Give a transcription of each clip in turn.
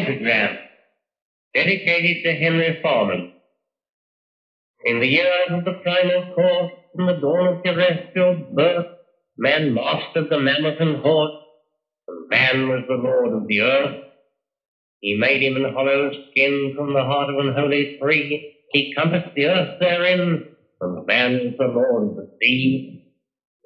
pentagram dedicated to Henry Farman. In the years of the primal course and the dawn of terrestrial birth, man mastered the mammoth and horse, and man was the lord of the earth. He made him an hollow skin from the heart of an holy tree. He compassed the earth therein, and man was the lord of the sea.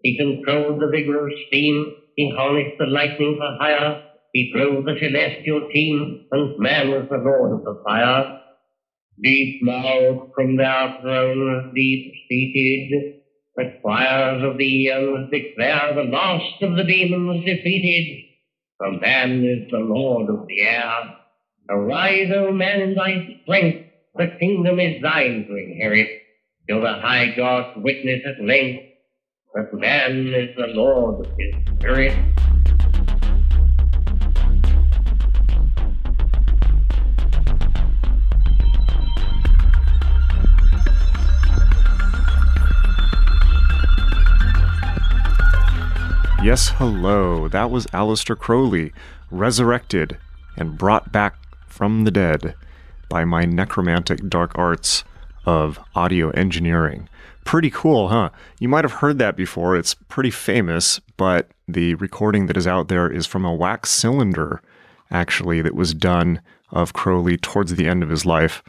He controlled the vigor of steam. He harnessed the lightning for hire. He drove the celestial team, and man was the lord of the fire. Deep mouthed from their thrones, deep seated, the choirs of the eons declare the last of the demons defeated. For man is the lord of the air. Arise, O man, in thy strength. The kingdom is thine to inherit, till the high gods witness at length that man is the lord of his spirit. Yes, hello, that was Aleister Crowley, resurrected and brought back from the dead by my necromantic dark arts of audio engineering. Pretty cool, huh? You might have heard that before. It's pretty famous, but the recording that is out there is from a wax cylinder, actually, that was done of Crowley towards the end of his life.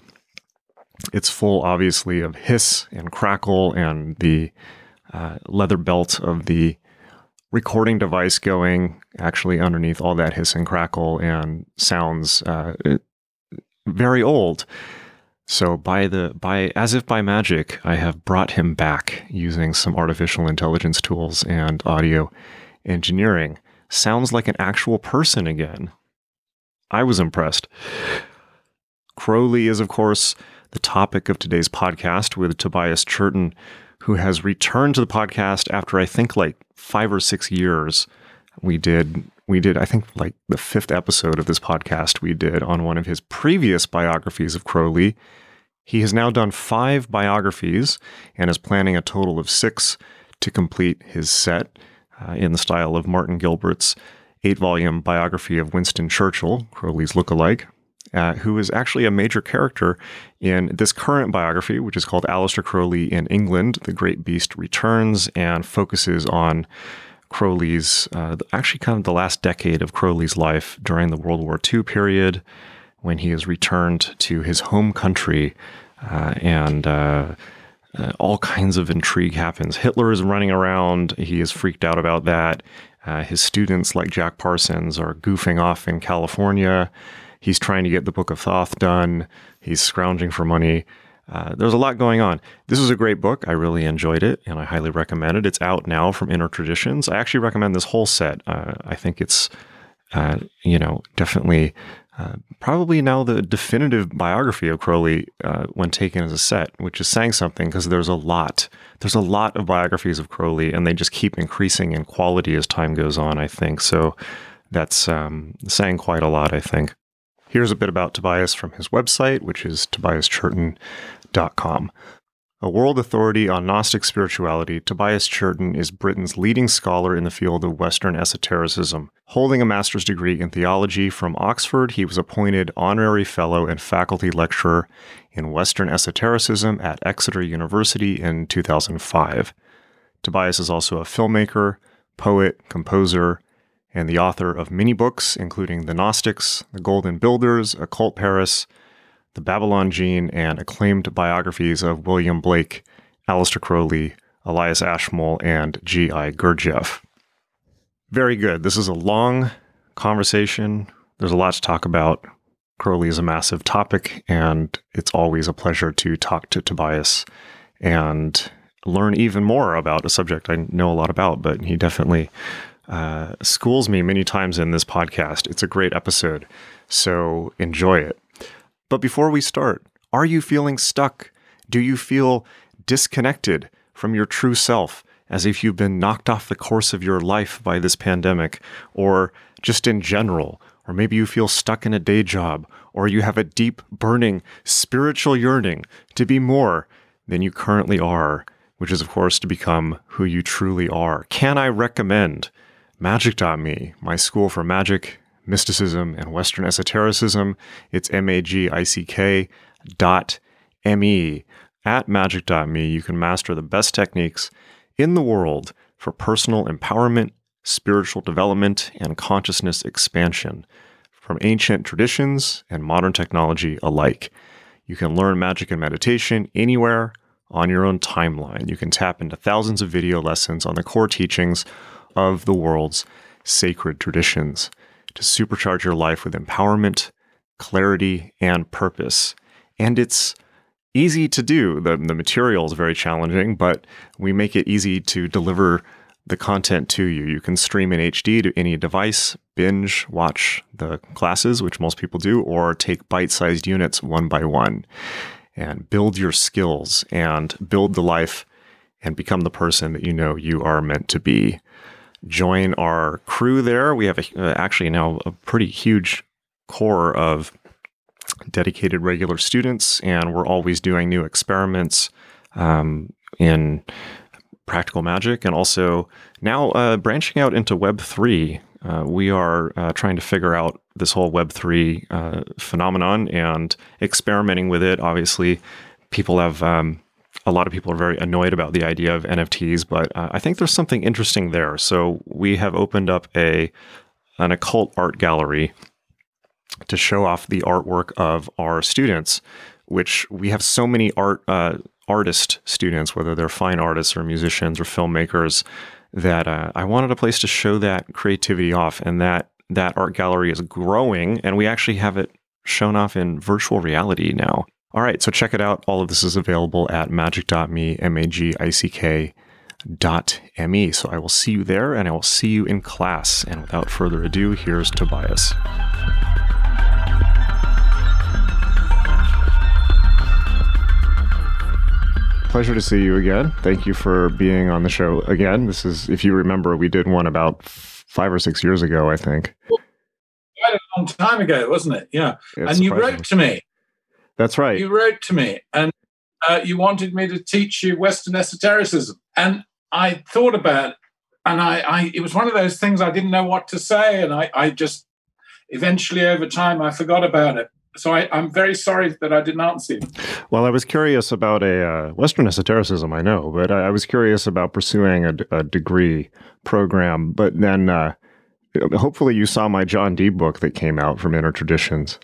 It's full, obviously, of hiss and crackle and the leather belt of the recording device going actually underneath all that hiss and crackle and sounds very old. So as if by magic, I have brought him back using some artificial intelligence tools and audio engineering. Sounds like an actual person again. I was impressed. Crowley is, of course, the topic of today's podcast with Tobias Churton, who has returned to the podcast after I think like 5 or 6 years. We did I think like the 5th episode of this podcast we did on one of his previous biographies of Crowley. He has now done 5 biographies and is planning a total of 6 to complete his set in the style of Martin Gilbert's 8-volume biography of Winston Churchill, Crowley's lookalike, who is actually a major character in this current biography, which is called Aleister Crowley in England, The Great Beast Returns, and focuses on Crowley's, actually kind of the last decade of Crowley's life during the World War II period, when he is returned to his home country and all kinds of intrigue happens. Hitler is running around. He is freaked out about that. His students, like Jack Parsons, are goofing off in California. He's trying to get the Book of Thoth done. He's scrounging for money. There's a lot going on. This is a great book. I really enjoyed it, and I highly recommend it. It's out now from Inner Traditions. I actually recommend this whole set. I think it's, definitely probably now the definitive biography of Crowley when taken as a set, which is saying something because there's a lot. There's a lot of biographies of Crowley, and they just keep increasing in quality as time goes on, I think. So that's saying quite a lot, I think. Here's a bit about Tobias from his website, which is tobiaschurton.com. A world authority on Gnostic spirituality, Tobias Churton is Britain's leading scholar in the field of Western esotericism. Holding a master's degree in theology from Oxford, he was appointed honorary fellow and faculty lecturer in Western esotericism at Exeter University in 2005. Tobias is also a filmmaker, poet, composer, and the author of many books, including The Gnostics, The Golden Builders, Occult Paris, The Babylon Gene, and acclaimed biographies of William Blake, Aleister Crowley, Elias Ashmole, and G.I. Gurdjieff. Very good. This is a long conversation. There's a lot to talk about. Crowley is a massive topic, and it's always a pleasure to talk to Tobias and learn even more about a subject I know a lot about, but he definitely schools me many times in this podcast. It's a great episode, so enjoy it. But before we start, are you feeling stuck? Do you feel disconnected from your true self, as if you've been knocked off the course of your life by this pandemic, or just in general? Or maybe you feel stuck in a day job, or you have a deep, burning, spiritual yearning to be more than you currently are, which is, of course, to become who you truly are. Can I recommend Magic.me, my school for magic, mysticism and Western esotericism. It's magic.me. At magic.me, you can master the best techniques in the world for personal empowerment, spiritual development, and consciousness expansion from ancient traditions and modern technology alike. You can learn magic and meditation anywhere on your own timeline. You can tap into thousands of video lessons on the core teachings of the world's sacred traditions to supercharge your life with empowerment, clarity, and purpose. And it's easy to do. The material is very challenging, but we make it easy to deliver the content to you. You can stream in HD to any device, binge watch the classes, which most people do, or take bite-sized units one by one and build your skills and build the life and become the person that you know you are meant to be. Join our crew there. We have actually now a pretty huge core of dedicated regular students, and we're always doing new experiments in practical magic, and also now branching out into Web3. We are trying to figure out this whole Web3 phenomenon and experimenting with it. Obviously, people have a lot of people are very annoyed about the idea of NFTs, but I think there's something interesting there. So we have opened up an occult art gallery to show off the artwork of our students, which we have so many artist students, whether they're fine artists or musicians or filmmakers, that I wanted a place to show that creativity off. And that art gallery is growing, and we actually have it shown off in virtual reality now. All right, so check it out. All of this is available at magic.me, magic.me. So I will see you there, and I will see you in class. And without further ado, here's Tobias. Pleasure to see you again. Thank you for being on the show again. This is, if you remember, we did one about 5 or 6 years ago, I think. Quite a long time ago, wasn't it? Yeah. It's surprising. You wrote to me. That's right. You wrote to me, and you wanted me to teach you Western esotericism. And I thought about it, and it was one of those things I didn't know what to say, and I just eventually over time I forgot about it. So I'm very sorry that I didn't answer you. Well, I was curious about Western esotericism, I know, but I was curious about pursuing a degree program. But then hopefully you saw my John Dee book that came out from Inner Traditions,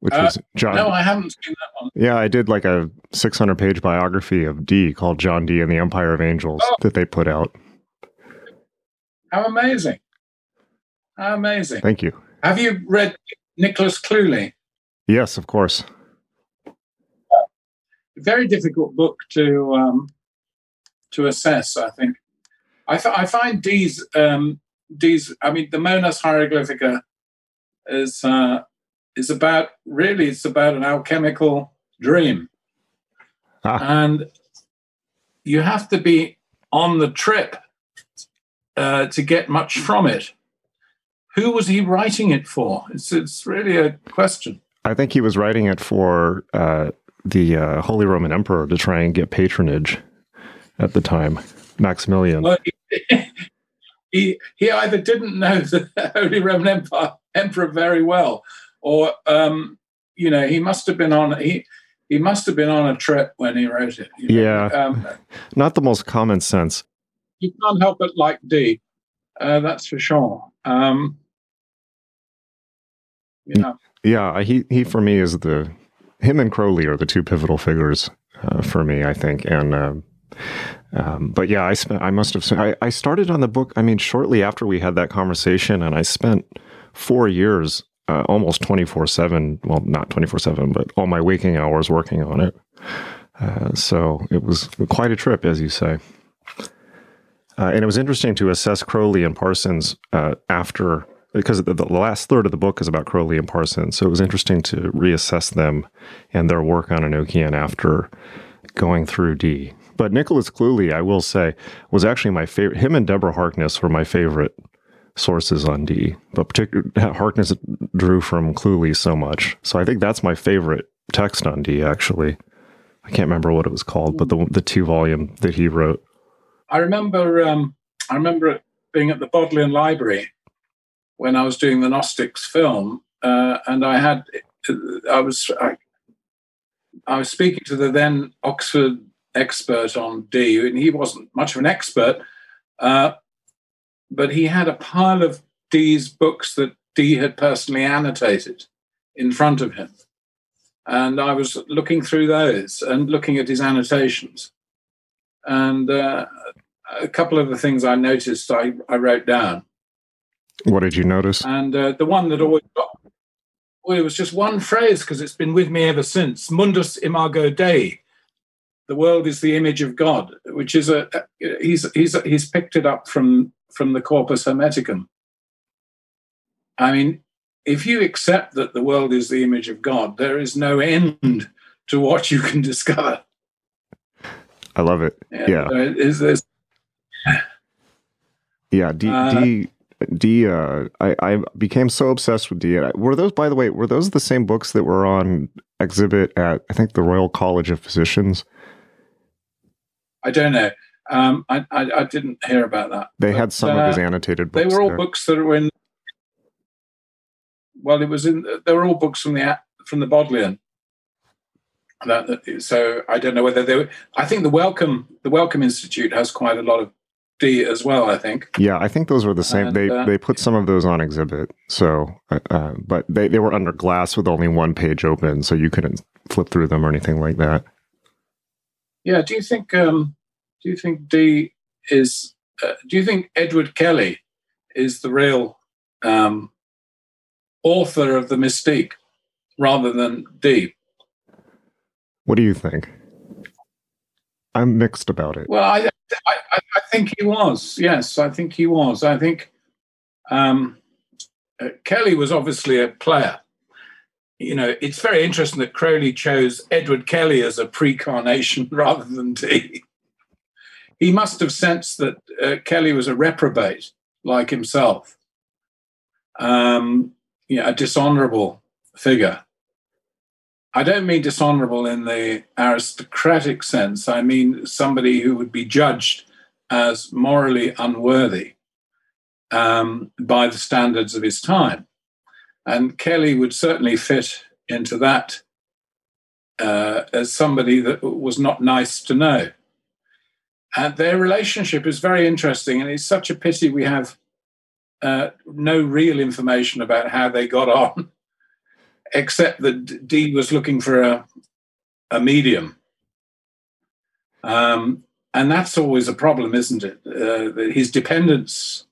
which was John. No, I haven't seen that one. Yeah, I did like a 600-page biography of Dee called John Dee and the Empire of Angels that they put out. How amazing. How amazing. Thank you. Have you read Nicholas Cluley? Yes, of course. Very difficult book to assess, I think. I find Dee's. I mean, the Monas Hieroglyphica is about it's about an alchemical dream, and you have to be on the trip to get much from it. Who was he writing it for? It's really a question. I think he was writing it for the Holy Roman Emperor to try and get patronage at the time, Maximilian. Well, he either didn't know the Holy Roman Emperor very well, or he must have been on he must have been on a trip when he wrote it. Not the most common sense. You can't help it like Dee. That's for sure. Yeah, he for me is him and Crowley are the two pivotal figures for me, I think. And but yeah, I started on the book. I mean, shortly after we had that conversation, and I spent 4 years, almost 24/7. Well, not 24/7, but all my waking hours working on it. So it was quite a trip, as you say. And it was interesting to assess Crowley and Parsons after, because the last third of the book is about Crowley and Parsons. So it was interesting to reassess them and their work on Enochian after going through Dee. But Nicholas Cluley, I will say, was actually my favorite. Him and Deborah Harkness were my favorite sources on Dee. But particularly Harkness drew from Cluley so much. So I think that's my favorite text on Dee, actually. I can't remember what it was called, but the 2-volume that he wrote. I remember being at the Bodleian Library when I was doing the Gnostics film, and I was speaking to the then Oxford expert on D, and he wasn't much of an expert, but he had a pile of D's books that D had personally annotated in front of him. And I was looking through those and looking at his annotations. And a couple of the things I noticed, I wrote down. What did you notice? And the one that always got, well, it was just one phrase because it's been with me ever since, Mundus Imago Dei. The world is the image of God, which is he's picked it up from the Corpus Hermeticum. I mean, if you accept that the world is the image of God, there is no end to what you can discover. I love it. Yeah. Yeah. I became so obsessed with D. Were those, by the way, the same books that were on exhibit at, I think, the Royal College of Physicians? I don't know. I didn't hear about that. They had some of his annotated books. They were all books that were in. Well, it was in. They were all books from the Bodleian. So I don't know whether they were. I think the Wellcome Institute has quite a lot of D as well. I think. Yeah, I think those were the same. And they put some of those on exhibit. So, but they were under glass with only one page open, so you couldn't flip through them or anything like that. Yeah. Do you think? Do you think D is? Do you think Edward Kelly is the real? Author of the Mystique rather than D? What do you think? I'm mixed about it. Well, I think he was. Yes, I think he was. I think Kelly was obviously a player. You know, it's very interesting that Crowley chose Edward Kelly as a precarnation rather than D. He must have sensed that Kelly was a reprobate like himself. A dishonorable figure. I don't mean dishonorable in the aristocratic sense. I mean somebody who would be judged as morally unworthy by the standards of his time. And Kelly would certainly fit into that as somebody that was not nice to know. And their relationship is very interesting, and it's such a pity we have no real information about how they got on, except that D was looking for a medium. And that's always a problem, isn't it? His dependence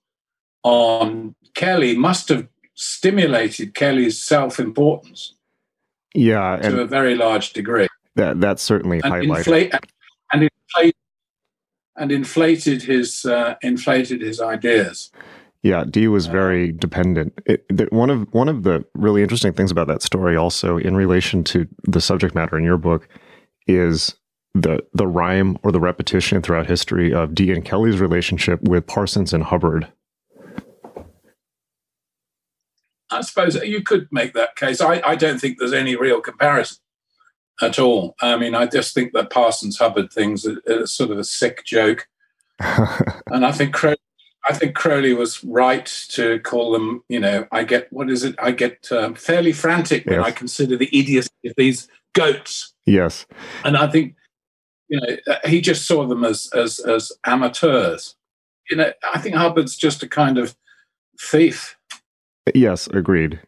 on Kelly must have stimulated Kelly's self-importance. Yeah. To a very large degree. That certainly highlighted. Inflated his ideas. Yeah, D was very dependent. One of the really interesting things about that story also in relation to the subject matter in your book is the rhyme or the repetition throughout history of D and Kelly's relationship with Parsons and Hubbard. I suppose you could make that case. I don't think there's any real comparison at all. I mean, I just think that Parsons-Hubbard thing's a sort of a sick joke. And I think Crowley was right to call them, you know, I get fairly frantic when I consider the idiocy of these goats. Yes. And I think, you know, he just saw them as amateurs. You know, I think Hubbard's just a kind of thief. Yes, agreed.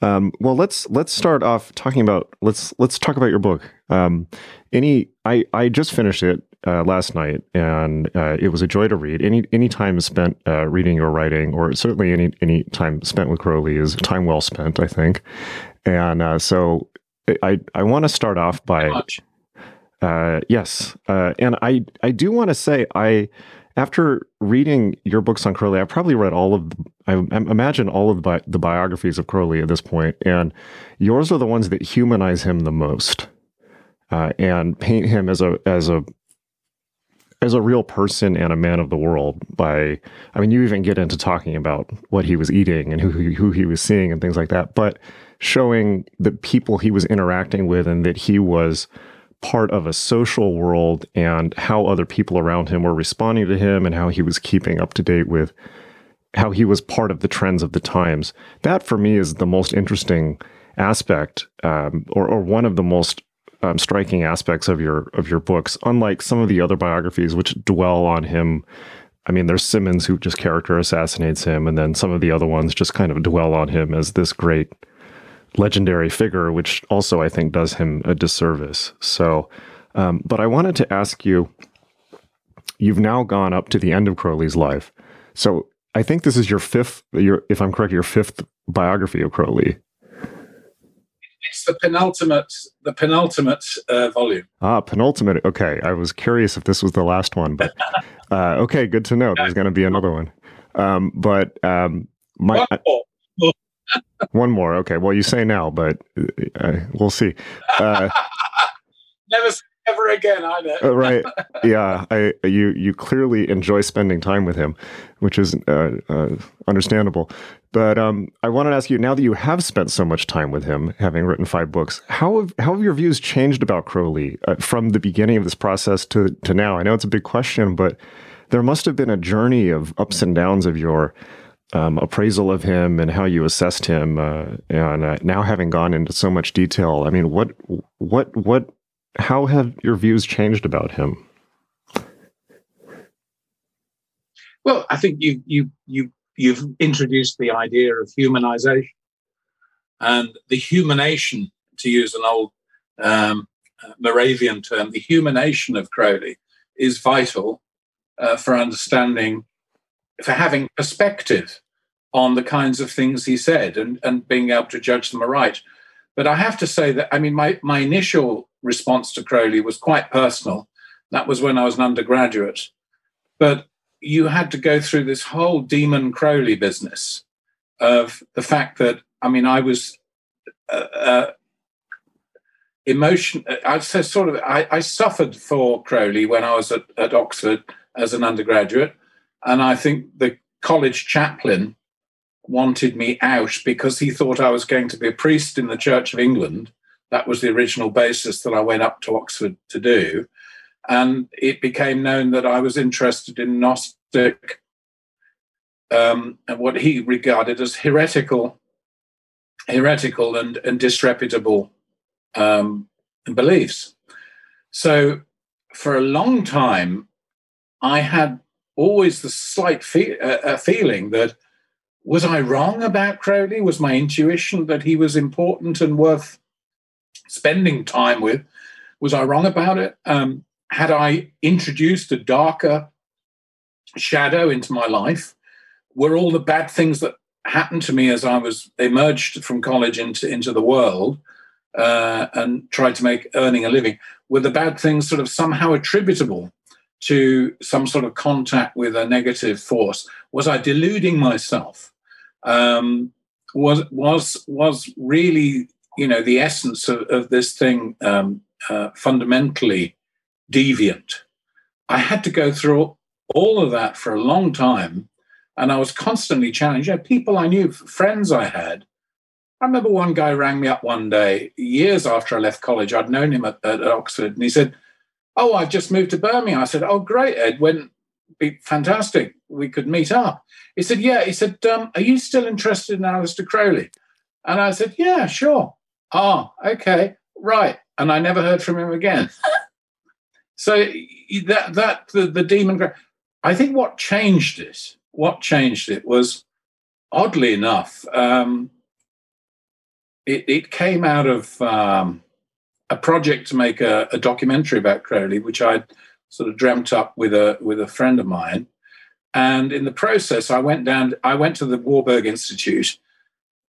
Well, let's start off talking about let's talk about your book. I just finished it last night, and it was a joy to read. Any time spent reading or writing, or certainly any time spent with Crowley, is time well spent, I think. And so I want to start off by and I do want to say After reading your books on Crowley, I've probably read I imagine all of the biographies of Crowley at this point, and yours are the ones that humanize him the most, and paint him as a real person and a man of the world. You even get into talking about what he was eating and who he was seeing and things like that, but showing the people he was interacting with and that he was part of a social world and how other people around him were responding to him and how he was keeping up to date with how he was part of the trends of the times. That, for me, is the most interesting aspect, or one of the most striking aspects of your books. Unlike some of the other biographies which dwell on him, I mean, there's Simmons, who just character assassinates him, and then some of the other ones just kind of dwell on him as this great legendary figure, which also I think does him a disservice. So, but I wanted to ask you, you've now gone up to the end of Crowley's life. So I think this is if I'm correct, your fifth biography of Crowley. It's the penultimate volume. Ah, penultimate. Okay. I was curious if this was the last one, but okay, good to know. There's going to be another one. One more. Okay. Well, you say now, but we'll see. Never say ever again, I know. Right. Yeah. You clearly enjoy spending time with him, which is understandable. But I wanted to ask you, now that you have spent so much time with him, having written 5 books, how have your views changed about Crowley from the beginning of this process to now? I know it's a big question, but there must have been a journey of ups and downs of your appraisal of him and how you assessed him, and now having gone into so much detail. I mean, what? How have your views changed about him? Well, I think you've introduced the idea of humanization, and the humanation, to use an old Moravian term, the humanation of Crowley is vital for understanding, for having perspective on the kinds of things he said and being able to judge them aright. But I have to say that, I mean, my initial response to Crowley was quite personal. That was when I was an undergraduate. But you had to go through this whole Demon Crowley business of the fact that, I mean, I was I suffered for Crowley when I was at Oxford as an undergraduate. And I think the college chaplain wanted me out because he thought I was going to be a priest in the Church of England. That was the original basis that I went up to Oxford to do. And it became known that I was interested in Gnostic and what he regarded as heretical and disreputable beliefs. So for a long time, I had always the slight feeling that, was I wrong about Crowley? Was my intuition that he was important and worth spending time with, was I wrong about it? Had I introduced a darker shadow into my life? Were all the bad things that happened to me as I was emerged from college into the world and tried to make earning a living, were the bad things sort of somehow attributable to some sort of contact with a negative force? Was I deluding myself? Was really, you know, the essence of this thing fundamentally deviant? I had to go through all of that for a long time, and I was constantly challenged. You know, people I knew, friends I had. I remember one guy rang me up one day, years after I left college. I'd known him at Oxford, and he said, "Oh, I've just moved to Birmingham." I said, "Oh, great, Ed. Wouldn't it be fantastic? We could meet up." He said, "Yeah." He said, "Are you still interested in Aleister Crowley?" And I said, "Yeah, sure." "Ah, okay, right." And I never heard from him again. So the demon. I think what changed it was, oddly enough, it came out of a project to make a documentary about Crowley, which I sort of dreamt up with a friend of mine. And in the process, I went to the Warburg Institute,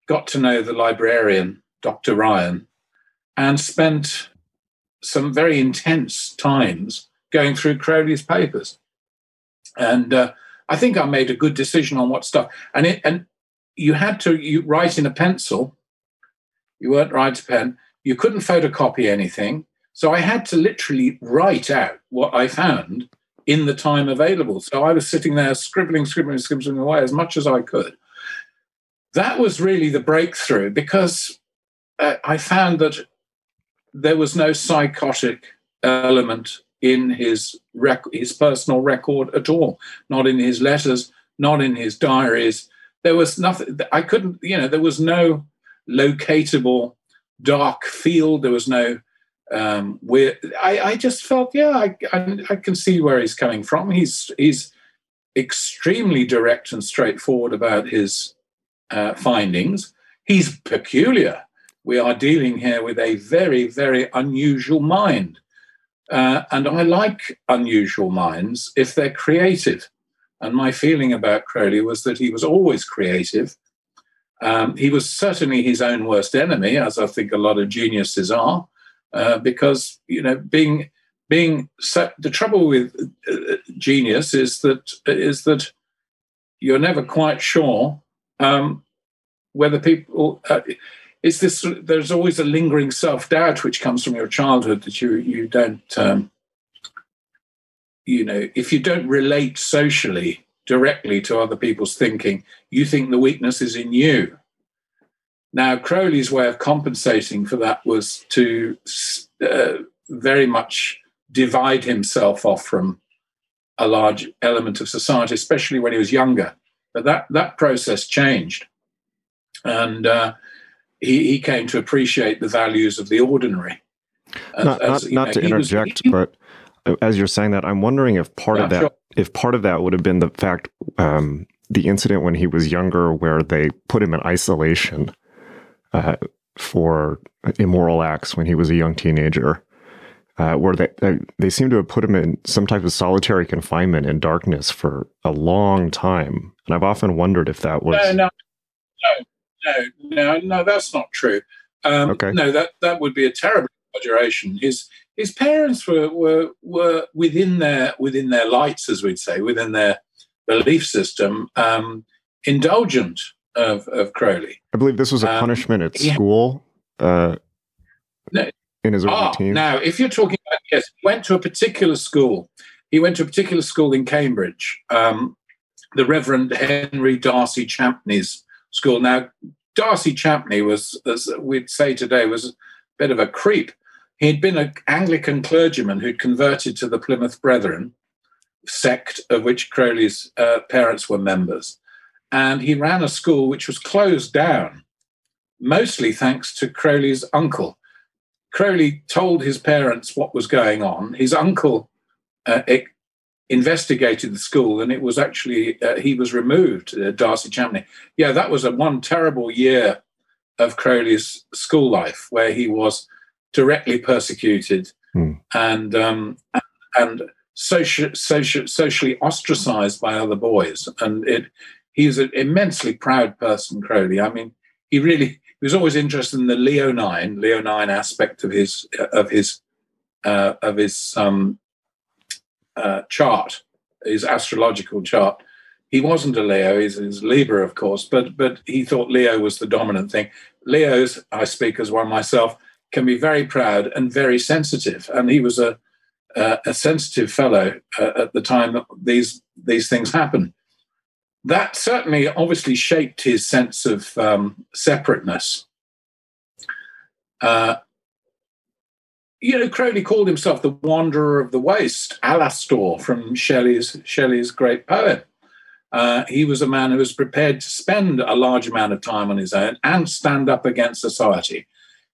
got to know the librarian, Dr. Ryan, and spent some very intense times going through Crowley's papers. And I think I made a good decision on what stuff. And you had to write in a pencil. You weren't writing a pen. You couldn't photocopy anything. So I had to literally write out what I found in the time available. So I was sitting there scribbling away as much as I could. That was really the breakthrough, because I found that there was no psychotic element in his personal record at all, not in his letters, not in his diaries. There was nothing, I couldn't, there was no locatable dark field. There was no weird. I just felt, I can see where he's coming from. He's extremely direct and straightforward about his findings. He's peculiar. We are dealing here with a very, very unusual mind. And I like unusual minds if they're creative. And my feeling about Crowley was that he was always creative. He was certainly his own worst enemy, as I think a lot of geniuses are, because, the trouble with genius is that you're never quite sure whether people... It's this. There's always a lingering self-doubt which comes from your childhood that you don't, if you don't relate socially directly to other people's thinking, you think the weakness is in you. Now, Crowley's way of compensating for that was to very much divide himself off from a large element of society, especially when he was younger. But that process changed, and He came to appreciate the values of the ordinary. Not to interject, but as you're saying that, I'm wondering if part of that would have been the fact, the incident when he was younger, where they put him in isolation for immoral acts when he was a young teenager, where they seem to have put him in some type of solitary confinement in darkness for a long time. And I've often wondered if that was... No, that's not true. Okay. No, that would be a terrible exaggeration. His parents were within their lights, as we'd say, within their belief system, indulgent of Crowley. I believe this was a punishment at school. In his early teens. Now, if you're talking about he went to a particular school. He went to a particular school in Cambridge, the Reverend Henry Darcy Champney's school. Now, Darcy Champney was, as we'd say today, was a bit of a creep. He'd been an Anglican clergyman who'd converted to the Plymouth Brethren sect, of which Crowley's parents were members. And he ran a school which was closed down, mostly thanks to Crowley's uncle. Crowley told his parents what was going on. His uncle investigated the school, and it was actually, he was removed, Darcy Champney. Yeah, that was one terrible year of Crowley's school life where he was directly persecuted and socially ostracized by other boys. And he's an immensely proud person, Crowley. I mean, he was always interested in the Leonine aspect of his chart, his astrological chart. He wasn't a Leo, he's Libra, of course, but he thought Leo was the dominant thing. Leos, I speak as one myself, can be very proud and very sensitive, and he was a sensitive fellow at the time that these things happened. That certainly obviously shaped his sense of separateness. Crowley called himself the wanderer of the waste, Alastor from Shelley's great poem. He was a man who was prepared to spend a large amount of time on his own and stand up against society.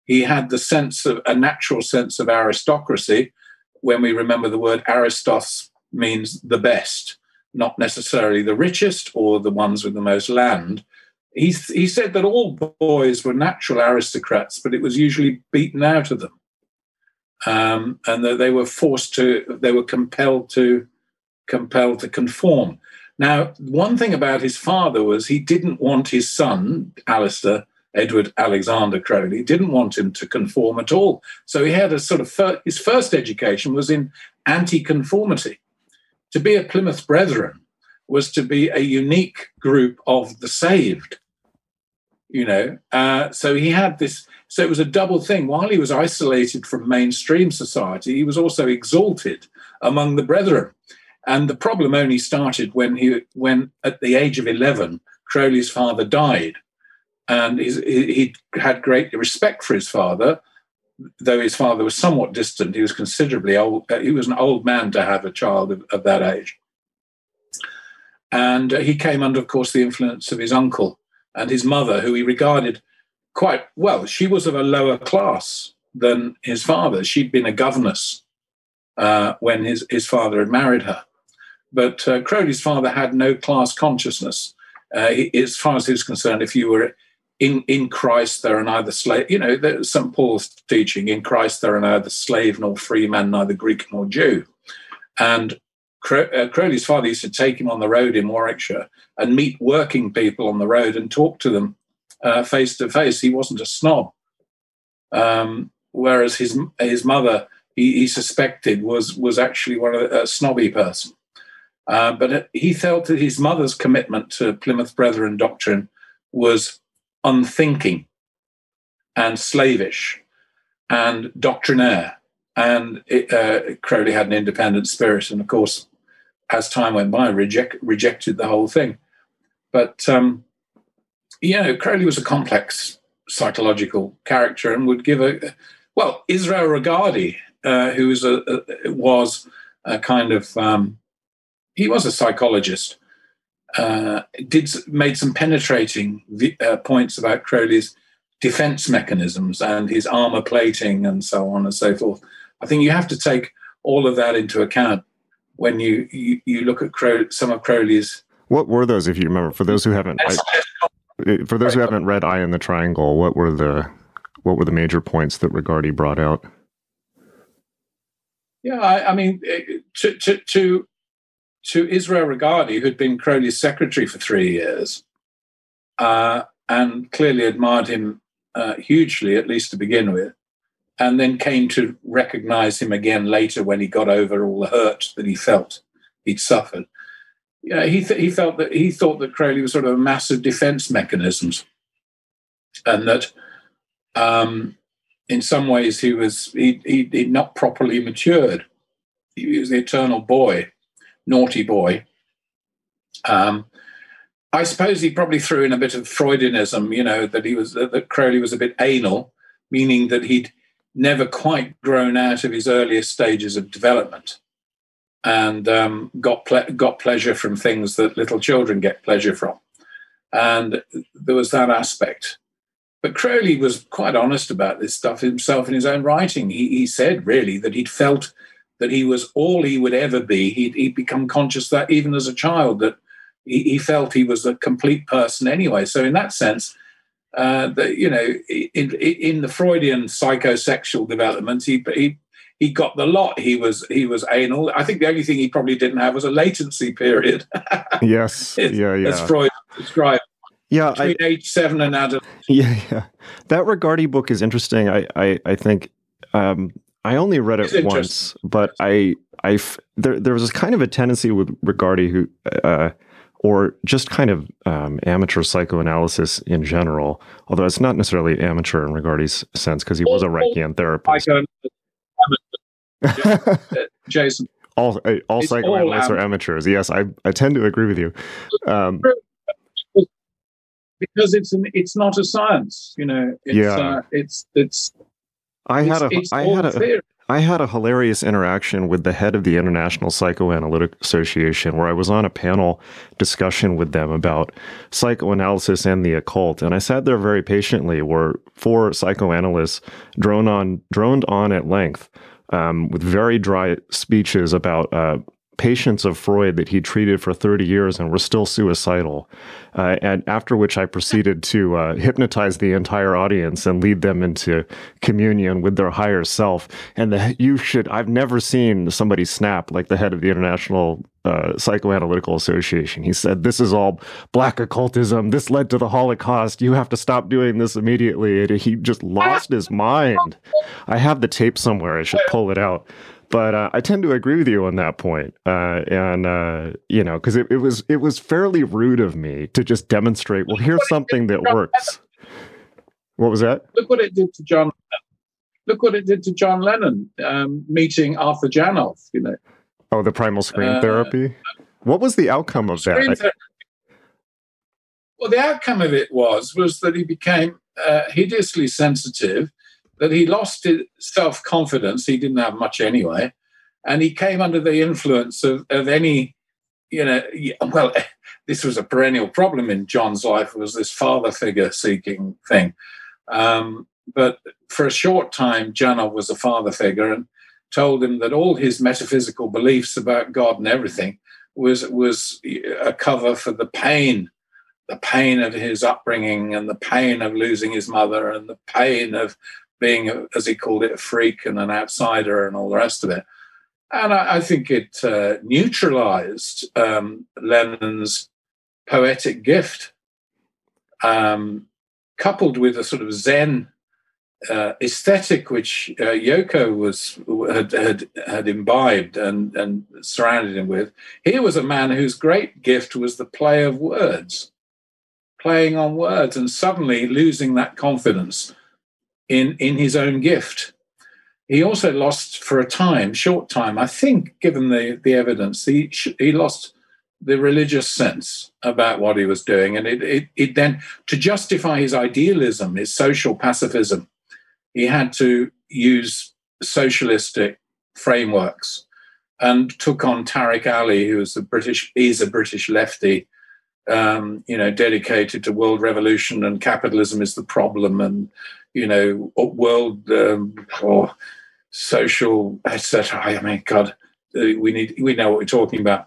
He had the sense of a natural sense of aristocracy. When we remember the word aristos means the best, not necessarily the richest or the ones with the most land. He said that all boys were natural aristocrats, but it was usually beaten out of them. And that they were compelled to conform. Now, one thing about his father was he didn't want his son, Alistair Edward Alexander Crowley, didn't want him to conform at all. So he had a sort of his first education was in anti-conformity. To be a Plymouth Brethren was to be a unique group of the saved. So he had this. So it was a double thing. While he was isolated from mainstream society, he was also exalted among the brethren. And the problem only started when at the age of 11, Crowley's father died. And he had great respect for his father, though his father was somewhat distant. He was considerably old. He was an old man to have a child of that age. And he came under, of course, the influence of his uncle and his mother, who he regarded quite well. She was of a lower class than his father. She'd been a governess when his father had married her. But Crowley's father had no class consciousness. As far as he was concerned, if you were in Christ, there are neither slave, you know, St. Paul's teaching, in Christ there are neither slave nor free man, neither Greek nor Jew. And Crowley's father used to take him on the road in Warwickshire and meet working people on the road and talk to them face to face. He wasn't a snob. Whereas his mother, he suspected, was actually one of a snobby person. But he felt that his mother's commitment to Plymouth Brethren doctrine was unthinking and slavish and doctrinaire. And Crowley had an independent spirit and, of course, as time went by, rejected the whole thing. But, Crowley was a complex psychological character and would give Israel Regardie, who was a kind of... he was a psychologist, made some penetrating points about Crowley's defense mechanisms and his armor plating and so on and so forth. I think you have to take all of that into account when you look at some of Crowley's... What were those, if you remember, for those who haven't... read Eye in the Triangle, what were the major points that Regardie brought out? Yeah, to Israel Regardie, who'd been Crowley's secretary for 3 years, and clearly admired him hugely, at least to begin with, and then came to recognize him again later when he got over all the hurt that he felt he'd suffered. Yeah, he thought that Crowley was sort of a mass of defense mechanisms, and that in some ways he'd not properly matured. He was the eternal boy. Naughty boy. I suppose he probably threw in a bit of Freudianism, that Crowley was a bit anal, meaning that he'd never quite grown out of his earliest stages of development, and got pleasure from things that little children get pleasure from, and there was that aspect. But Crowley was quite honest about this stuff himself in his own writing. He said really that he'd felt that he was all he would ever be. He'd become conscious that even as a child, that he felt he was a complete person anyway. So in that sense, in the Freudian psychosexual development, he got the lot. He was anal. I think the only thing he probably didn't have was a latency period. Yes, yeah. As Freud described. Yeah, between age 7 and adult. Yeah. That Regardie book is interesting. I think. I only read it once, but there was kind of a tendency with Regardie, who, or just kind of amateur psychoanalysis in general, although it's not necessarily amateur in Regardie's sense because he was a Reichian therapist. Jason, all psychoanalysts are amateurs. Yes, I tend to agree with you. Because it's not a science, I had a hilarious interaction with the head of the International Psychoanalytic Association, where I was on a panel discussion with them about psychoanalysis and the occult. And I sat there very patiently, where four psychoanalysts droned on at length with very dry speeches about patients of Freud that he treated for 30 years and were still suicidal. And after which I proceeded to hypnotize the entire audience and lead them into communion with their higher self. And I've never seen somebody snap like the head of the International Psychoanalytical Association. He said, "This is all black occultism. This led to the Holocaust. You have to stop doing this immediately." And he just lost his mind. I have the tape somewhere. I should pull it out. But I tend to agree with you on that point, because it was fairly rude of me to just demonstrate. Well, here's something that works. What was that? Look what it did to John. Look what it did to John Lennon meeting Arthur Janov. Oh, the primal screen therapy. What was the outcome of that? Well, the outcome of it was that he became hideously sensitive. That he lost his self-confidence. He didn't have much anyway. And he came under the influence of any you know, well, this was a perennial problem in John's life, was this father figure seeking thing. But for a short time, Jana was a father figure and told him that all his metaphysical beliefs about God and everything was a cover for the pain of his upbringing and the pain of losing his mother and the pain of being, as he called it, a freak and an outsider and all the rest of it. And I think it neutralized Lennon's poetic gift, coupled with a sort of Zen aesthetic which Yoko had imbibed and surrounded him with. Here was a man whose great gift was the play of words, playing on words, and suddenly losing that confidence in his own gift. He also lost for a time, short time, I think, given the evidence, he lost the religious sense about what he was doing. And it then, to justify his idealism, his social pacifism, he had to use socialistic frameworks and took on Tariq Ali, who is a British lefty, dedicated to world revolution and capitalism is the problem and, world or social, etc. I mean, God, we know what we're talking about.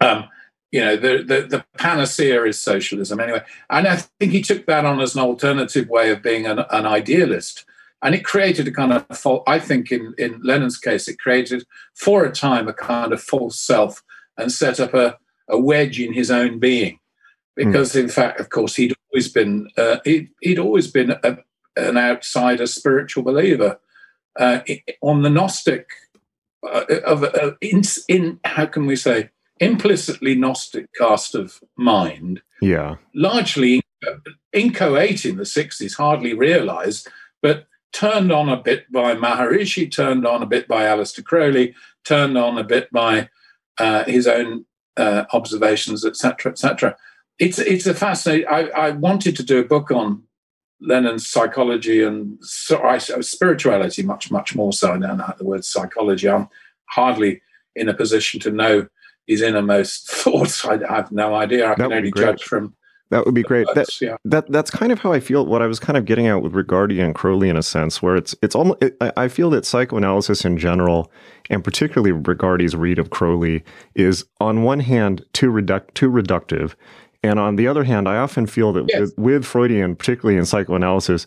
The panacea is socialism anyway. And I think he took that on as an alternative way of being an idealist. And it created a kind of, I think in Lennon's case, it created for a time a kind of false self and set up a wedge in his own being. Because in fact, of course, he'd always been an outsider spiritual believer on the Gnostic, how can we say, implicitly Gnostic cast of mind, largely inchoate in the 60s, hardly realised, but turned on a bit by Maharishi, turned on a bit by Aleister Crowley, turned on a bit by his own observations, etc., etc. It's a fascinating... I wanted to do a book on Lennon's psychology and spirituality, much more so. I don't know the word psychology. I'm hardly in a position to know his innermost thoughts. I have no idea. I can only judge from... That would be great. That's kind of how I feel, what I was kind of getting at with Rigardi and Crowley in a sense, where I feel that psychoanalysis in general, and particularly Rigardi's read of Crowley, is on one hand too reductive, and on the other hand, I often feel that with Freudian, particularly in psychoanalysis,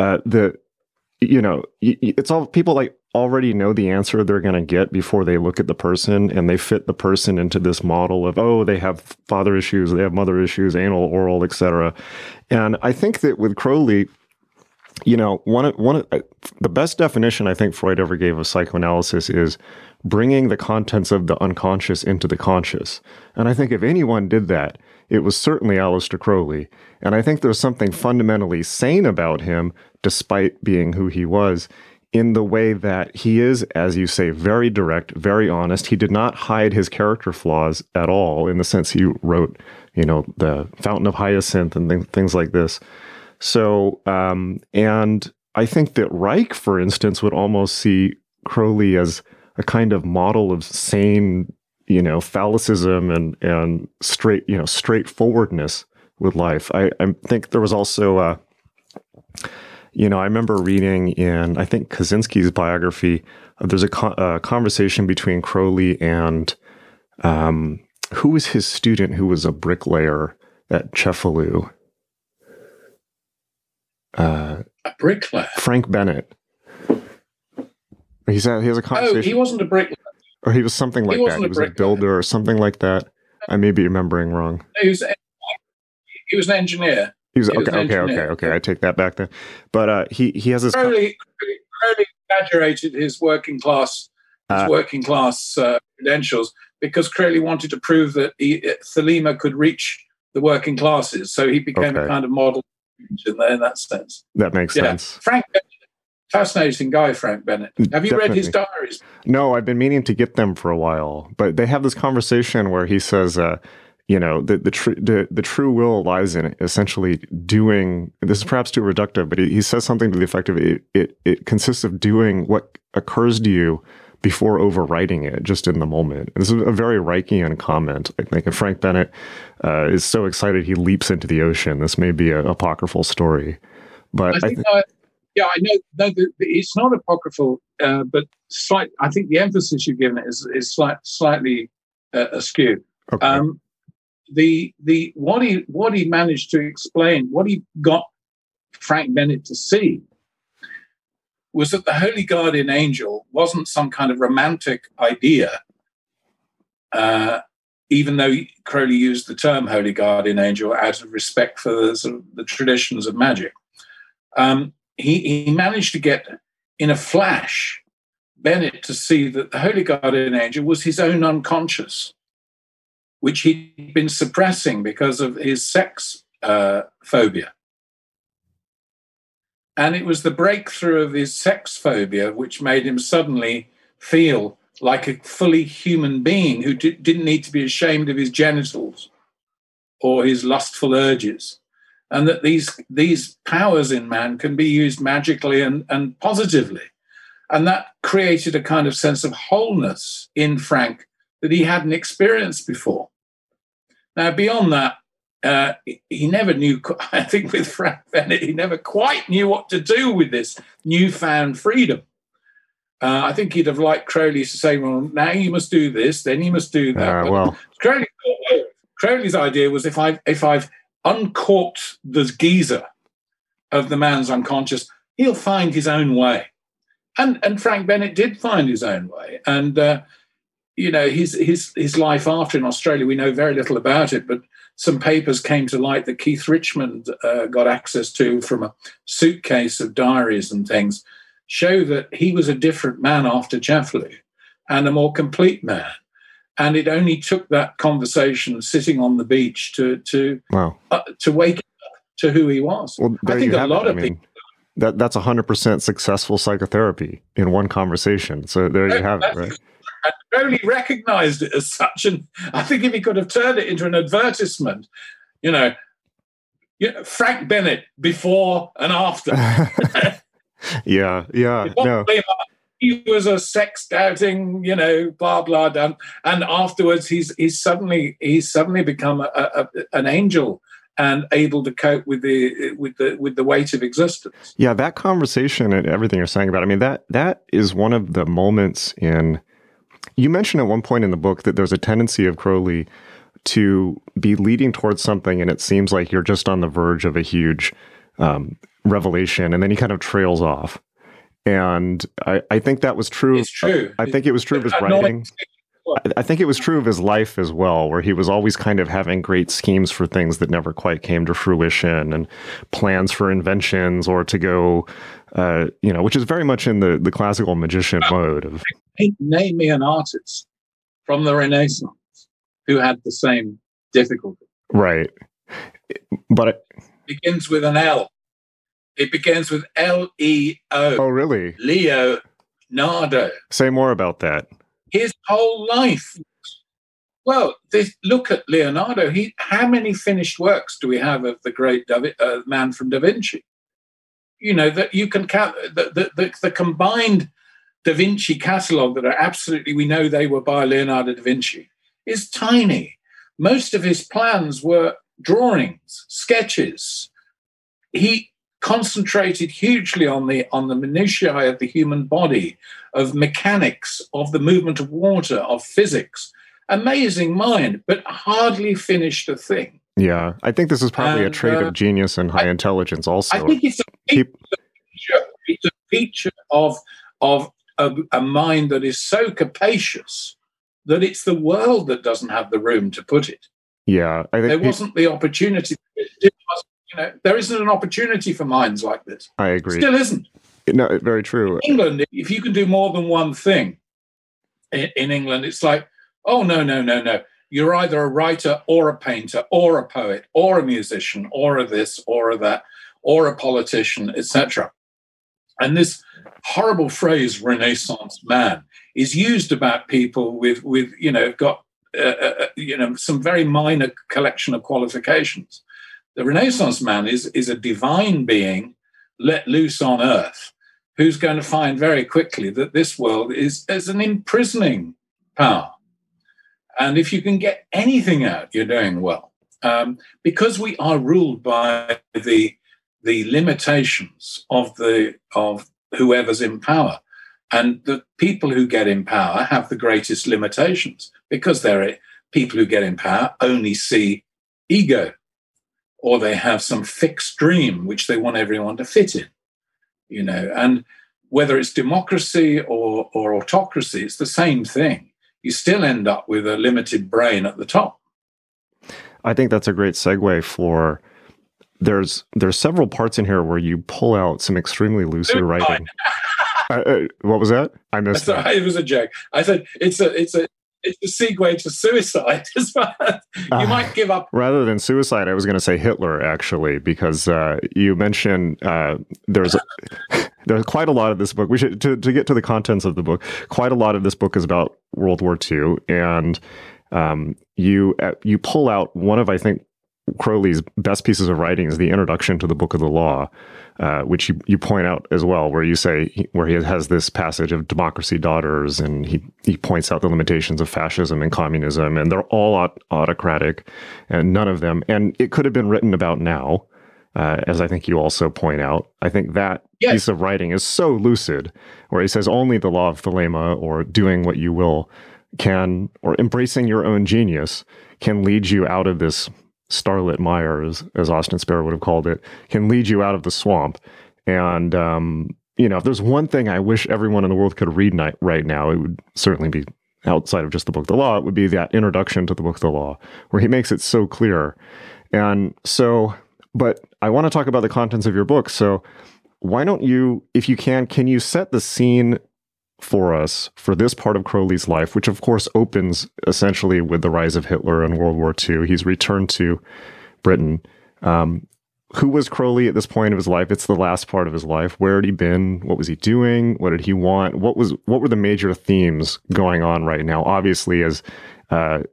it's all people like already know the answer they're going to get before they look at the person, and they fit the person into this model of, they have father issues, they have mother issues, anal, oral, etc. And I think that with Crowley, one of the best definition I think Freud ever gave of psychoanalysis is bringing the contents of the unconscious into the conscious. And I think if anyone did that, it was certainly Aleister Crowley. And I think there's something fundamentally sane about him, despite being who he was, in the way that he is, as you say, very direct, very honest. He did not hide his character flaws at all, in the sense he wrote, The Fountain of Hyacinth and things like this. So, and I think that Reich, for instance, would almost see Crowley as a kind of model of sane, phallicism and straightforwardness with life. I think there was also I remember reading in, I think, Kaczynski's biography, there's a conversation between Crowley and who was his student who was a bricklayer at Cefalù? A bricklayer? Frank Bennett. He has a conversation. Oh, he wasn't a bricklayer. Or he was something like that. He was a builder or something like that. I may be remembering wrong. No, he was an engineer. Okay. I take that back then. But he has this. Crowley exaggerated his working class credentials because Crowley wanted to prove that Thelema could reach the working classes. So he became a kind of model in that sense. That makes sense. Frank Bennett, fascinating guy, Frank Bennett. Have you read his diaries? No, I've been meaning to get them for a while. But they have this conversation where he says, the true will lies in it, essentially doing, this is perhaps too reductive, but he says something to the effect of it consists of doing what occurs to you, before overwriting it just in the moment. This is a very Reichian comment, I think. And Frank Bennett is so excited he leaps into the ocean. This may be an apocryphal story, but I know it's not apocryphal, but I think the emphasis you've given it is slightly askew. Okay. What he managed to explain, what he got Frank Bennett to see, was that the Holy Guardian Angel wasn't some kind of romantic idea, even though Crowley used the term Holy Guardian Angel out of respect for the traditions of magic. He managed to get, in a flash, Bennett to see that the Holy Guardian Angel was his own unconscious, which he'd been suppressing because of his sex phobia. And it was the breakthrough of his sex phobia which made him suddenly feel like a fully human being who didn't need to be ashamed of his genitals or his lustful urges, and that these powers in man can be used magically and positively. And that created a kind of sense of wholeness in Frank that he hadn't experienced before. Now, beyond that, he never knew, I think with Frank Bennett, he never quite knew what to do with this newfound freedom. I think he'd have liked Crowley to say, well, now you must do this, then you must do that. Well. Crowley's idea was if I've uncorked the geezer of the man's unconscious, he'll find his own way. And Frank Bennett did find his own way. And, his life after in Australia, we know very little about it, but some papers came to light that Keith Richmond got access to from a suitcase of diaries and things, show that he was a different man after Chaffley and a more complete man. And it only took that conversation sitting on the beach to wake up to who he was. Well, I think a lot of people... That's 100% successful psychotherapy in one conversation. So there you have it, right? And Crowley recognized it as such, and I think if he could have turned it into an advertisement, Frank Bennett before and after. He was a sex doubting, blah blah done, and afterwards he's suddenly become an angel and able to cope with the weight of existence. Yeah, that conversation and everything you're saying about, that is one of the moments in. You mentioned at one point in the book that there's a tendency of Crowley to be leading towards something, and it seems like you're just on the verge of a huge revelation, and then he kind of trails off. And I think that was true. It's true. I think it was true of his writing. I think it was true of his life as well, where he was always kind of having great schemes for things that never quite came to fruition, and plans for inventions or to go, which is very much in the classical magician mode of... Name me an artist from the Renaissance who had the same difficulty. Right. But it begins with an L. It begins with L-E-O. Oh, really? Leonardo. Say more about that. His whole life. Well, look at Leonardo. How many finished works do we have of the great man from Da Vinci? That you can count the combined Da Vinci catalogue that are absolutely, we know they were by Leonardo da Vinci, is tiny. Most of his plans were drawings, sketches. He concentrated hugely on the minutiae of the human body, of mechanics, of the movement of water, of physics. Amazing mind, but hardly finished a thing. Yeah, I think this is probably a trait of genius and high intelligence also. I think it's a feature of a mind that is so capacious that it's the world that doesn't have the room to put it. Yeah, I think there wasn't the opportunity. There isn't an opportunity for minds like this. I agree. Still isn't. No, very true. In England, if you can do more than one thing, in England, it's like, oh no, you're either a writer or a painter or a poet or a musician or a this or a that or a politician, etc. And this horrible phrase "Renaissance man" is used about people with some very minor collection of qualifications. The Renaissance man is a divine being let loose on earth who's going to find very quickly that this world is an imprisoning power. And if you can get anything out, you're doing well. Because we are ruled by the limitations of whoever's in power. And the people who get in power have the greatest limitations, because they're people who get in power only see ego, or they have some fixed dream which they want everyone to fit in, you know. And whether it's democracy or autocracy, it's the same thing. You still end up with a limited brain at the top. I think that's a great segue for... There's several parts in here where you pull out some extremely lucid writing. What was that? I missed that. It was a joke. I said it's a segue to suicide. As well. You might give up rather than suicide. I was going to say Hitler, actually, because you mentioned there's quite a lot of this book. We should to get to the contents of the book. Quite a lot of this book is about World War II, and you pull out one of, I think, Crowley's best pieces of writing is the introduction to the Book of the Law, which you point out as well, where you say where he has this passage of democracy daughters, and he points out the limitations of fascism and communism, and they're all autocratic, and none of them. And it could have been written about now, as I think you also point out. I think that piece of writing is so lucid, where he says only the law of thelema, or doing what you will, can, or embracing your own genius, can lead you out of this starlit mire, as Austin Sparrow would have called it, can lead you out of the swamp. And, if there's one thing I wish everyone in the world could read right now, it would certainly be, outside of just the Book of the Law, it would be that introduction to the Book of the Law, where he makes it so clear. And so, but I want to talk about the contents of your book. So why don't you, if you can you set the scene for us for this part of Crowley's life, which of course opens essentially with the rise of Hitler and World War II. He's returned to Britain. Who was Crowley at this point of his life? It's the last part of his life. Where had he been? What was he doing? What did he want? What were the major themes going on right now? Obviously, as we're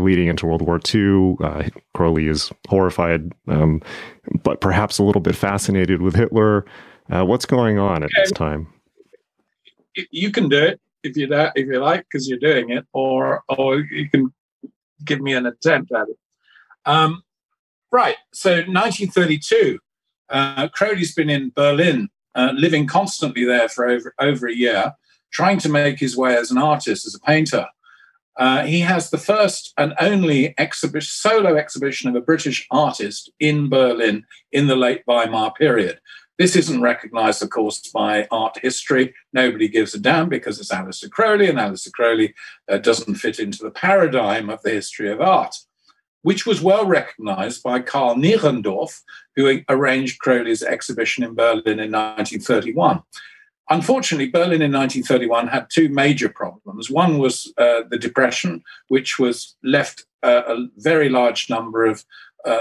leading into World War II. Crowley is horrified, but perhaps a little bit fascinated with Hitler. What's going on at this time? You can do it if you like, because you're doing it, or you can give me an attempt at it. Right. So 1932, Crowley's been in Berlin, living constantly there for over a year, trying to make his way as an artist, as a painter. He has the first and only solo exhibition of a British artist in Berlin in the late Weimar period. This isn't recognized, of course, by art history. Nobody gives a damn, because it's Aleister Crowley, and Aleister Crowley doesn't fit into the paradigm of the history of art, which was well recognized by Karl Nierendorf, who arranged Crowley's exhibition in Berlin in 1931. Unfortunately, Berlin in 1931 had two major problems. One was the Depression, which was left a very large number of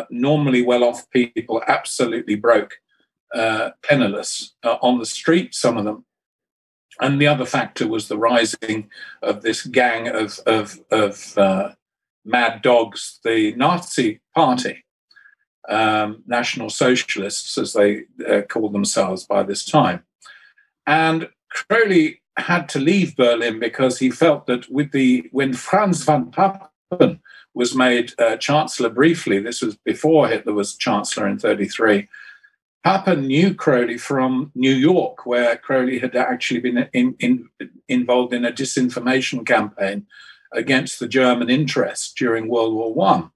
normally well-off people absolutely broke, penniless, on the street, some of them. And the other factor was the rising of this gang of mad dogs, the Nazi Party, National Socialists, as they called themselves by this time. And Crowley had to leave Berlin because he felt that when Franz von Papen was made Chancellor briefly, this was before Hitler was Chancellor in 1933, Papen knew Crowley from New York, where Crowley had actually been involved in a disinformation campaign against the German interest during World War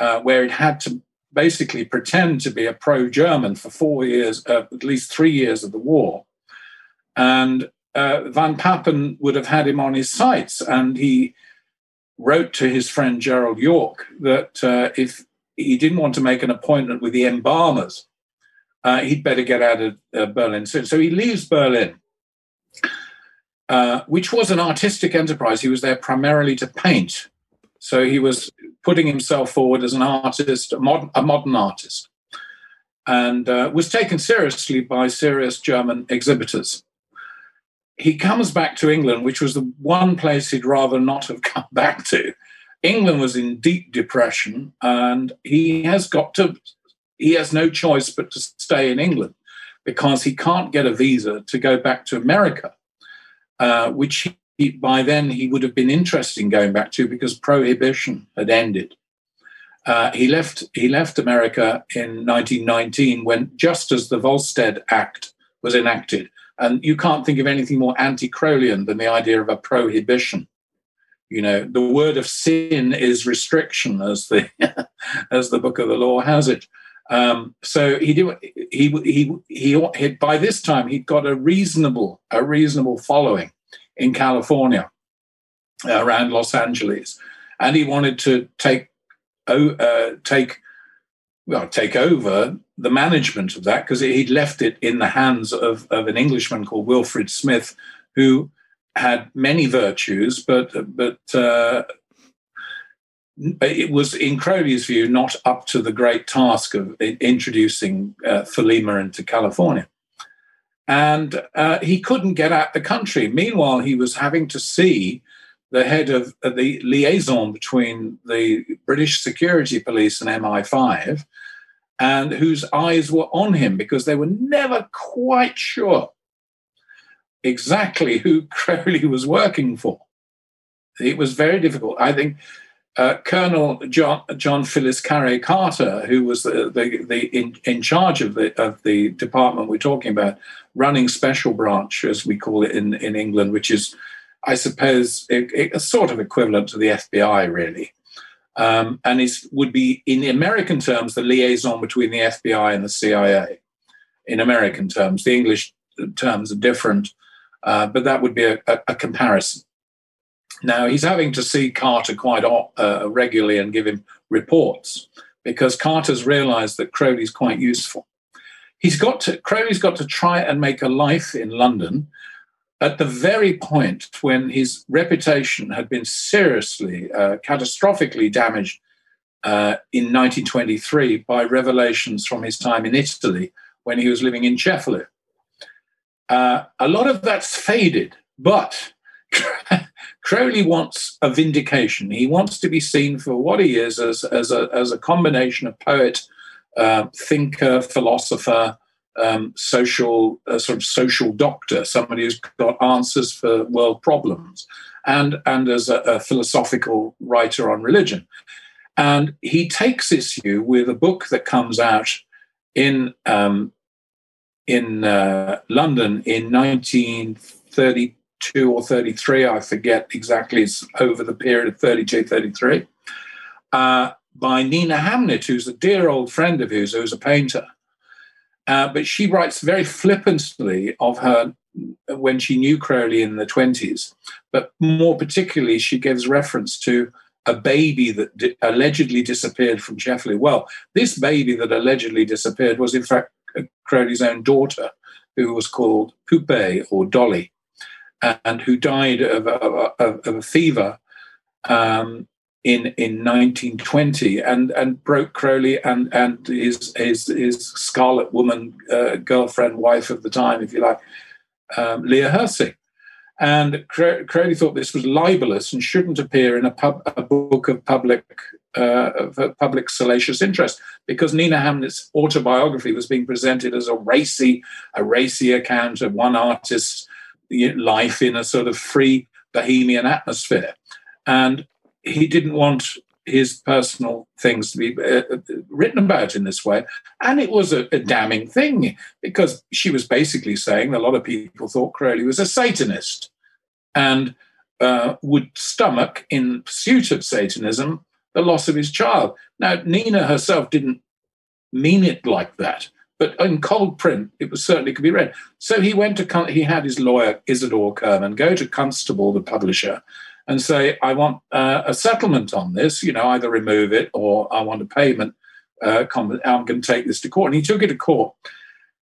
I, where it had to basically pretend to be a pro-German for 4 years, at least 3 years of the war. And Van Papen would have had him on his sights, and he wrote to his friend Gerald York that if he didn't want to make an appointment with the embalmers, he'd better get out of Berlin soon. So he leaves Berlin, which was an artistic enterprise. He was there primarily to paint. So he was putting himself forward as an artist, a modern artist, and was taken seriously by serious German exhibitors. He comes back to England, which was the one place he'd rather not have come back to. England was in deep depression, and he has no choice but to stay in England. because he can't get a visa to go back to America, which by then he would have been interested in going back to because prohibition had ended. He left America in 1919 when just as the Volstead Act was enacted. And you can't think of anything more anti-Crowleyan than the idea of a prohibition. You know, the word of sin is restriction, as the as the Book of the Law has it. So he did. He by this time he'd got a reasonable following in California, around Los Angeles, and he wanted to take over the management of that because he'd left it in the hands of an Englishman called Wilfrid Smith, who had many virtues, but it was, in Crowley's view, not up to the great task of introducing Thelema into California. And he couldn't get out the country. Meanwhile, he was having to see the head of the liaison between the British security police and MI5, and whose eyes were on him because they were never quite sure exactly who Crowley was working for. It was very difficult. I think Colonel John Phyllis Carey Carter, who was in charge of the department we're talking about, running Special Branch, as we call it in England, which is, I suppose, a sort of equivalent to the FBI, really. And it would be, in American terms, the liaison between the FBI and the CIA. In American terms, the English terms are different, but that would be a comparison. Now, he's having to see Carter quite regularly and give him reports because Carter's realised that Crowley's quite useful. Crowley's got to try and make a life in London at the very point when his reputation had been seriously, catastrophically damaged in 1923 by revelations from his time in Italy when he was living in Cefalù. A lot of that's faded, but Crowley wants a vindication. He wants to be seen for what he is as a combination of poet, thinker, philosopher, sort of social doctor, somebody who's got answers for world problems, and as a philosophical writer on religion. And he takes issue with a book that comes out in London in 1932. Or 33, I forget exactly, it's over the period of 32, 33, by Nina Hamnett, who's a dear old friend of his, who's a painter. But she writes very flippantly of her when she knew Crowley in the 20s. But more particularly, she gives reference to a baby that allegedly disappeared from Cefalù. Well, this baby that allegedly disappeared was, in fact, Crowley's own daughter, who was called Poupée or Dolly, and who died of a fever in 1920, and broke Crowley and his Scarlet Woman girlfriend, wife of the time, if you like, Leah Hersey. And Crowley thought this was libelous and shouldn't appear in a book of public salacious interest, because Nina Hamnett's autobiography was being presented as a racy account of one artist's life in a sort of free bohemian atmosphere, and he didn't want his personal things to be written about in this way. And it was a damning thing, because she was basically saying a lot of people thought Crowley was a Satanist and would stomach, in pursuit of Satanism, the loss of his child. Now, Nina herself didn't mean it like that, but in cold print, it was certainly could be read. So he had his lawyer, Isidore Kerman, go to Constable, the publisher, and say, I want a settlement on this, you know, either remove it or I want a payment. I'm going to take this to court. And he took it to court.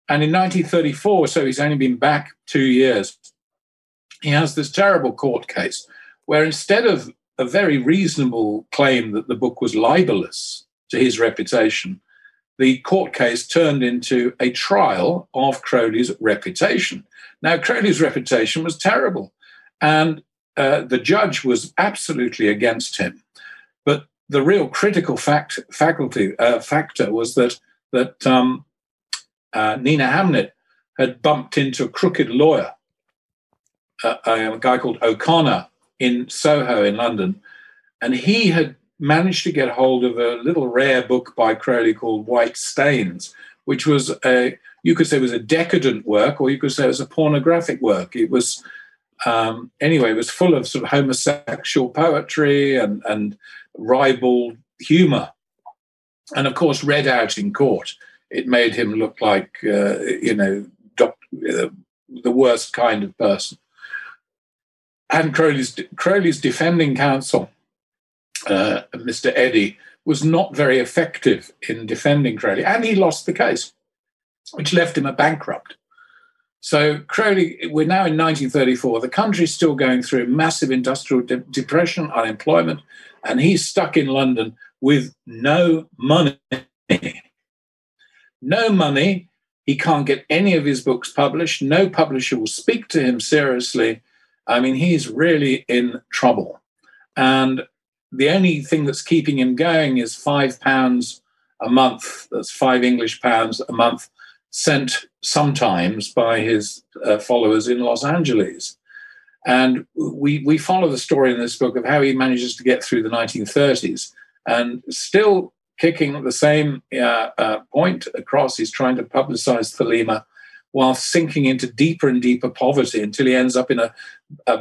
And in 1934, so he's only been back 2 years, he has this terrible court case where, instead of a very reasonable claim that the book was libelous to his reputation, the court case turned into a trial of Crowley's reputation. Now, Crowley's reputation was terrible, and the judge was absolutely against him. But the real critical factor was that Nina Hamnett had bumped into a crooked lawyer, a guy called O'Connor in Soho in London, and he had managed to get hold of a little rare book by Crowley called White Stains, which was you could say it was a decadent work, or you could say it was a pornographic work. It was, anyway, it was full of sort of homosexual poetry and ribald humour. And, of course, read out in court, it made him look like, the worst kind of person. And Crowley's defending counsel, Mr. Eddy, was not very effective in defending Crowley, and he lost the case, which left him a bankrupt. So Crowley, we're now in 1934, the country's still going through massive industrial depression, unemployment, and he's stuck in London with no money. No money, he can't get any of his books published, no publisher will speak to him seriously. I mean, he's really in trouble. And the only thing that's keeping him going is £5 a month. That's £5 a month, sent sometimes by his followers in Los Angeles. And we follow the story in this book of how he manages to get through the 1930s. And still kicking at the same point across, he's trying to publicize Thelema while sinking into deeper and deeper poverty until he ends up in a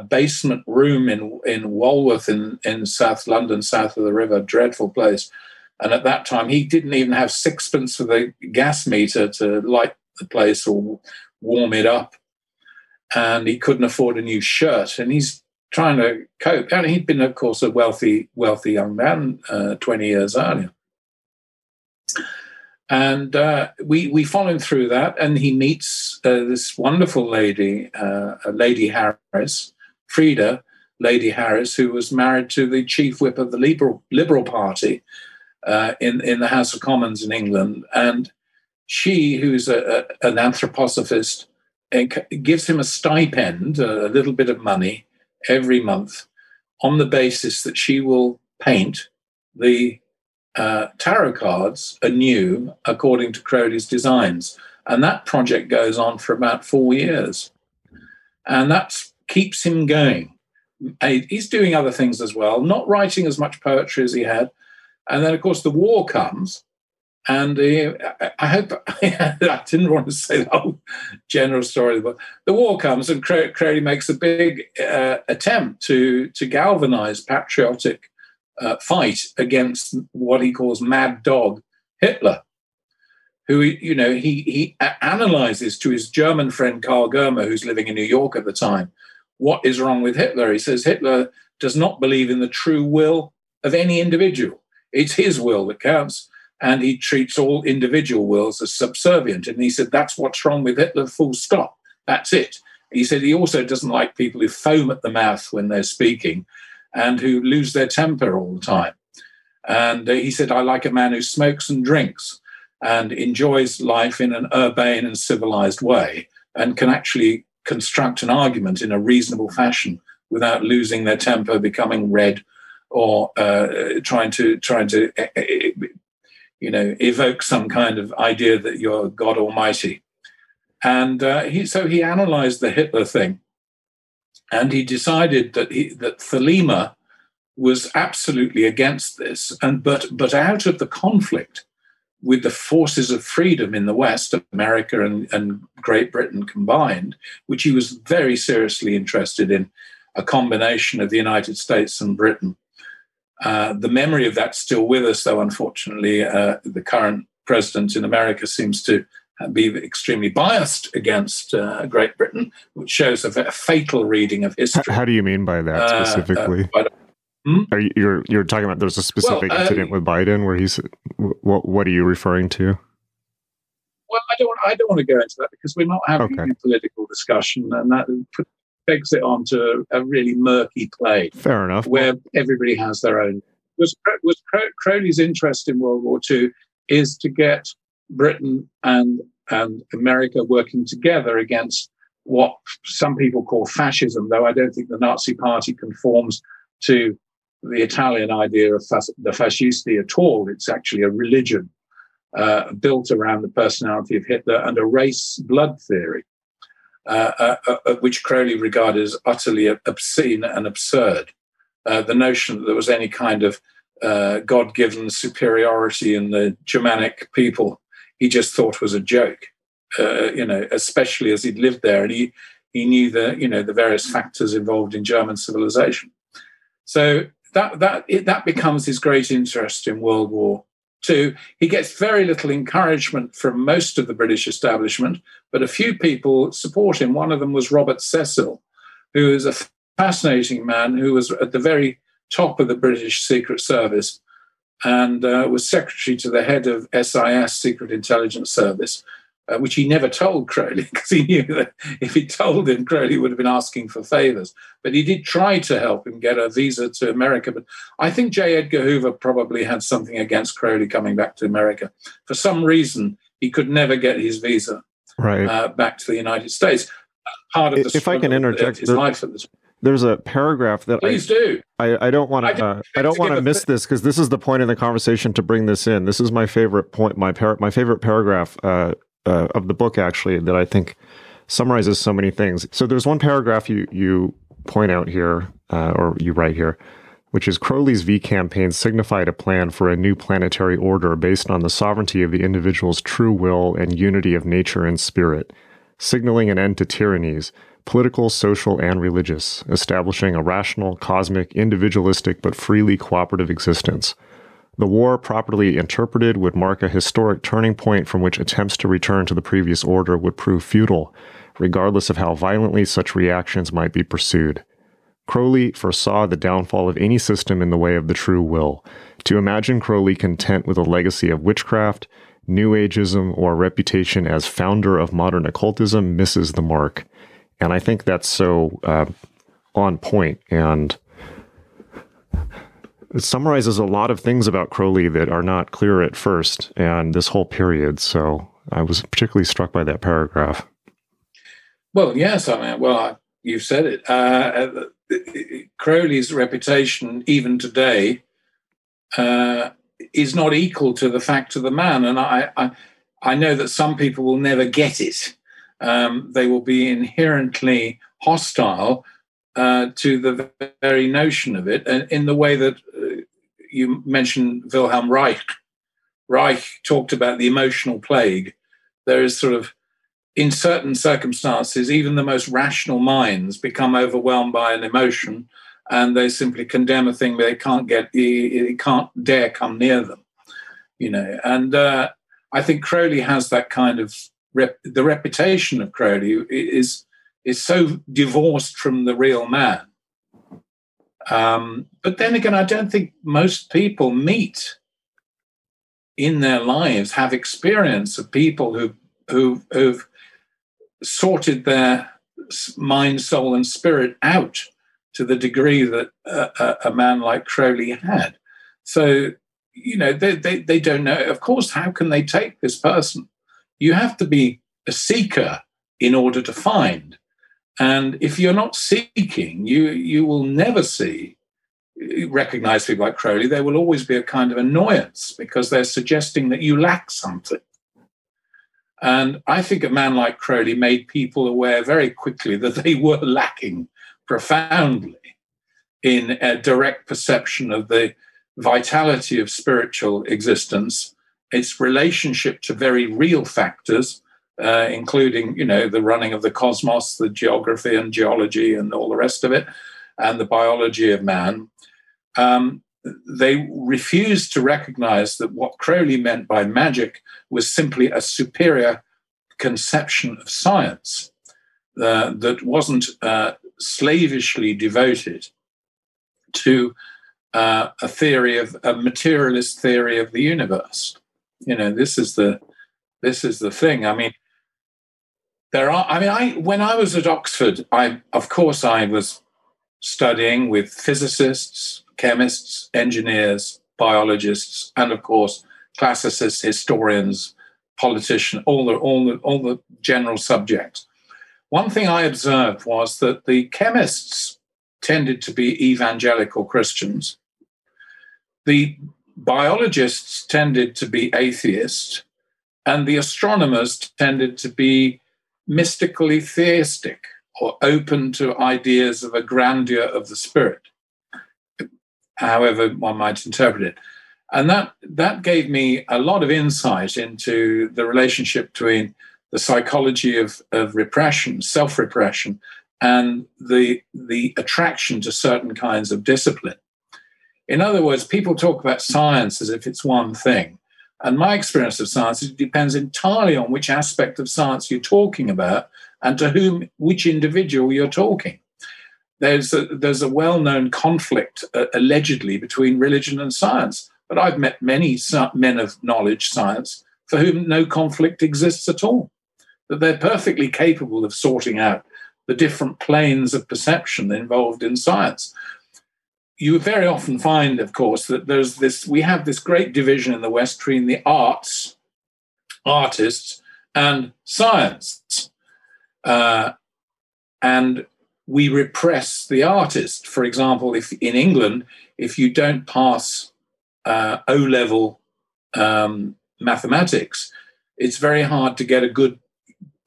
basement room in Walworth in South London, south of the river, dreadful place. And at that time, he didn't even have sixpence for the gas meter to light the place or warm it up. And he couldn't afford a new shirt. And he's trying to cope. And he'd been, of course, a wealthy young man 20 years earlier. And we follow him through that, and he meets this wonderful lady, Lady Harris, Frida Lady Harris, who was married to the chief whip of the Liberal Party in the House of Commons in England. And she, who's an anthroposophist, gives him a stipend, a little bit of money every month, on the basis that she will paint the tarot cards anew according to Crowley's designs. And that project goes on for about 4 years. And that keeps him going. He's doing other things as well, not writing as much poetry as he had. And then, of course, the war comes. And I hope I didn't want to say the whole general story, but the war comes and Crowley makes a big attempt to galvanize patriotic fight against what he calls Mad Dog Hitler, who, he analyzes to his German friend Karl Germer, who's living in New York at the time, what is wrong with Hitler. He says Hitler does not believe in the true will of any individual. It's his will that counts, and he treats all individual wills as subservient. And he said that's what's wrong with Hitler, full stop. That's it. He said he also doesn't like people who foam at the mouth when they're speaking and who lose their temper all the time. And he said, I like a man who smokes and drinks and enjoys life in an urbane and civilized way and can actually construct an argument in a reasonable fashion without losing their temper, becoming red, or trying to evoke some kind of idea that you're God Almighty. And he analyzed the Hitler thing. And he decided that Thelema was absolutely against this, but out of the conflict with the forces of freedom in the West, America and Great Britain combined, which he was very seriously interested in, a combination of the United States and Britain. The memory of that's still with us, though, unfortunately, the current president in America seems to be extremely biased against Great Britain, which shows a fatal reading of history. How do you mean by that specifically? You're talking about there's a specific incident with Biden where he's. What are you referring to? Well, I don't want to go into that because we're not having a political discussion, and that pegs it onto a really murky play. Fair enough. Where everybody has their own. Was Crowley's interest in World War II is to get Britain and America working together against what some people call fascism, though I don't think the Nazi Party conforms to the Italian idea of the fascisti at all. It's actually a religion. built around the personality of Hitler and a race blood theory, which Crowley regarded as utterly obscene and absurd. The notion that there was any kind of God-given superiority in the Germanic people, he just thought was a joke, especially as he'd lived there and he knew the various factors involved in German civilization. So that becomes his great interest in World War II. He gets very little encouragement from most of the British establishment, but a few people support him. One of them was Robert Cecil, who is a fascinating man who was at the very top of the British Secret Service and was secretary to the head of SIS, Secret Intelligence Service, which he never told Crowley because he knew that if he told him, Crowley would have been asking for favors. But he did try to help him get a visa to America. But I think J. Edgar Hoover probably had something against Crowley coming back to America. For some reason, he could never get his visa back to the United States. Part of the struggle, if I can interject, his life at the time. There's a paragraph that I don't want to miss this because this is the point in the conversation to bring this in. This is my favorite point, my favorite paragraph of the book, actually, that I think summarizes so many things. So there's one paragraph you point out here, or you write here, which is Crowley's V campaign signified a plan for a new planetary order based on the sovereignty of the individual's true will and unity of nature and spirit, signaling an end to tyrannies, political, social, and religious, establishing a rational, cosmic, individualistic, but freely cooperative existence. The war, properly interpreted, would mark a historic turning point from which attempts to return to the previous order would prove futile, regardless of how violently such reactions might be pursued. Crowley foresaw the downfall of any system in the way of the true will. To imagine Crowley content with a legacy of witchcraft, New Ageism, or reputation as founder of modern occultism misses the mark. And I think that's so on point, and it summarizes a lot of things about Crowley that are not clear at first, and this whole period. So I was particularly struck by that paragraph. Well, yes, you've said it. Crowley's reputation, even today, is not equal to the fact of the man, and I know that some people will never get it. They will be inherently hostile to the very notion of it, and in the way that you mentioned Wilhelm Reich. Reich talked about the emotional plague. There is sort of, in certain circumstances, even the most rational minds become overwhelmed by an emotion, and they simply condemn a thing they can't get. It can't dare come near them, And I think Crowley has that kind of. The reputation of Crowley is so divorced from the real man. But then again, I don't think most people meet in their lives, have experience of people who've sorted their mind, soul, and spirit out to the degree that a man like Crowley had. So, they don't know. Of course, how can they take this person? You have to be a seeker in order to find. And if you're not seeking, you will never recognize people like Crowley. There will always be a kind of annoyance because they're suggesting that you lack something. And I think a man like Crowley made people aware very quickly that they were lacking profoundly in a direct perception of the vitality of spiritual existence, its relationship to very real factors, including, the running of the cosmos, the geography and geology and all the rest of it, and the biology of man. They refused to recognize that what Crowley meant by magic was simply a superior conception of science that wasn't slavishly devoted to a materialist theory of the universe. This is the thing. When I was at Oxford, I was studying with physicists, chemists, engineers, biologists, and of course classicists, historians, politicians, all the general subjects. One thing I observed was that the chemists tended to be evangelical Christians. The biologists tended to be atheist, and the astronomers tended to be mystically theistic or open to ideas of a grandeur of the spirit, however one might interpret it. And that gave me a lot of insight into the relationship between the psychology of repression, self-repression, and the attraction to certain kinds of discipline. In other words, people talk about science as if it's one thing. And my experience of science is it depends entirely on which aspect of science you're talking about and to whom, which individual you're talking. There's a well-known conflict, allegedly, between religion and science. But I've met many men of knowledge science for whom no conflict exists at all, that they're perfectly capable of sorting out the different planes of perception involved in science. You very often find, of course, that we have this great division in the West between the arts, artists, and science. And we repress the artist. For example, if in England, if you don't pass O-level mathematics, it's very hard to get a good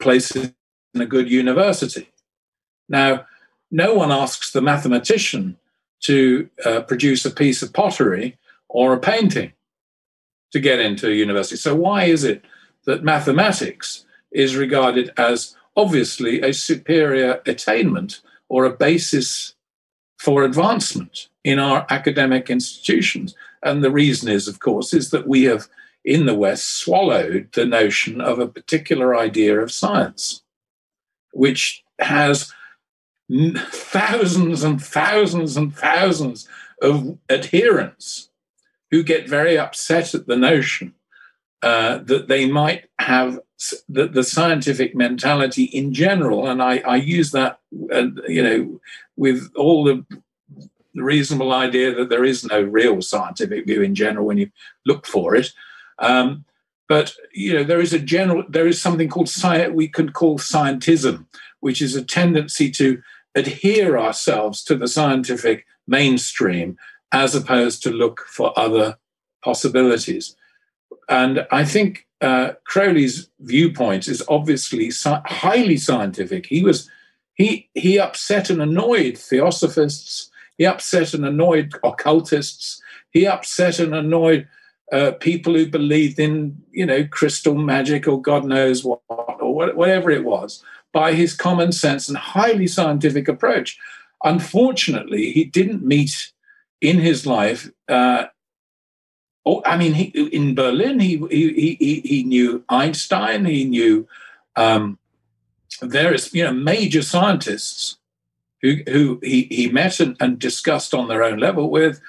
place in a good university. Now, no one asks the mathematician to produce a piece of pottery or a painting to get into a university. So why is it that mathematics is regarded as obviously a superior attainment or a basis for advancement in our academic institutions? And the reason is, of course, is that we have, in the West, swallowed the notion of a particular idea of science, which has thousands and thousands and thousands of adherents who get very upset at the notion that they might have the scientific mentality in general. And I use that, with all the reasonable idea that there is no real scientific view in general when you look for it. But there is something called scientism, which is a tendency to adhere ourselves to the scientific mainstream as opposed to look for other possibilities. And I think Crowley's viewpoint is obviously highly scientific. He upset and annoyed theosophists. He upset and annoyed occultists. He upset and annoyed people who believed in, crystal magic or God knows what, or whatever it was, by his common sense and highly scientific approach. Unfortunately, he didn't meet in his life. In Berlin, he knew Einstein. He knew various major scientists who he met and discussed on their own level with.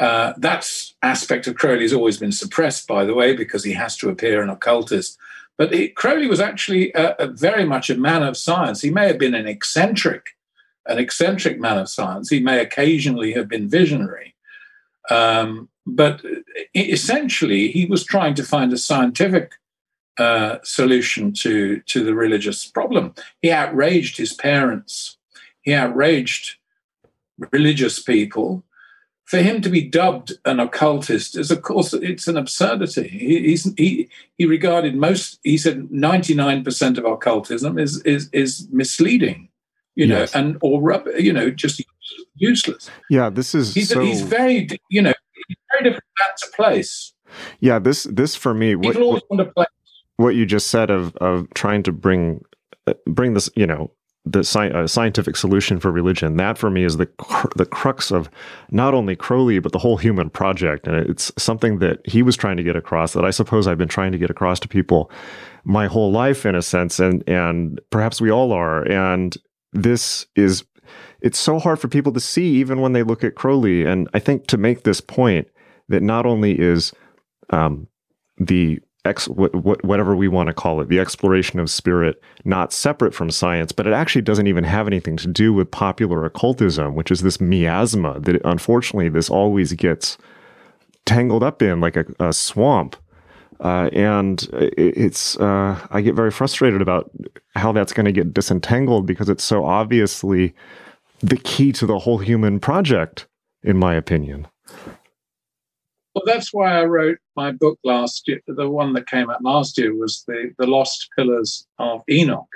That aspect of Crowley has always been suppressed, by the way, because he has to appear an occultist. But Crowley was actually very much a man of science. He may have been an eccentric man of science. He may occasionally have been visionary. But essentially, he was trying to find a scientific solution to the religious problem. He outraged his parents. He outraged religious people. For him to be dubbed an occultist is, of course, it's an absurdity. He regarded most. He said 99% of occultism is misleading, yes. And just useless. Yeah, this is. He's very, he's very different back to place. Yeah, this for me. People always want to place. What you just said of trying to bring this, the scientific solution for religion, that for me is the crux of not only Crowley, but the whole human project. And it's something that he was trying to get across, that I suppose I've been trying to get across to people my whole life, in a sense, and perhaps we all are. And this is, it's so hard for people to see even when they look at Crowley. And I think to make this point that not only is whatever we want to call it, the exploration of spirit, not separate from science, but it actually doesn't even have anything to do with popular occultism, which is this miasma that, unfortunately, this always gets tangled up in like a swamp. And it's I get very frustrated about how that's going to get disentangled, because it's so obviously the key to the whole human project, in my opinion. Well, that's why I wrote my book last year. The one that came out last year was The Lost Pillars of Enoch.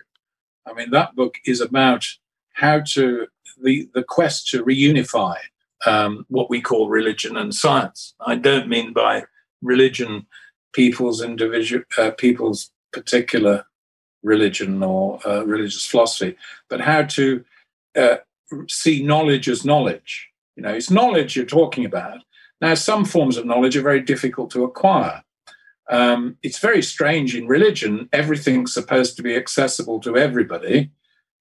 I mean, that book is about how to, the quest to reunify what we call religion and science. I don't mean by religion people's individual people's particular religion or religious philosophy, but how to see knowledge as knowledge. You know, it's knowledge you're talking about. Now, some forms of knowledge are very difficult to acquire. It's very strange in religion. Everything's supposed to be accessible to everybody.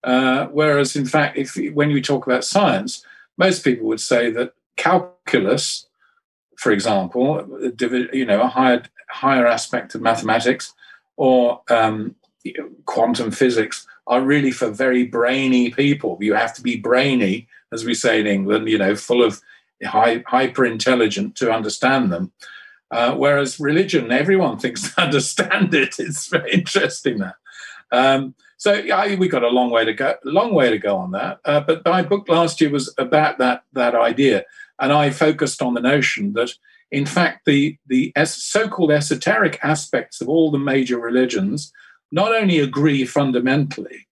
Whereas, in fact, when you talk about science, most people would say that calculus, for example, you know, a higher aspect of mathematics or quantum physics are really for very brainy people. You have to be brainy, as we say in England, you know, full of hyper-intelligent to understand them. Whereas religion, everyone thinks to understand it. It's very interesting that. So we got a long way to go on that. But my book last year was about that idea. And I focused on the notion that, in fact, the so-called esoteric aspects of all the major religions not only agree fundamentally,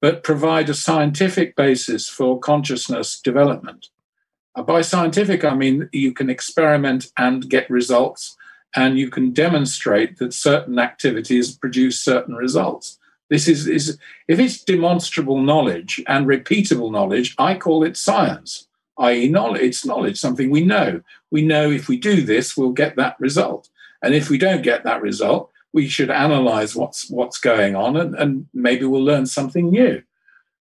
but provide a scientific basis for consciousness development. By scientific, I mean you can experiment and get results, and you can demonstrate that certain activities produce certain results. This is if it's demonstrable knowledge and repeatable knowledge, I call it science, i.e. knowledge. It's knowledge, something we know. We know if we do this, we'll get that result. And if we don't get that result, we should analyze what's going on, and maybe we'll learn something new.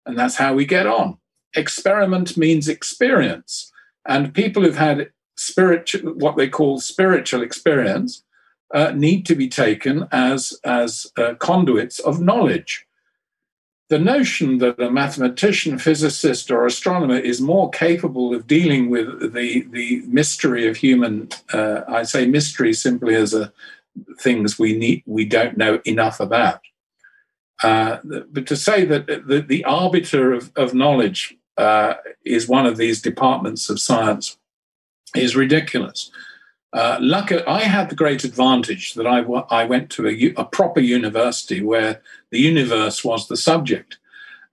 And that's how we get on. Experiment means experience. And people who've had what they call spiritual experience need to be taken as conduits of knowledge. The notion that a mathematician, physicist, or astronomer is more capable of dealing with the mystery of human, I say mystery simply as a things we don't know enough about. But to say that the arbiter of knowledge is one of these departments of science is ridiculous. I had the great advantage that I went to a proper university where the universe was the subject.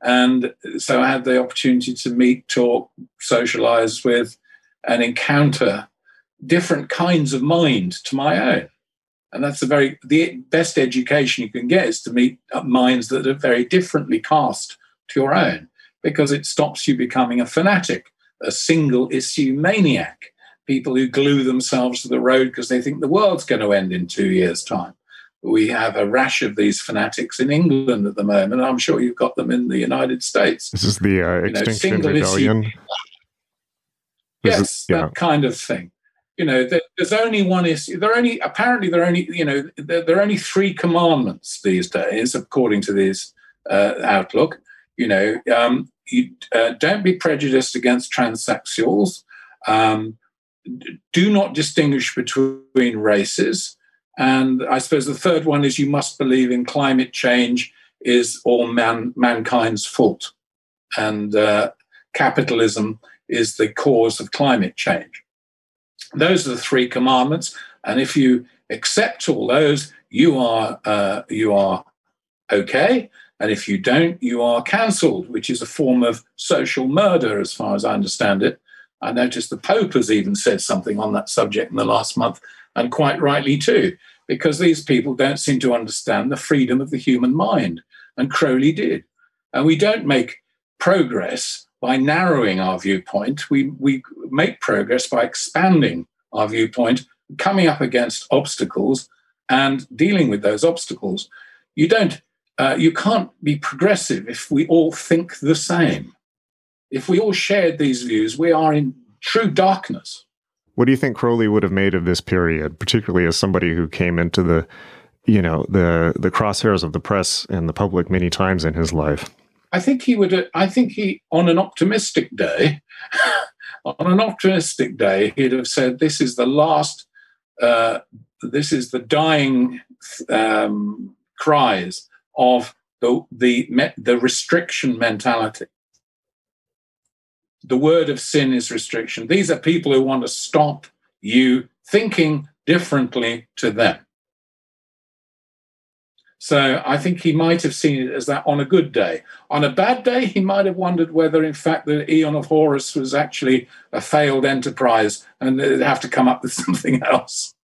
And so I had the opportunity to meet, talk, socialize with, and encounter different kinds of mind to my own. And that's the best education you can get is to meet minds that are very differently cast to your own, because it stops you becoming a fanatic, a single issue maniac, people who glue themselves to the road because they think the world's going to end in 2 years' time. We have a rash of these fanatics in England at the moment. I'm sure you've got them in the United States. This is the Extinction Rebellion. That kind of thing. You know, there's only one issue. There are only three commandments these days, according to this outlook. You know, don't be prejudiced against transsexuals. Do not distinguish between races. And I suppose the third one is you must believe in climate change is all mankind's fault. And capitalism is the cause of climate change. Those are the three commandments, and if you accept all those, you are okay. And if you don't, you are cancelled, which is a form of social murder, as far as I understand it. I noticed the Pope has even said something on that subject in the last month, and quite rightly too, because these people don't seem to understand the freedom of the human mind, and Crowley did. And we don't make progress by narrowing our viewpoint. We make progress by expanding our viewpoint, coming up against obstacles and dealing with those obstacles. You can't be progressive if we all think the same. If we all shared these views, we are in true darkness. What do you think Crowley would have made of this period, particularly as somebody who came into the crosshairs of the press and the public many times in his life? I think he, on an optimistic day, he'd have said, this is the last, this is the dying cries of the restriction mentality. The word of sin is restriction. These are people who want to stop you thinking differently to them. So I think he might have seen it as that on a good day. On a bad day, he might have wondered whether, in fact, the Aeon of Horus was actually a failed enterprise and they'd have to come up with something else.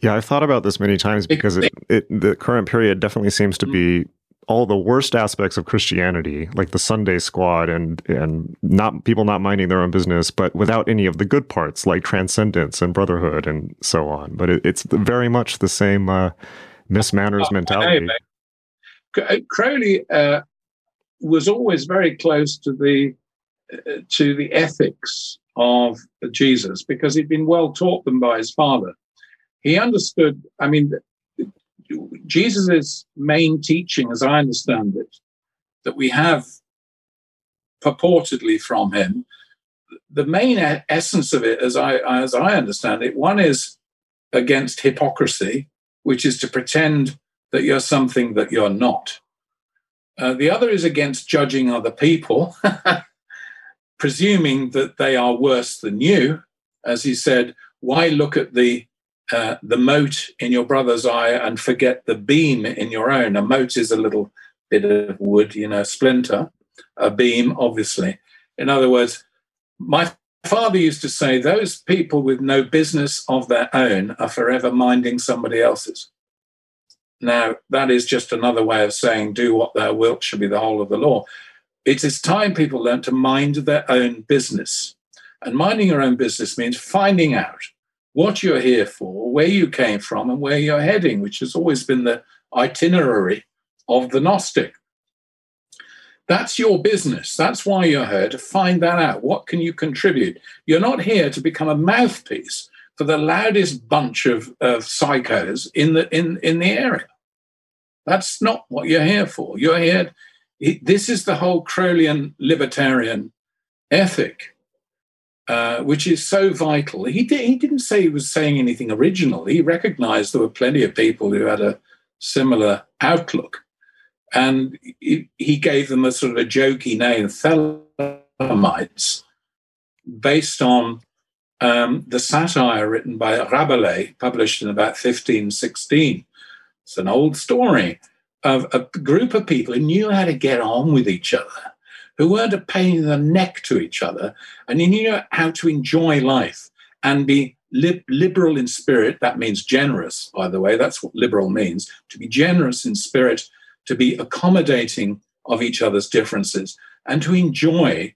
Yeah, I've thought about this many times because the current period definitely seems to be all the worst aspects of Christianity, like the Sunday squad and not people not minding their own business, but without any of the good parts, like transcendence and brotherhood and so on. But it's very much the same... mismanners mentality. Crowley was always very close to the ethics of Jesus because he'd been well taught them by his father. He understood, I mean, Jesus's main teaching, as I understand it, that we have purportedly from him, the main essence of it, as I understand it, one is against hypocrisy, which is to pretend that you're something that you're not. The other is against judging other people, presuming that they are worse than you. As he said, why look at the mote in your brother's eye and forget the beam in your own? A mote is a little bit of wood, splinter, a beam, obviously. In other words, my father used to say, those people with no business of their own are forever minding somebody else's. Now, that is just another way of saying, do what thou wilt should be the whole of the law. It is time people learn to mind their own business. And minding your own business means finding out what you're here for, where you came from, and where you're heading, which has always been the itinerary of the Gnostic. That's your business. That's why you're here, to find that out. What can you contribute? You're not here to become a mouthpiece for the loudest bunch of psychos in the area. That's not what you're here for. You're here. This is the whole Crowleyan libertarian ethic, which is so vital. He didn't say he was saying anything original. He recognized there were plenty of people who had a similar outlook. And he gave them a sort of a jokey name, Thelemites, based on the satire written by Rabelais, published in about 1516. It's an old story of a group of people who knew how to get on with each other, who weren't a pain in the neck to each other, and who knew how to enjoy life and be liberal in spirit. That means generous, by the way. That's what liberal means, to be generous in spirit, to be accommodating of each other's differences, and to enjoy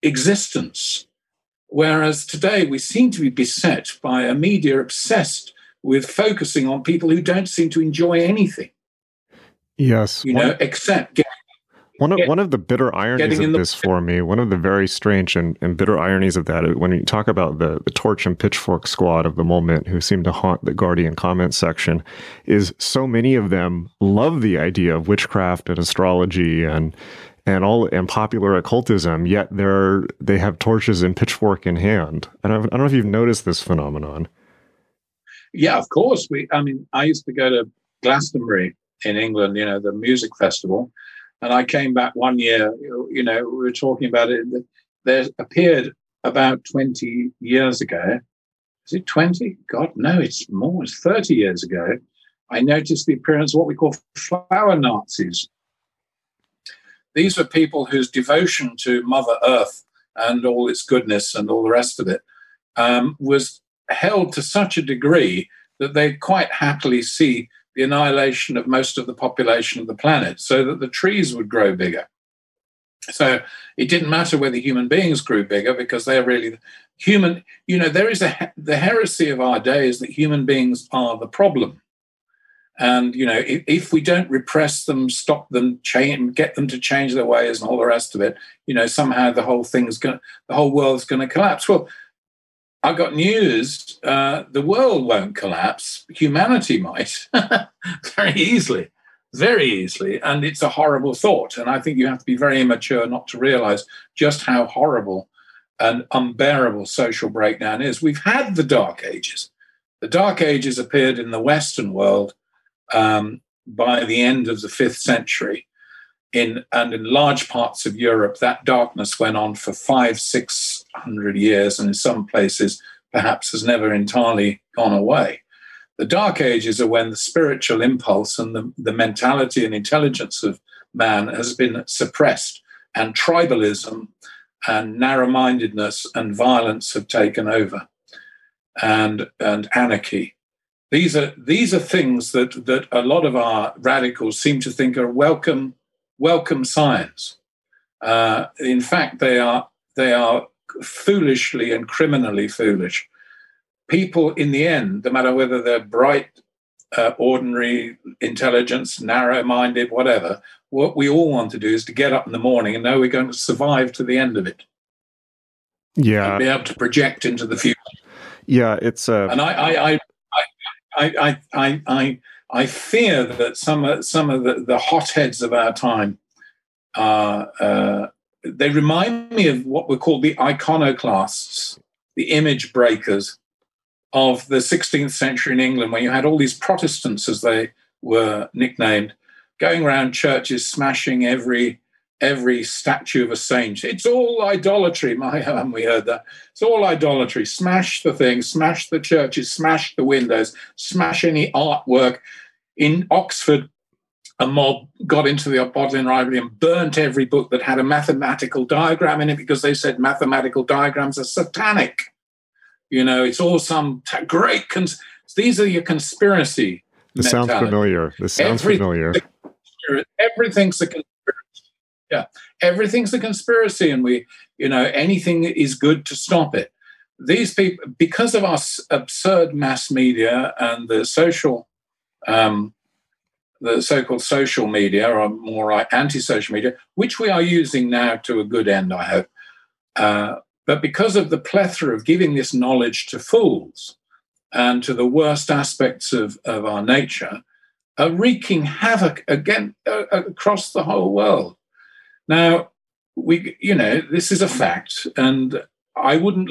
existence. Whereas today we seem to be beset by a media obsessed with focusing on people who don't seem to enjoy anything. Yes. Except getting... One of the bitter ironies of this for me, one of the very strange and bitter ironies of that, when you talk about the torch and pitchfork squad of the moment who seem to haunt the Guardian comment section, is so many of them love the idea of witchcraft and astrology and popular occultism, yet they have torches and pitchfork in hand. And I don't know if you've noticed this phenomenon. Yeah, of course. I used to go to Glastonbury in England, the music festival. And I came back one year, we were talking about it. There appeared about 20 years ago. Is it 20? God, no, it's more. It's 30 years ago. I noticed the appearance of what we call flower Nazis. These are people whose devotion to Mother Earth and all its goodness and all the rest of it was held to such a degree that they quite happily see the annihilation of most of the population of the planet so that the trees would grow bigger. So it didn't matter whether human beings grew bigger because they're really human. There is the heresy of our day is that human beings are the problem. And, if we don't repress them, stop them, get them to change their ways and all the rest of it, somehow the whole world's going to collapse. Well, I've got news, the world won't collapse. Humanity might very easily. And it's a horrible thought. And I think you have to be very immature not to realize just how horrible and unbearable social breakdown is. We've had the Dark Ages. The Dark Ages appeared in the Western world by the end of the 5th century. In large parts of Europe, that darkness went on for 500-600 years, and in some places, perhaps has never entirely gone away. The Dark Ages are when the spiritual impulse and the mentality and intelligence of man has been suppressed, and tribalism and narrow-mindedness and violence have taken over, and anarchy. These are things that a lot of our radicals seem to think are welcome signs. In fact, they are foolishly and criminally foolish. People, in the end, no matter whether they're bright, ordinary, intelligence, narrow-minded, whatever, what we all want to do is to get up in the morning and know we're going to survive to the end of it. Yeah, and be able to project into the future. Yeah, it's and I fear that some of the hotheads of our time they remind me of what were called the iconoclasts, the image breakers of the 16th century in England, where you had all these Protestants, as they were nicknamed, going around churches smashing every statue of a saint. It's all idolatry. My, haven't we heard that? It's all idolatry. Smash the things, smash the churches, smash the windows, smash any artwork. In Oxford, a mob got into the Bodleian Library and burnt every book that had a mathematical diagram in it, because they said mathematical diagrams are satanic. You know, it's all some great... These are your conspiracy This mentality. Sounds familiar. This sounds familiar. Everything's a conspiracy. Yeah, everything's a conspiracy, and we, you know, anything is good to stop it. These people, because of our absurd mass media and the social, the so-called social media, or more like anti-social media, which we are using now to a good end, I hope. But because of the plethora of giving this knowledge to fools and to the worst aspects of our nature, are wreaking havoc again across the whole world. Now, this is a fact, and I wouldn't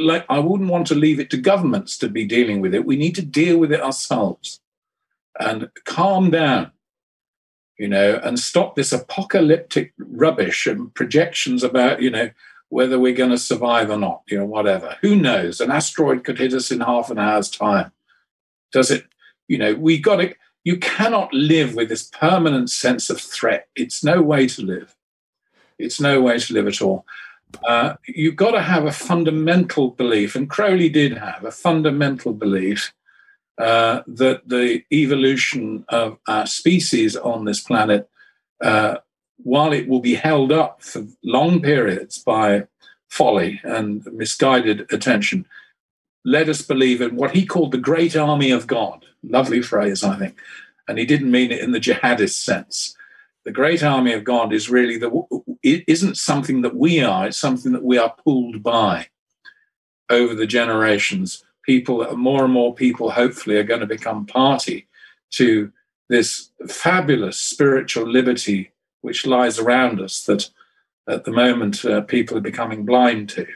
want to leave it to governments to be dealing with it. We need to deal with it ourselves and calm down, and stop this apocalyptic rubbish and projections about, whether we're going to survive or not, whatever. Who knows? An asteroid could hit us in half an hour's time. Does it? We got it. You cannot live with this permanent sense of threat. It's no way to live. It's no way to live at all. You've got to have a fundamental belief, and Crowley did have a fundamental belief that the evolution of our species on this planet, while it will be held up for long periods by folly and misguided attention, led us believe in what he called the great army of God. Lovely phrase, I think. And he didn't mean it in the jihadist sense. The great army of God is really it isn't something that we are, it's something that we are pulled by over the generations. People, more and more people, hopefully, are going to become party to this fabulous spiritual liberty which lies around us that at the moment people are becoming blind to.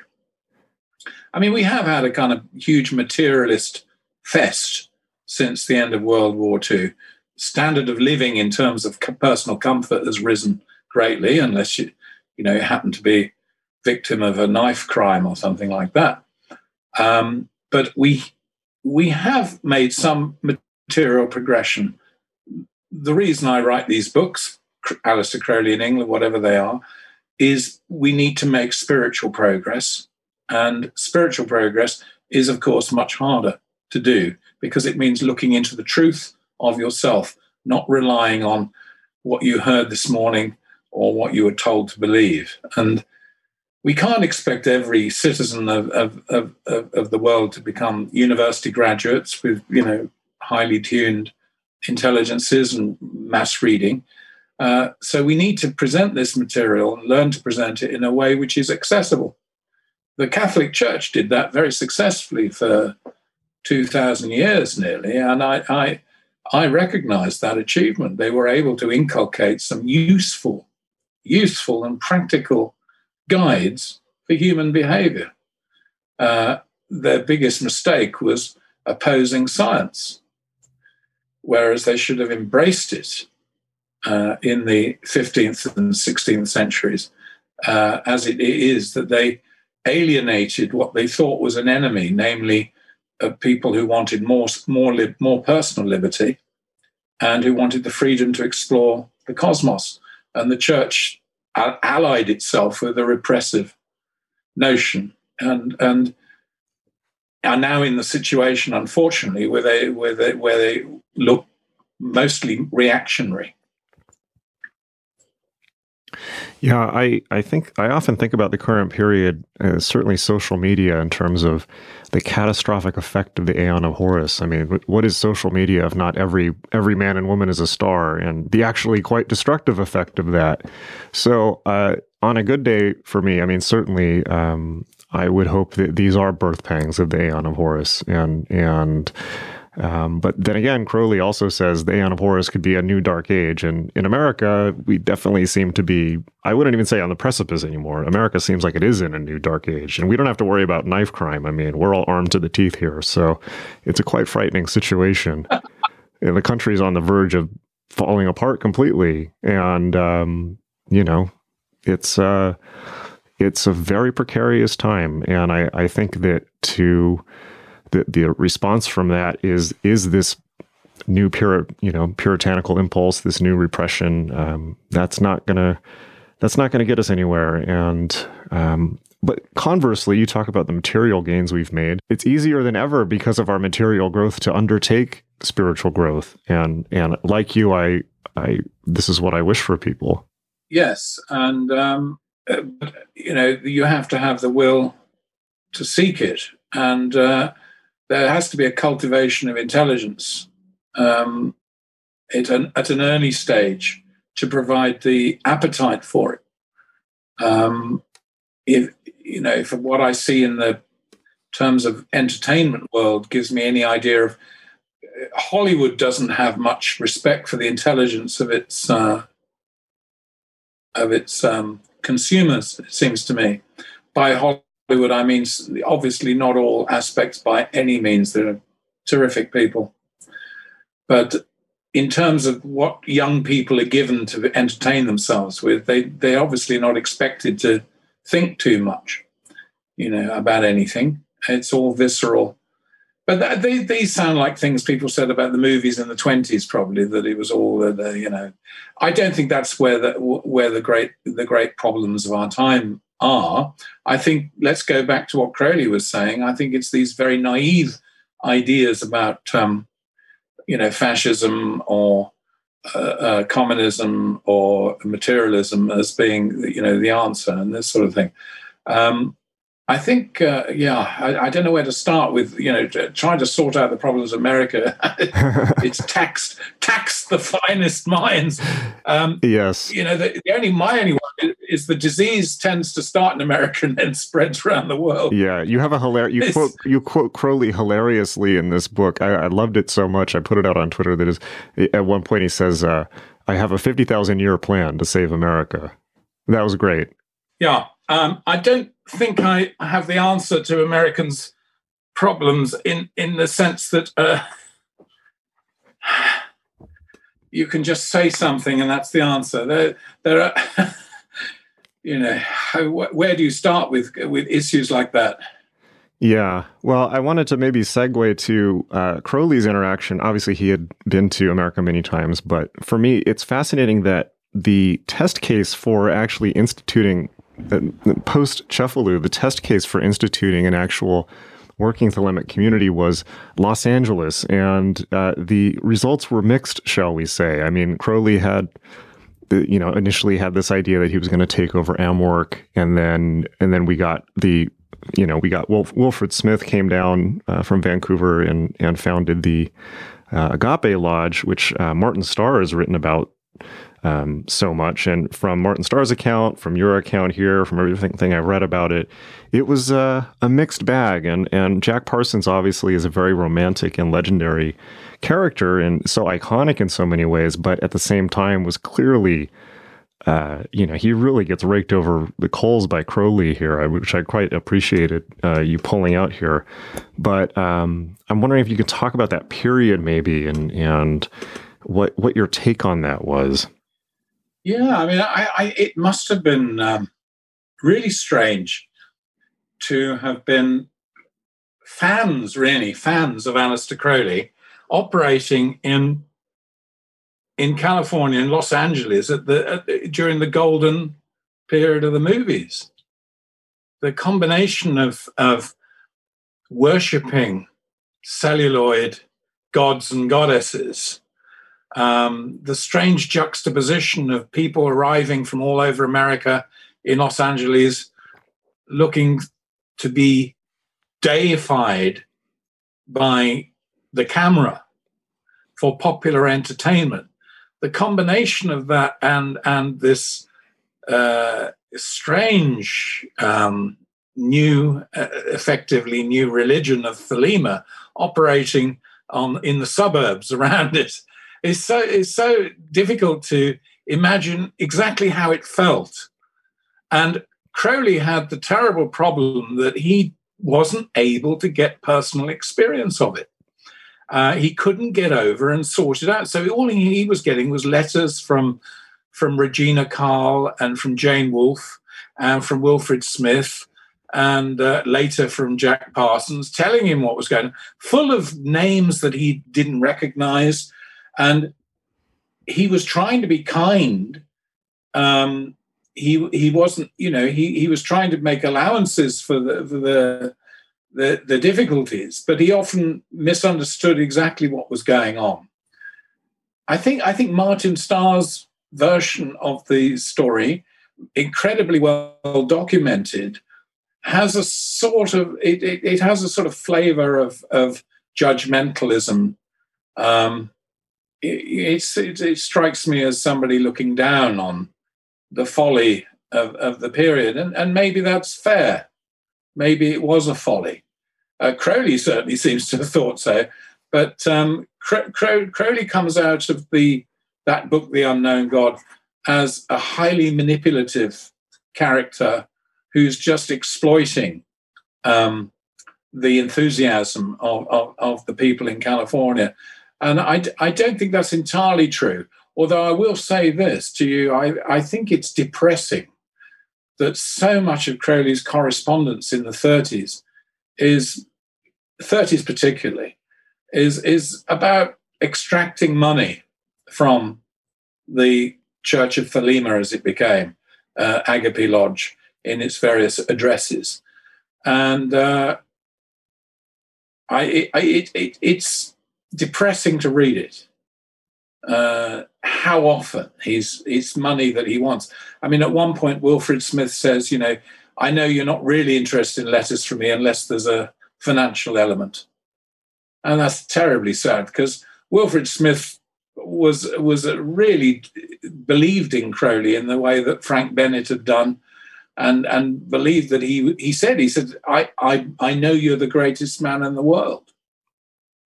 I mean, we have had a kind of huge materialist fest since the end of World War II. Standard of living in terms of personal comfort has risen greatly, unless you happen to be victim of a knife crime or something like that. But we have made some material progression. The reason I write these books, Alistair Crowley in England, whatever they are, is we need to make spiritual progress. And spiritual progress is, of course, much harder to do, because it means looking into the truth of yourself, not relying on what you heard this morning or what you were told to believe. And we can't expect every citizen of the world to become university graduates with, highly tuned intelligences and mass reading. So we need to present this material and learn to present it in a way which is accessible. The Catholic Church did that very successfully for 2,000 years nearly, and I recognize that achievement. They were able to inculcate some useful and practical guides for human behavior. Their biggest mistake was opposing science, whereas they should have embraced it in the 15th and 16th centuries, as it is that they alienated what they thought was an enemy, namely of people who wanted more personal liberty and who wanted the freedom to explore the cosmos. And the church allied itself with a repressive notion. And are now in the situation, unfortunately, where they look mostly reactionary. Yeah, I think I often think about the current period, certainly social media, in terms of the catastrophic effect of the Aeon of Horus. I mean, what is social media if not every man and woman is a star, and the actually quite destructive effect of that? So on a good day for me, I mean, certainly I would hope that these are birth pangs of the Aeon of Horus, and. But then again, Crowley also says the Aeon of Horus could be a new dark age. And in America, we definitely seem to be, I wouldn't even say on the precipice anymore. America seems like it is in a new dark age. And we don't have to worry about knife crime. I mean, we're all armed to the teeth here. So it's a quite frightening situation. And the country's on the verge of falling apart completely. And, you know, it's a very precarious time. And I think that the response from that is this new puritanical impulse, this new repression. That's not gonna get us anywhere. And but conversely, you talk about the material gains we've made. It's easier than ever because of our material growth to undertake spiritual growth. And like you, I this is what I wish for people. Yes, and you know, you have to have the will to seek it, and. There has to be a cultivation of intelligence at an early stage to provide the appetite for it. If what I see in the terms of entertainment world gives me any idea of Hollywood doesn't have much respect for the intelligence of its consumers, it seems to me. By Hollywood, I mean, obviously not all aspects by any means. They're terrific people. But in terms of what young people are given to entertain themselves with, they're obviously not expected to think too much, you know, about anything. It's all visceral. But they sound like things people said about the movies in the 1920s, probably, that it was all, you know. I don't think that's where the great problems of our time are. I think, let's go back to what Crowley was saying, I think it's these very naive ideas about, fascism or communism or materialism as being, you know, the answer and this sort of thing. I don't know where to start with, you know, trying to sort out the problems of America. It's taxed the finest minds. Yes. You know, my only one is the disease tends to start in America and then spreads around the world. Yeah, you have a you quote Crowley hilariously in this book. I loved it so much. I put it out on Twitter. That is, at one point he says, I have a 50,000 year plan to save America. That was great. Yeah. I don't think I have the answer to Americans' problems in the sense that you can just say something and that's the answer. There are, you know, where do you start with issues like that? Yeah. Well, I wanted to maybe segue to Crowley's interaction. Obviously, he had been to America many times, but for me, it's fascinating that the test case for actually instituting post Cefalù, the test case for instituting an actual working Thelemic community was Los Angeles, and the results were mixed, shall we say. I mean, Crowley had, initially had this idea that he was going to take over AmWork, and then we got Wilfred Smith came down from Vancouver and founded the Agape Lodge, which Martin Starr has written about. So much, and from Martin Starr's account, from your account here, from everything I read about it, it was a mixed bag. And Jack Parsons obviously is a very romantic and legendary character, and so iconic in so many ways. But at the same time, was clearly, he really gets raked over the coals by Crowley here, which I quite appreciated you pulling out here. But I'm wondering if you could talk about that period, maybe, and what your take on that was. Yeah, I mean, it must have been really strange to have been fans, really, fans of Aleister Crowley, operating in California, in Los Angeles, during the golden period of the movies. The combination of worshipping celluloid gods and goddesses, the strange juxtaposition of people arriving from all over America in Los Angeles looking to be deified by the camera for popular entertainment. The combination of that and this strange new, effectively new religion of Thelema operating in the suburbs around it, is so difficult to imagine exactly how it felt. And Crowley had the terrible problem that he wasn't able to get personal experience of it. He couldn't get over and sort it out. So all he was getting was letters from Regina Carl and from Jane Wolfe and from Wilfred Smith and later from Jack Parsons, telling him what was going on, full of names that he didn't recognize. And he was trying to be kind. He wasn't, you know, he was trying to make allowances for the difficulties, but he often misunderstood exactly what was going on. I think Martin Starr's version of the story, incredibly well documented, has a sort of it has a sort of flavour of judgmentalism. It strikes me as somebody looking down on the folly of the period, and maybe that's fair. Maybe it was a folly. Crowley certainly seems to have thought so. But Crowley comes out of that book, The Unknown God, as a highly manipulative character who's just exploiting the enthusiasm of the people in California. And I don't think that's entirely true. Although I will say this to you, I think it's depressing that so much of Crowley's correspondence in the 30s particularly, is about extracting money from the Church of Thelema, as it became, Agape Lodge, in its various addresses. And it's depressing to read it. How often it's money that he wants. I mean, at one point, Wilfred Smith says, you know, I know you're not really interested in letters from me unless there's a financial element. And that's terribly sad, because Wilfred Smith was really believed in Crowley in the way that Frank Bennett had done, and believed that he said, I know you're the greatest man in the world.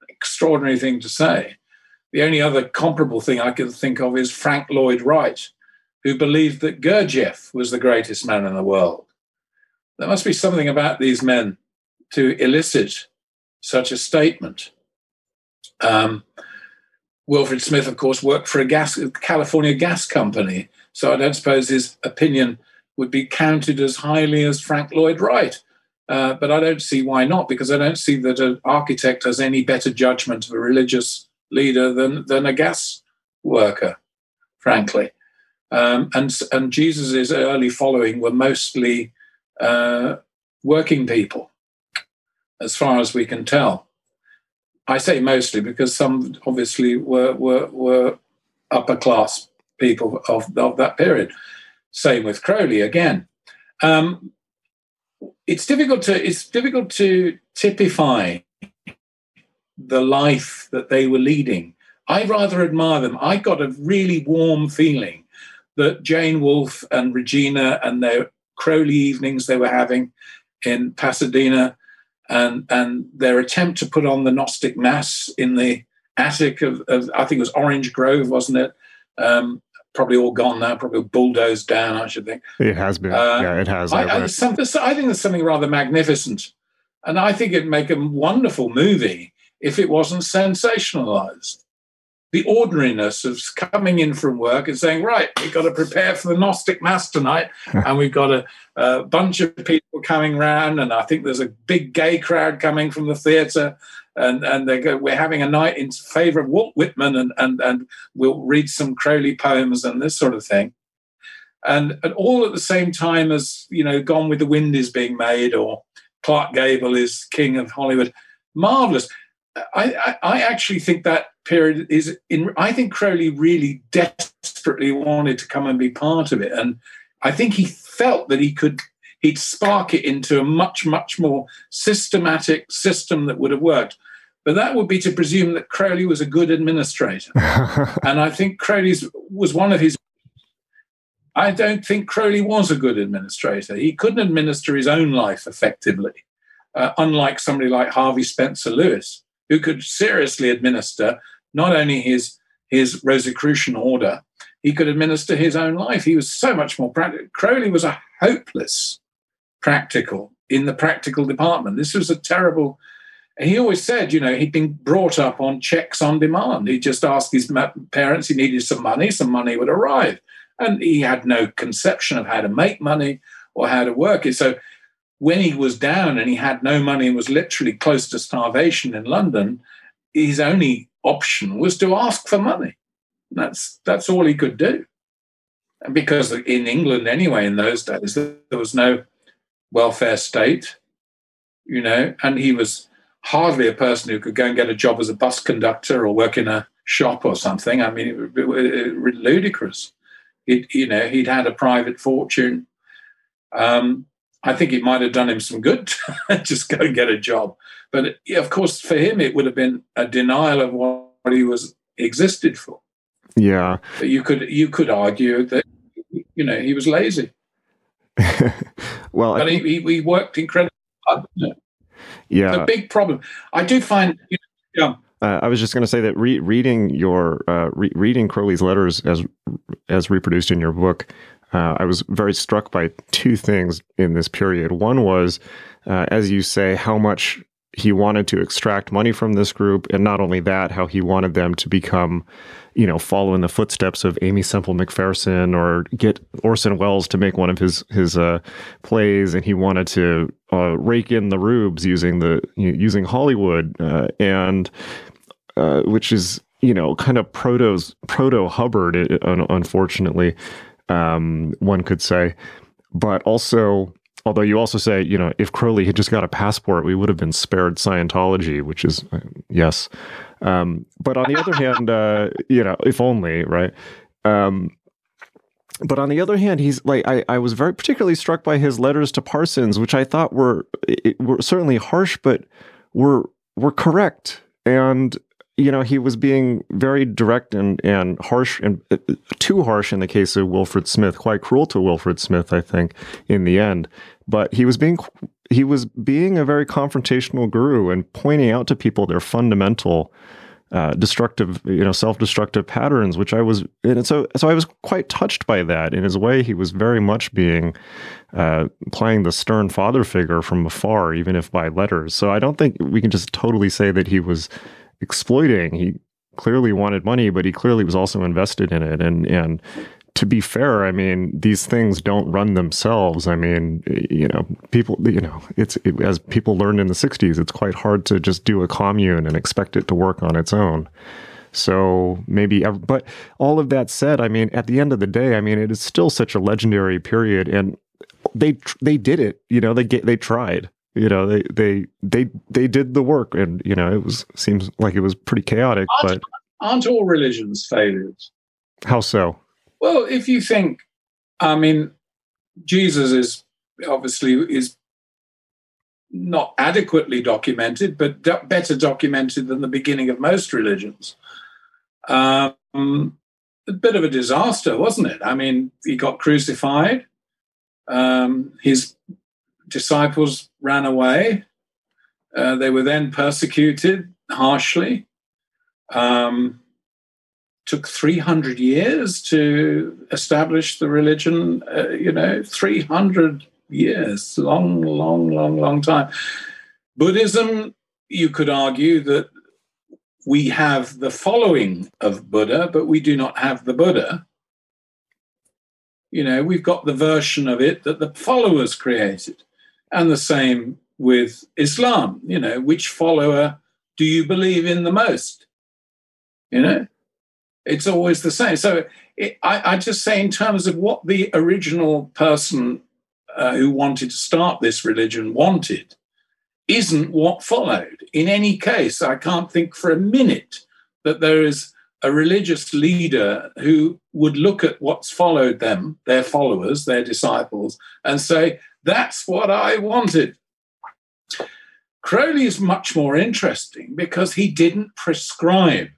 Extraordinary thing to say. The only other comparable thing I can think of is Frank Lloyd Wright, who believed that Gurdjieff was the greatest man in the world. There must be something about these men to elicit such a statement. Wilfred Smith, of course, worked for a California gas company, so I don't suppose his opinion would be counted as highly as Frank Lloyd Wright. But I don't see why not, because I don't see that an architect has any better judgment of a religious leader than a gas worker, frankly. And Jesus's early following were mostly working people, as far as we can tell. I say mostly because some obviously were upper class people of that period. Same with Crowley again. It's difficult to typify the life that they were leading. I rather admire them. I got a really warm feeling that Jane Wolfe and Regina and their Crowley evenings they were having in Pasadena, and their attempt to put on the Gnostic Mass in the attic of I think it was Orange Grove, wasn't it? Probably all gone now, probably bulldozed down, I should think. It has been. Yeah, it has. I think there's something rather magnificent, and I think it'd make a wonderful movie if it wasn't sensationalized. the ordinariness of coming in from work and saying, right, we've got to prepare for the Gnostic Mass tonight, and we've got a bunch of people coming round, and I think there's a big gay crowd coming from the theatre, and they go, we're having a night in favour of Walt Whitman, and we'll read some Crowley poems and this sort of thing. And all at the same time as, you know, Gone with the Wind is being made, or Clark Gable is king of Hollywood. Marvellous. I actually think that period is in. I think Crowley really desperately wanted to come and be part of it, and I think he felt that he'd spark it into a much, much more systematic system that would have worked. But that would be to presume that Crowley was a good administrator, and I think Crowley's was one of his. I don't think Crowley was a good administrator. He couldn't administer his own life effectively, unlike somebody like Harvey Spencer Lewis, who could seriously administer not only his Rosicrucian order, he could administer his own life. He was so much more practical. Crowley was a hopeless practical in the practical department. This was a terrible... He always said, you know, he'd been brought up on checks on demand. He just asked his parents, he needed some money would arrive. And he had no conception of how to make money or how to work it. So when he was down and he had no money and was literally close to starvation in London, his only option was to ask for money. That's all he could do. And because in England anyway, in those days, there was no welfare state, you know, and he was hardly a person who could go and get a job as a bus conductor or work in a shop or something. I mean, it would be ludicrous. He'd had a private fortune. I think it might have done him some good to just go and get a job. But, of course, for him, it would have been a denial of what he was existed for. Yeah. But you could argue that, you know, he was lazy. Well, but he worked incredibly hard. You know? Yeah. It's a big problem. I do find... You know, I was just going to say that reading Crowley's letters as reproduced in your book, I was very struck by two things in this period. One was, as you say, how much he wanted to extract money from this group, and not only that, how he wanted them to become, you know, follow in the footsteps of Amy Semple McPherson, or get Orson Welles to make one of his plays, and he wanted to rake in the rubes using Hollywood, and which is, you know, kind of proto Hubbard, unfortunately, one could say, but also. Although you also say, you know, if Crowley had just got a passport, we would have been spared Scientology, which is, yes. But on the other hand, you know, if only, right? But on the other hand, he's like, I was very particularly struck by his letters to Parsons, which I thought were certainly harsh, but were correct. And, you know, he was being very direct and harsh, and too harsh in the case of Wilfred Smith, quite cruel to Wilfred Smith, I think, in the end. But he was being a very confrontational guru and pointing out to people their fundamental destructive, you know, self-destructive patterns, which I was, and so I was quite touched by that. In his way, he was very much being playing the stern father figure from afar, even if by letters. So I don't think we can just totally say that he was exploiting. He clearly wanted money, but he clearly was also invested in it. And to be fair, I mean, these things don't run themselves. I mean, you know, people, you know, it's as people learned in the 60s, it's quite hard to just do a commune and expect it to work on its own. So maybe, but all of that said, I mean, at the end of the day, I mean, it is still such a legendary period, and they did it, you know, they tried. You know, they did the work, and, you know, seems like it was pretty chaotic. But aren't all religions failures? How so? Well, if you think, I mean, Jesus is obviously not adequately documented, but better documented than the beginning of most religions. A bit of a disaster, wasn't it? I mean, he got crucified. His disciples ran away. They were then persecuted harshly. Took 300 years to establish the religion, 300 years, long, long, long, long time. Buddhism, you could argue that we have the following of Buddha, but we do not have the Buddha. You know, we've got the version of it that the followers created. And the same with Islam, you know, which follower do you believe in the most? You know, it's always the same. So I just say in terms of what the original person who wanted to start this religion wanted isn't what followed. In any case, I can't think for a minute that there is a religious leader who would look at what's followed them, their followers, their disciples, and say, that's what I wanted. Crowley is much more interesting because he didn't prescribe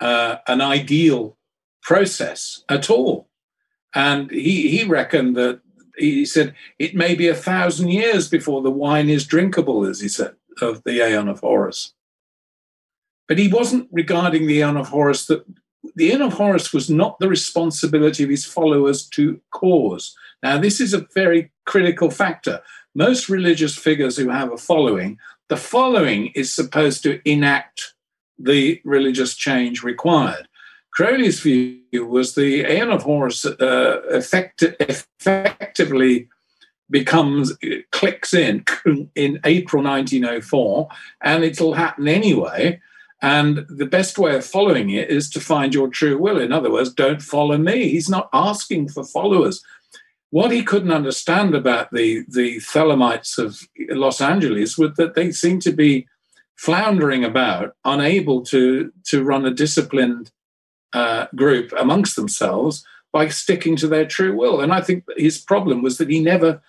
an ideal process at all. And he reckoned that, he said, it may be 1,000 years before the wine is drinkable, as he said, of the Aeon of Horus. But he wasn't regarding the Aeon of Horus. The Aeon of Horus was not the responsibility of his followers to cause. Now, this is a very critical factor. Most religious figures who have a following, the following is supposed to enact the religious change required. Crowley's view was the Aeon of Horus effectively clicks in April 1904, and it'll happen anyway. And the best way of following it is to find your true will. In other words, don't follow me. He's not asking for followers. What he couldn't understand about the Thelemites of Los Angeles was that they seemed to be floundering about, unable to run a disciplined group amongst themselves by sticking to their true will. And I think his problem was that he never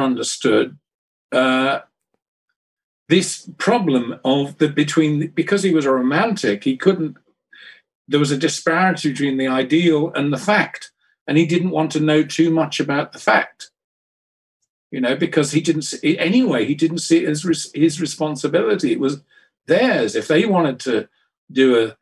understood this problem of because he was a romantic, there was a disparity between the ideal and the fact. And he didn't want to know too much about the fact, you know, because he didn't see it as his responsibility. It was theirs. If they wanted to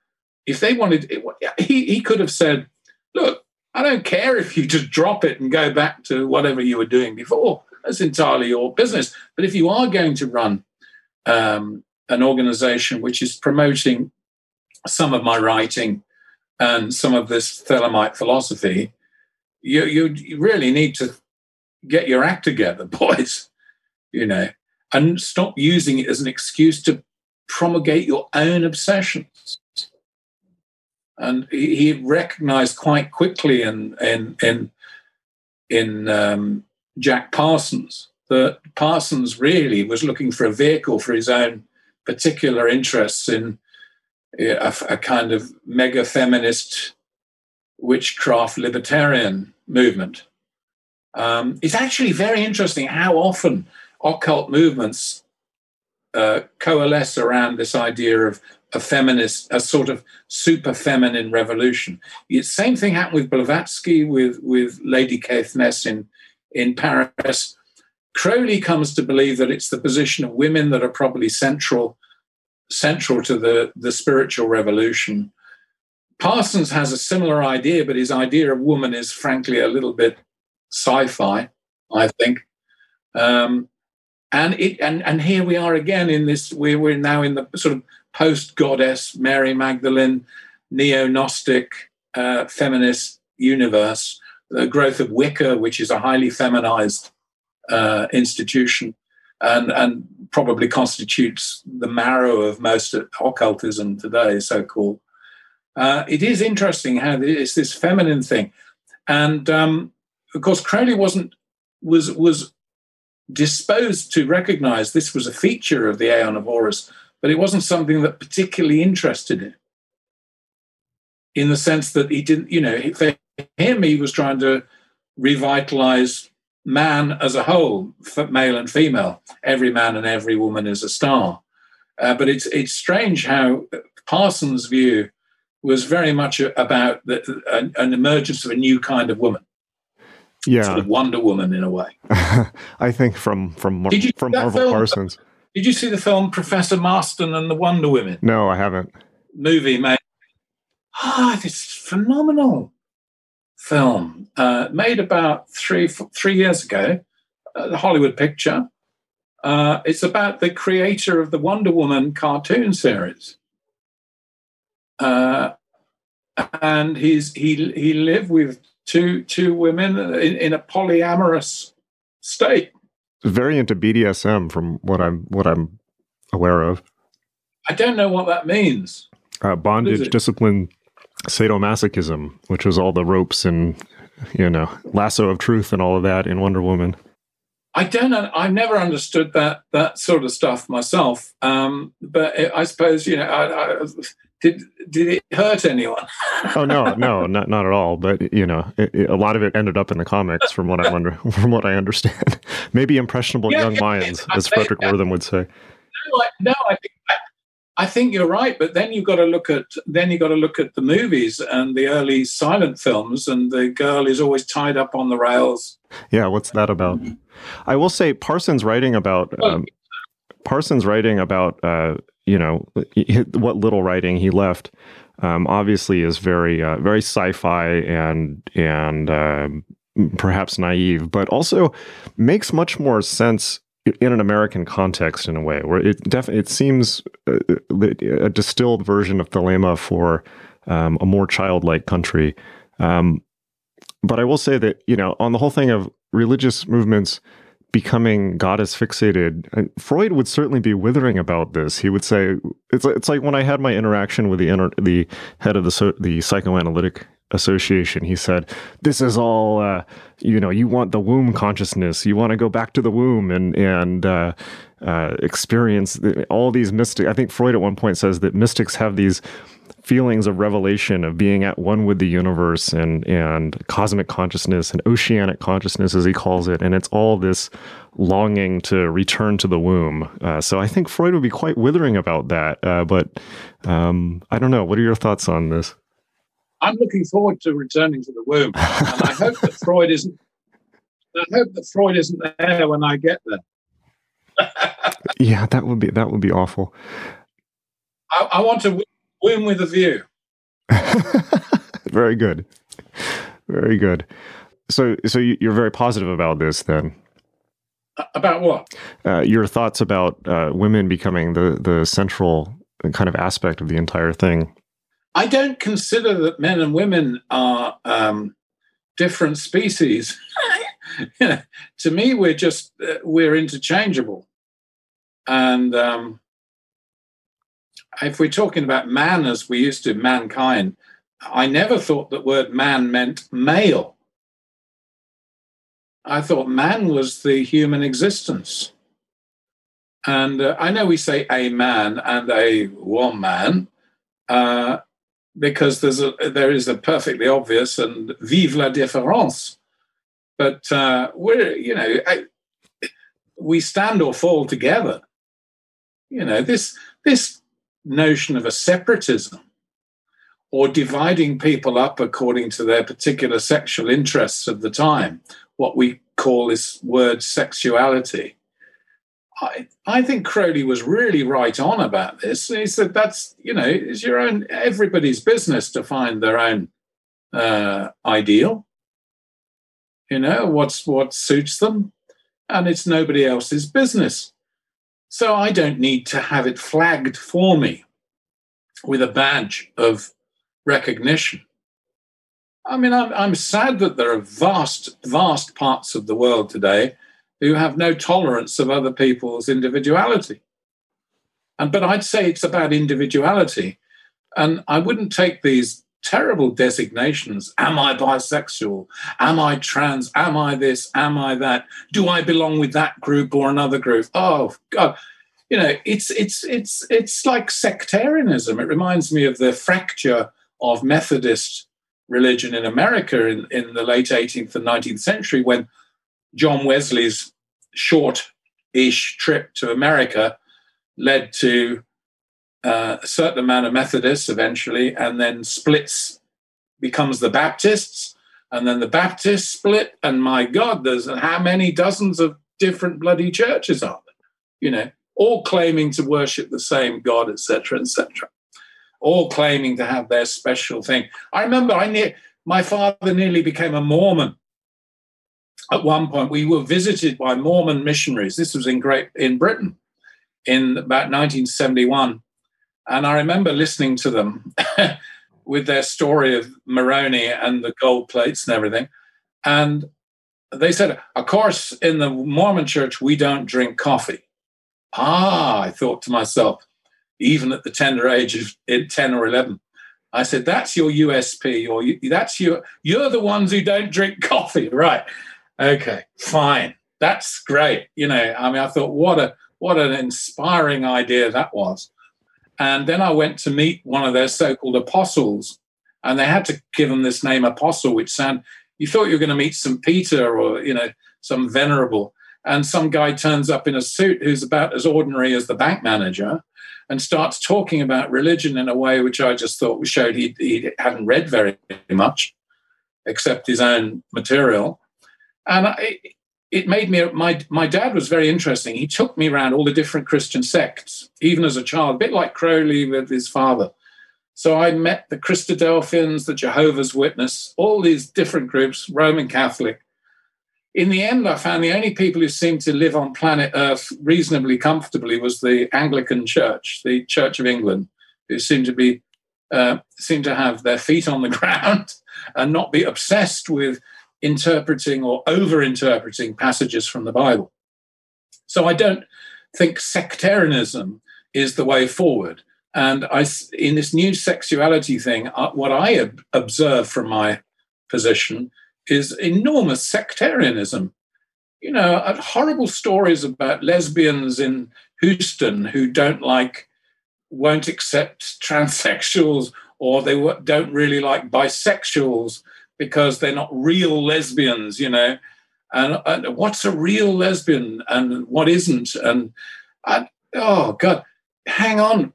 he could have said, look, I don't care if you just drop it and go back to whatever you were doing before. That's entirely your business. But if you are going to run an organization which is promoting some of my writing and some of this Thelemite philosophy, you really need to get your act together, boys, you know, and stop using it as an excuse to promulgate your own obsessions. And he recognized quite quickly in Jack Parsons that Parsons really was looking for a vehicle for his own particular interests in a kind of mega feminist witchcraft libertarian movement. It's actually very interesting how often occult movements coalesce around this idea of a sort of super feminine revolution. The same thing happened with Blavatsky, with Lady Caithness Ness in Paris. Crowley comes to believe that it's the position of women that are probably central to the spiritual revolution. Parsons has a similar idea, but his idea of woman is frankly a little bit sci-fi, I think. And here we are again in this, we're now in the sort of post-goddess, Mary Magdalene, neo-Gnostic, feminist universe, the growth of Wicca, which is a highly feminized institution and probably constitutes the marrow of most occultism today, so-called. It is interesting how it's this feminine thing. And, of course, Crowley was disposed to recognize this was a feature of the Aeon of Horus, but it wasn't something that particularly interested him, in the sense that he didn't, you know, for him, he was trying to revitalize man as a whole, male and female. Every man and every woman is a star. But it's strange how Parsons' view was very much about an emergence of a new kind of woman. Yeah. Sort of Wonder Woman in a way. I think from Marvel Parsons. Did you see the film Professor Marston and the Wonder Women? No, I haven't. Movie made. This phenomenal film made about three years ago, the Hollywood picture. It's about the creator of the Wonder Woman cartoon series. And he lived with two women in a polyamorous state. Very into BDSM, from what I'm aware of. I don't know what that means. Bondage, discipline, sadomasochism, which was all the ropes and lasso of truth and all of that in Wonder Woman. I don't know. I've never understood that sort of stuff myself. But I suppose did it hurt anyone? Oh no, not at all. But a lot of it ended up in the comics, from what I wonder, from what I understand. Maybe impressionable young minds, as Frederick Wortham would say. No, I think you're right. But then you've got to look at the movies and the early silent films, and the girl is always tied up on the rails. Yeah, what's that about? I will say Parsons writing about what little writing he left obviously is very sci-fi and perhaps naive, but also makes much more sense in an American context, in a way where it seems a distilled version of Thelema for a more childlike country. But I will say that, on the whole thing of religious movements becoming goddess fixated, and Freud would certainly be withering about this. He would say it's like when I had my interaction with the head of the psychoanalytic association, he said, this is all, you want the womb consciousness, you want to go back to the womb and experience all these mystic. I think Freud at one point says that mystics have these feelings of revelation, of being at one with the universe and cosmic consciousness and oceanic consciousness, as he calls it. And it's all this longing to return to the womb. So I think Freud would be quite withering about that. But I don't know. What are your thoughts on this? I'm looking forward to returning to the womb, and I hope that Freud isn't. I hope that Freud isn't there when I get there. Yeah, that would be awful. I want to womb with a view. Very good, very good. So you're very positive about this, then. About what? Your thoughts about women becoming the central kind of aspect of the entire thing. I don't consider that men and women are different species. To me, we're just we're interchangeable. And if we're talking about man as we used to, mankind, I never thought that word man meant male. I thought man was the human existence. And I know we say a man and a woman, because there is a perfectly obvious and vive la différence, but we're we stand or fall together. This notion of a separatism or dividing people up according to their particular sexual interests of the time, what we call this word sexuality. I think Crowley was really right on about this. He said that's, it's your own, everybody's business to find their own ideal, what suits them, and it's nobody else's business. So I don't need to have it flagged for me with a badge of recognition. I mean, I'm sad that there are vast, vast parts of the world today who have no tolerance of other people's individuality. But I'd say it's about individuality. And I wouldn't take these terrible designations. Am I bisexual? Am I trans? Am I this? Am I that? Do I belong with that group or another group? Oh, God. It's like sectarianism. It reminds me of the fracture of Methodist religion in America in the late 18th and 19th century, when John Wesley's short-ish trip to America led to a certain amount of Methodists eventually, and then splits, becomes the Baptists, and then the Baptists split, and my God, there's how many dozens of different bloody churches are there? All claiming to worship the same God, etc., etc., all claiming to have their special thing. I remember my father nearly became a Mormon. at one point we were visited by Mormon missionaries. This was in Britain in about 1971. And I remember listening to them with their story of Moroni and the gold plates and everything. And they said, of course, in the Mormon church, we don't drink coffee. Ah, I thought to myself, even at the tender age of 10 or 11, I said, that's your USP, you're the ones who don't drink coffee. Right. Okay, fine. That's great. You know, I mean, I thought, what an inspiring idea that was. And then I went to meet one of their so-called apostles, and they had to give him this name, apostle, which sounded, you thought you were going to meet St. Peter or, you know, some venerable. And some guy turns up in a suit who's about as ordinary as the bank manager and starts talking about religion in a way which I just thought showed he hadn't read very much except his own material. And it made me, my dad was very interesting. He took me around all the different Christian sects, even as a child, a bit like Crowley with his father. So I met the Christadelphians, the Jehovah's Witness, all these different groups, Roman Catholic. In the end, I found the only people who seemed to live on planet Earth reasonably comfortably was the Anglican Church, the Church of England, who seemed to have their feet on the ground and not be obsessed with interpreting or over-interpreting passages from the Bible. So I don't think sectarianism is the way forward. And in this new sexuality thing, what I observe from my position is enormous sectarianism. You know, horrible stories about lesbians in Houston who won't accept transsexuals, or they don't really like bisexuals because they're not real lesbians, you know. And what's a real lesbian and what isn't? Oh, God, hang on.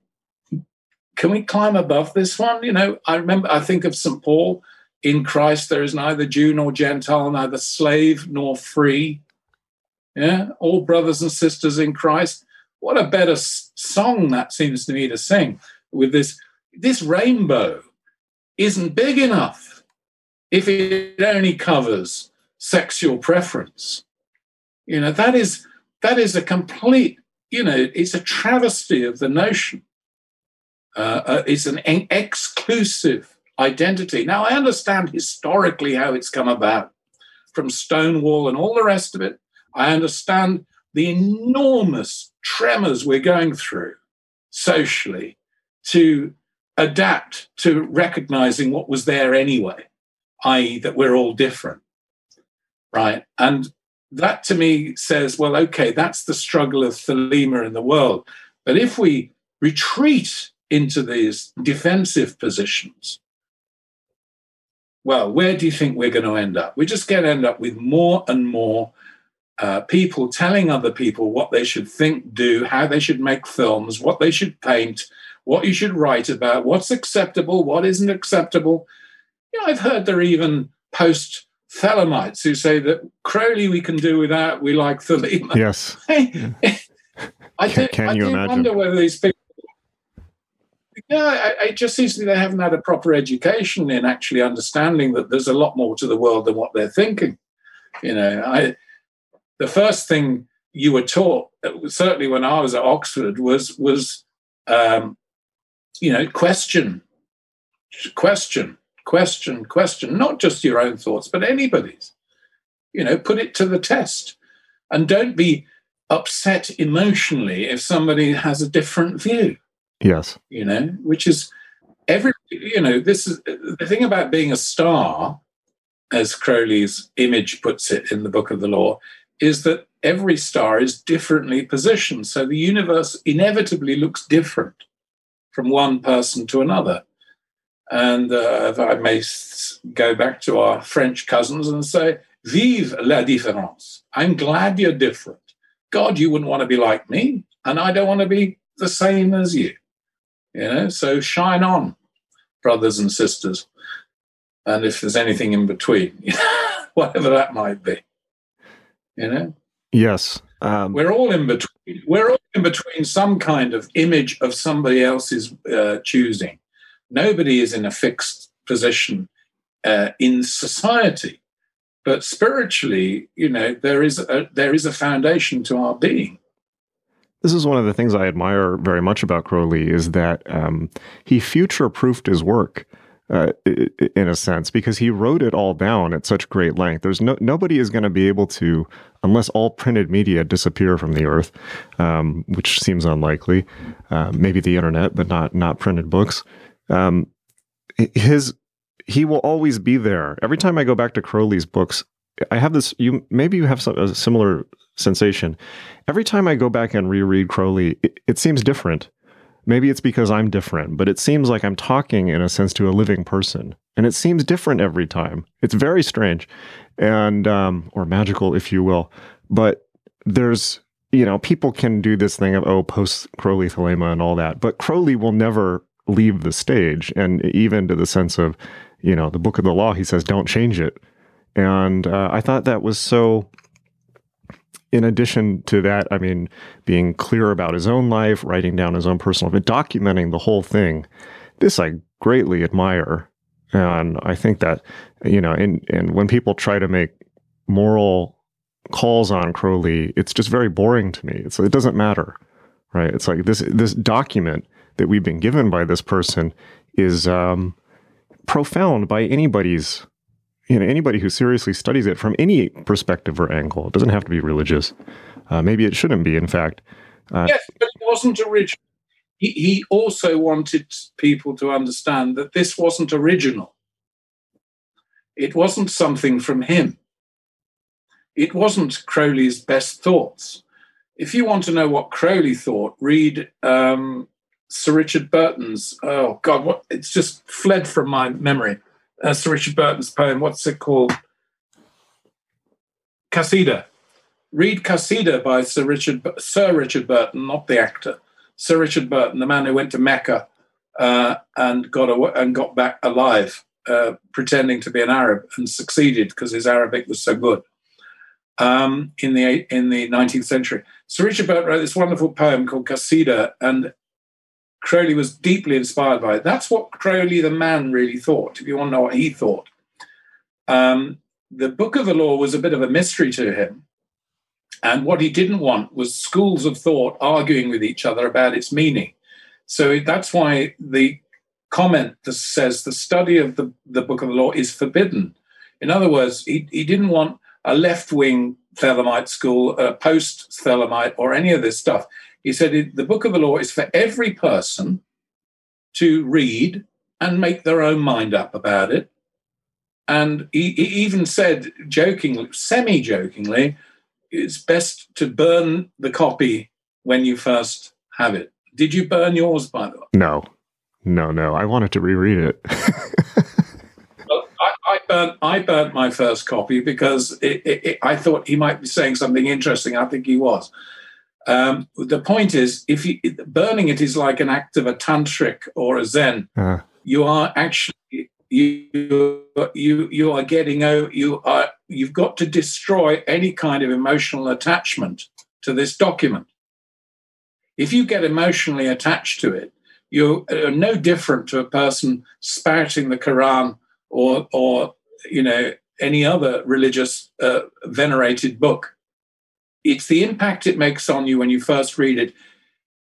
Can we climb above this one? You know, I think of St. Paul. In Christ, there is neither Jew nor Gentile, neither slave nor free. Yeah, all brothers and sisters in Christ. What a better song that seems to me to sing with this. This rainbow isn't big enough if it only covers sexual preference. You know, that is a complete, you know, it's a travesty of the notion. It's an exclusive identity. Now, I understand historically how it's come about from Stonewall and all the rest of it. I understand the enormous tremors we're going through socially to adapt to recognizing what was there anyway, i.e. that we're all different, right? And that to me says, well, okay, that's the struggle of Thelema in the world. But if we retreat into these defensive positions, well, where do you think we're going to end up? We're just going to end up with more and more people telling other people what they should think, do, how they should make films, what they should paint, what you should write about, what's acceptable, what isn't acceptable. You know, I've heard there are even post-Thelemites who say that Crowley we can do without, we like Thelema. Yes. I wonder whether these people... Yeah, it just seems to me they haven't had a proper education in actually understanding that there's a lot more to the world than what they're thinking. You know, the first thing you were taught, certainly when I was at Oxford, was you know, question, not just your own thoughts, but anybody's. You know, put it to the test. And don't be upset emotionally if somebody has a different view. Yes. You know, which is this is the thing about being a star, as Crowley's image puts it in the Book of the Law, is that every star is differently positioned. So the universe inevitably looks different from one person to another. And if I may go back to our French cousins and say, vive la différence. I'm glad you're different. God, you wouldn't want to be like me, and I don't want to be the same as you. You know, so shine on, brothers and sisters. And if there's anything in between, whatever that might be, you know? Yes. We're all in between. We're all in between some kind of image of somebody else's choosing. Nobody is in a fixed position in society, But spiritually, you know, there is a foundation to our being. This is one of the things I admire very much about Crowley is that he future-proofed his work in a sense, because he wrote it all down at such great length. There's nobody is going to be able to, unless all printed media disappear from the earth, which seems unlikely. Maybe the internet, but not printed books. He will always be there. Every time I go back to Crowley's books, I have this. Maybe you have a similar sensation. Every time I go back and reread Crowley, it seems different. Maybe it's because I'm different, but it seems like I'm talking, in a sense, to a living person. And it seems different every time. It's very strange and or magical, if you will. But there's, you know, people can do this thing of, post-Crowley thelema and all that. But Crowley will never leave the stage. And even to the sense of, you know, the book of the law, he says, don't change it. And I thought that was so... In addition to that, I mean, being clear about his own life, writing down his own personal, but documenting the whole thing, this I greatly admire. And I think that, you know, and when people try to make moral calls on Crowley, it's just very boring to me. It doesn't matter, right? It's like this document that we've been given by this person is profound by anybody's. You know, anybody who seriously studies it from any perspective or angle. It doesn't have to be religious. Maybe it shouldn't be, in fact. Yes, but it wasn't original. He also wanted people to understand that this wasn't original. It wasn't something from him. It wasn't Crowley's best thoughts. If you want to know what Crowley thought, read Sir Richard Burton's, it's just fled from my memory. Sir Richard Burton's poem, what's it called? Qasida. Read Qasida by Sir Richard Burton, not the actor. Sir Richard Burton, the man who went to Mecca and got back alive, pretending to be an Arab, and succeeded because his Arabic was so good in the 19th century. Sir Richard Burton wrote this wonderful poem called Qasida, and Crowley was deeply inspired by it. That's what Crowley, the man, really thought, if you want to know what he thought. The Book of the Law was a bit of a mystery to him. And what he didn't want was schools of thought arguing with each other about its meaning. So that's why the comment that says the study of the Book of the Law is forbidden. In other words, he didn't want a left-wing Thelemite school, a post-Thelemite, or any of this stuff. He said the Book of the Law is for every person to read and make their own mind up about it. And he even said, jokingly, semi-jokingly, it's best to burn the copy when you first have it. Did you burn yours, by the way? No. I wanted to reread it. Well, I burnt my first copy because I thought he might be saying something interesting. I think he was. The point is, if burning it is like an act of a tantric or a zen, you are actually you are getting over. You've got to destroy any kind of emotional attachment to this document. If you get emotionally attached to it, you are no different to a person spouting the Quran or you know, any other religious venerated book. It's the impact it makes on you when you first read it.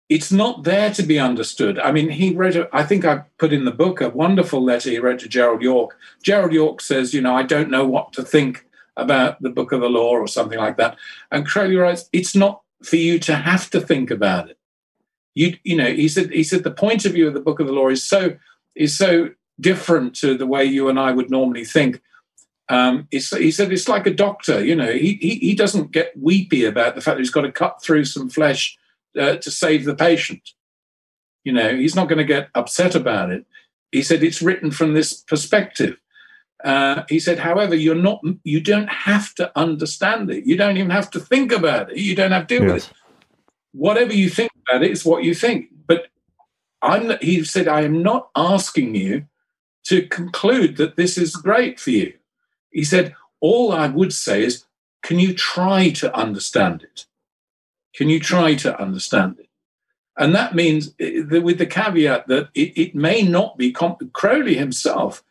It's not there to be understood. I mean, he wrote, I think I put in the book, a wonderful letter he wrote to Gerald York. Gerald York says, you know, I don't know what to think about the Book of the Law or something like that. And Crowley writes, it's not for you to have to think about it. You know, he said the point of view of the Book of the Law is so different to the way you and I would normally think. He said it's like a doctor, you know, he doesn't get weepy about the fact that he's got to cut through some flesh to save the patient. You know, he's not going to get upset about it. He said it's written from this perspective. He said, however, you don't have to understand it. You don't even have to think about it. You don't have to deal with it. Whatever you think about it is what you think. But he said, I am not asking you to conclude that this is great for you. He said, all I would say is, can you try to understand it? Can you try to understand it? And that means, with the caveat that it may not be Crowley himself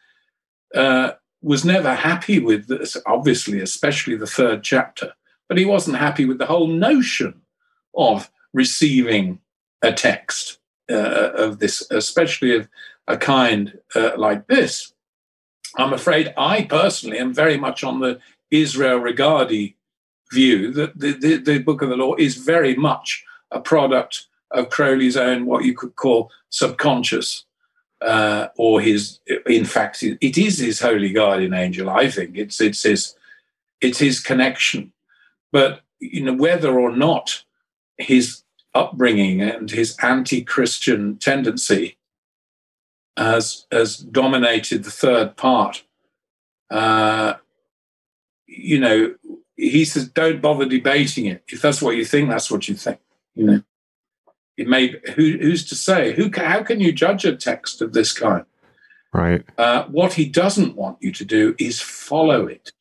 was never happy with this, obviously, especially the third chapter, but he wasn't happy with the whole notion of receiving a text of this, especially of a kind like this. I'm afraid I personally am very much on the Israel Regardie view that the Book of the Law is very much a product of Crowley's own, what you could call subconscious, or his, in fact, it is his holy guardian angel, I think. It's his connection. But, whether or not his upbringing and his anti-Christian tendency has dominated the third part, he says, don't bother debating it. If that's what you think, that's what you think. It may be, who's to say? How can you judge a text of this kind? Right. What he doesn't want you to do is follow it.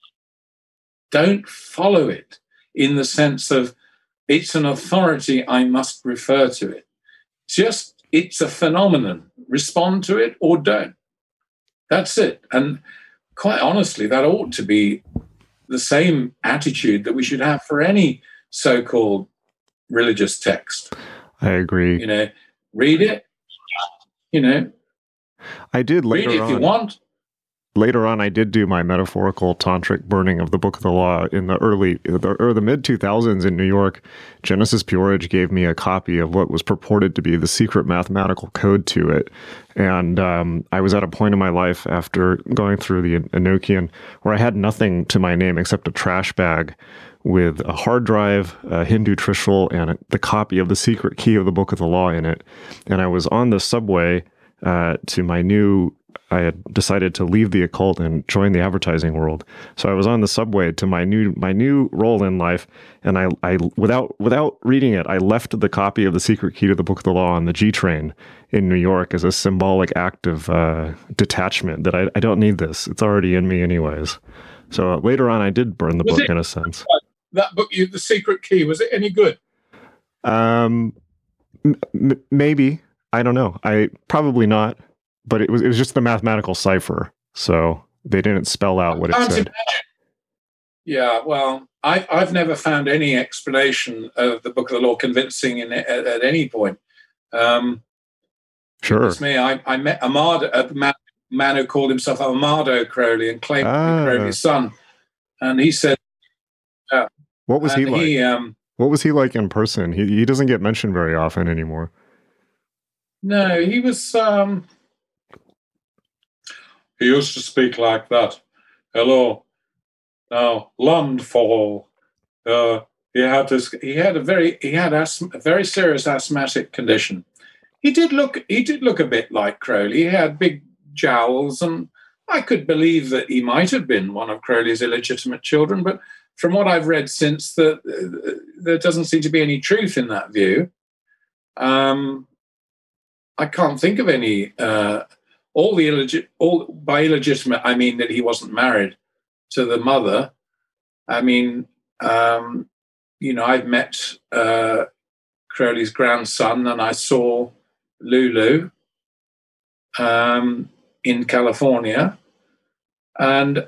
Don't follow it in the sense of it's an authority, I must refer to it. It's a phenomenon. Respond to it or don't. That's it. And quite honestly, that ought to be the same attitude that we should have for any so-called religious text. I agree. Read it. I did later on. Read it if you want. Later on, I did do my metaphorical tantric burning of the Book of the Law in the mid 2000s in New York. Genesis Peorage gave me a copy of what was purported to be the secret mathematical code to it. And I was at a point in my life after going through the Enochian where I had nothing to my name except a trash bag with a hard drive, a Hindu trishul, and the copy of the secret key of the Book of the Law in it. And I was on the subway to my new... I had decided to leave the occult and join the advertising world. So I was on the subway to my new role in life, and I without reading it, I left the copy of the secret key to the Book of the Law on the G train in New York as a symbolic act of detachment that I don't need this. It's already in me anyways. So later on, I did burn the book in a sense. That book, the secret key, was it any good? Maybe. I don't know. I probably not. But it was just the mathematical cipher, so they didn't spell out what it said. Imagine. Yeah, well, I've never found any explanation of the Book of the Law convincing at any point. Sure. It's me. I met Amado, a man who called himself Amado Crowley and claimed to be Crowley's son, and he said, "What was he like? What was he like in person? He doesn't get mentioned very often anymore." No, he was. He used to speak like that. Hello. Now, Lundfall. He had a very serious asthmatic condition. He did look a bit like Crowley. He had big jowls, and I could believe that he might have been one of Crowley's illegitimate children, but from what I've read since, there doesn't seem to be any truth in that view. I can't think of any... by illegitimate, I mean that he wasn't married to the mother. I mean, I've met Crowley's grandson, and I saw Lulu in California, and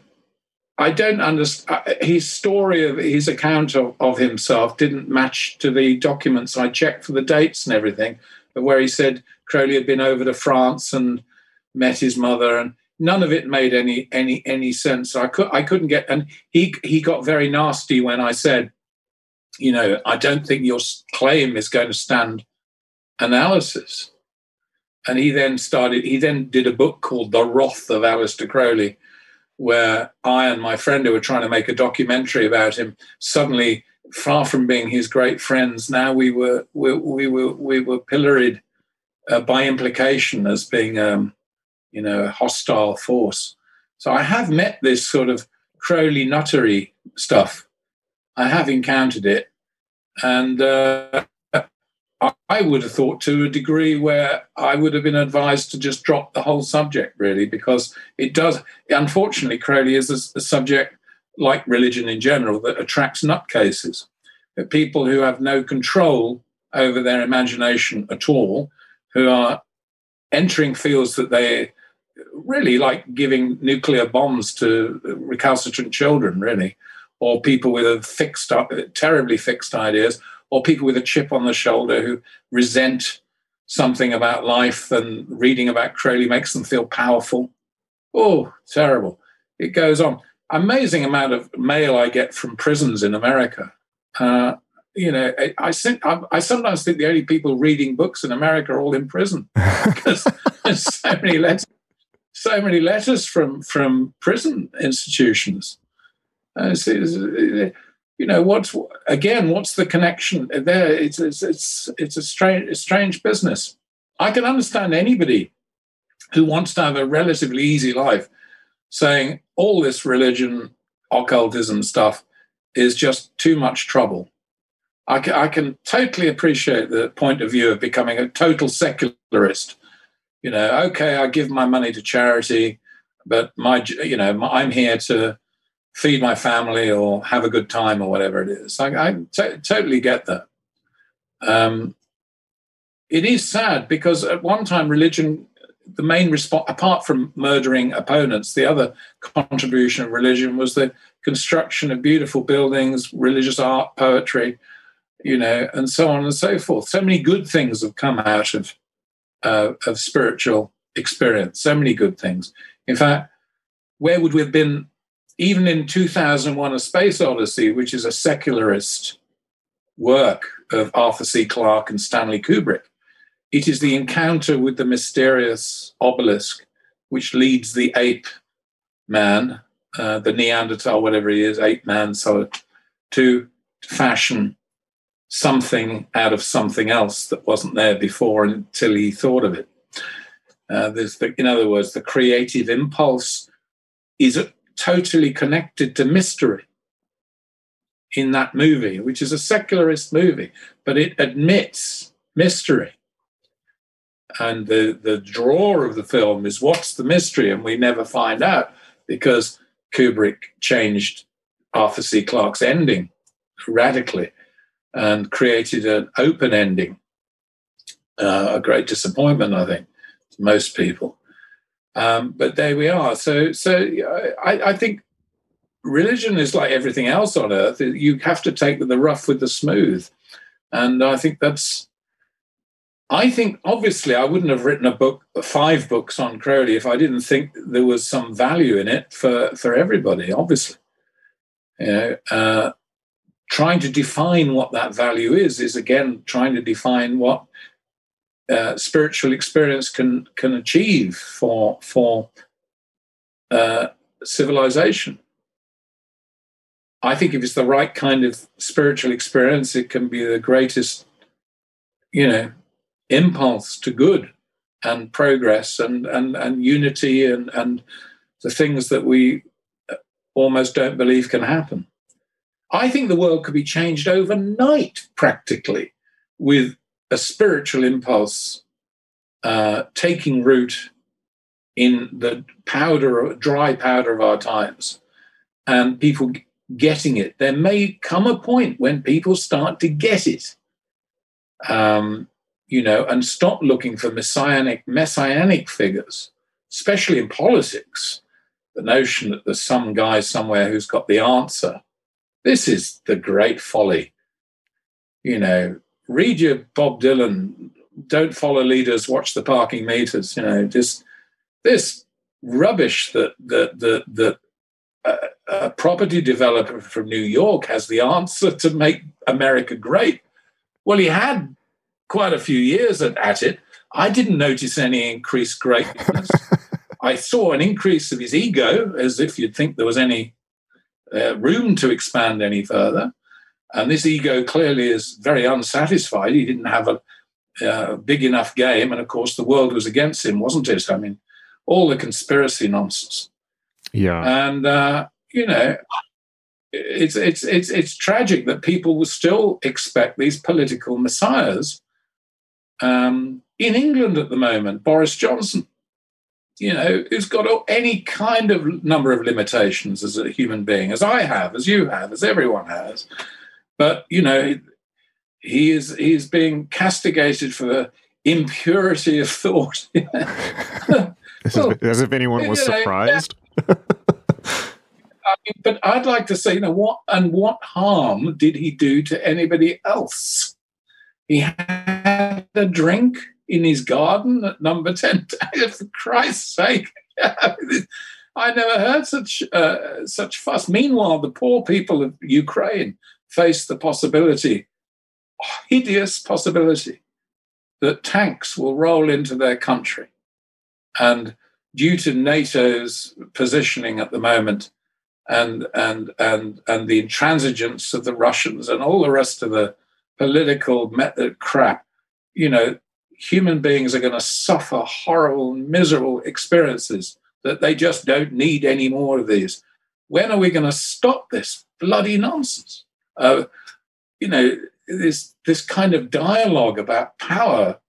I don't understand his account of himself didn't match to the documents. I checked for the dates and everything, but where he said Crowley had been over to France and met his mother, and none of it made any sense. I couldn't get, and he got very nasty when I said, I don't think your claim is going to stand analysis. And he then did a book called The Wrath of Aleister Crowley, where I and my friend who were trying to make a documentary about him, suddenly, far from being his great friends, now we were pilloried by implication as being a hostile force. So I have met this sort of Crowley nuttery stuff. I have encountered it. And I would have thought to a degree where I would have been advised to just drop the whole subject, really, because it does. Unfortunately, Crowley is a subject, like religion in general, that attracts nutcases, that people who have no control over their imagination at all, who are entering fields that they really like giving nuclear bombs to recalcitrant children, really, or people with a fixed, terribly fixed ideas, or people with a chip on the shoulder who resent something about life, and reading about Crowley makes them feel powerful. Oh, terrible. It goes on. Amazing amount of mail I get from prisons in America. You know, I sometimes think the only people reading books in America are all in prison, because there's so many letters from prison institutions. You know, what's the connection there? It's a strange business. I can understand anybody who wants to have a relatively easy life saying all this religion, occultism stuff is just too much trouble. I can totally appreciate the point of view of becoming a total secularist. You know, okay, I give my money to charity, but I'm here to feed my family or have a good time or whatever it is. I totally get that. It is sad because at one time religion, the main response, apart from murdering opponents, the other contribution of religion was the construction of beautiful buildings, religious art, poetry, you know, and so on and so forth. So many good things have come out of spiritual experience, so many good things. In fact, where would we have been even in 2001, A Space Odyssey, which is a secularist work of Arthur C. Clarke and Stanley Kubrick? It is the encounter with the mysterious obelisk which leads the ape man, the Neanderthal, whatever he is, ape man, so to fashion something out of something else that wasn't there before until he thought of it. In other words, the creative impulse is totally connected to mystery in that movie, which is a secularist movie, but it admits mystery. And the draw of the film is what's the mystery, and we never find out because Kubrick changed Arthur C. Clarke's ending radically and created an open ending, a great disappointment, I think, to most people. But there we are. So I think religion is like everything else on earth. You have to take the rough with the smooth. And I think obviously I wouldn't have written a book, 5 books on Crowley, if I didn't think there was some value in it for everybody, obviously. You know, trying to define what that value is again, trying to define what spiritual experience can achieve for civilization. I think if it's the right kind of spiritual experience, it can be the greatest, you know, impulse to good and progress and unity and the things that we almost don't believe can happen. I think the world could be changed overnight, practically, with a spiritual impulse taking root in the dry powder of our times and people getting it. There may come a point when people start to get it, you know, and stop looking for messianic figures, especially in politics, the notion that there's some guy somewhere who's got the answer. This is the great folly, you know. Read your Bob Dylan, don't follow leaders, watch the parking meters, you know, just this rubbish that a property developer from New York has the answer to make America great. Well, he had quite a few years at it. I didn't notice any increased greatness. I saw an increase of his ego, as if you'd think there was any room to expand any further. And this ego clearly is very unsatisfied. He didn't have a big enough game. And, of course, the world was against him, wasn't it? I mean, all the conspiracy nonsense. Yeah. And, you know, it's tragic that people will still expect these political messiahs. In England at the moment, Boris Johnson, you know, who's got any kind of number of limitations as a human being, as I have, as you have, as everyone has. But, you know, he's being castigated for impurity of thought. As if anyone was surprised. Yeah. I mean, but I'd like to say, what harm did he do to anybody else? He had a drink in his garden at number 10. For Christ's sake. I never heard such fuss. Meanwhile, the poor people of Ukraine face the possibility, hideous possibility, that tanks will roll into their country. And due to NATO's positioning at the moment and the intransigence of the Russians and all the rest of the political crap, human beings are going to suffer horrible, miserable experiences that they just don't need any more of these. When are we going to stop this bloody nonsense? This kind of dialogue about power,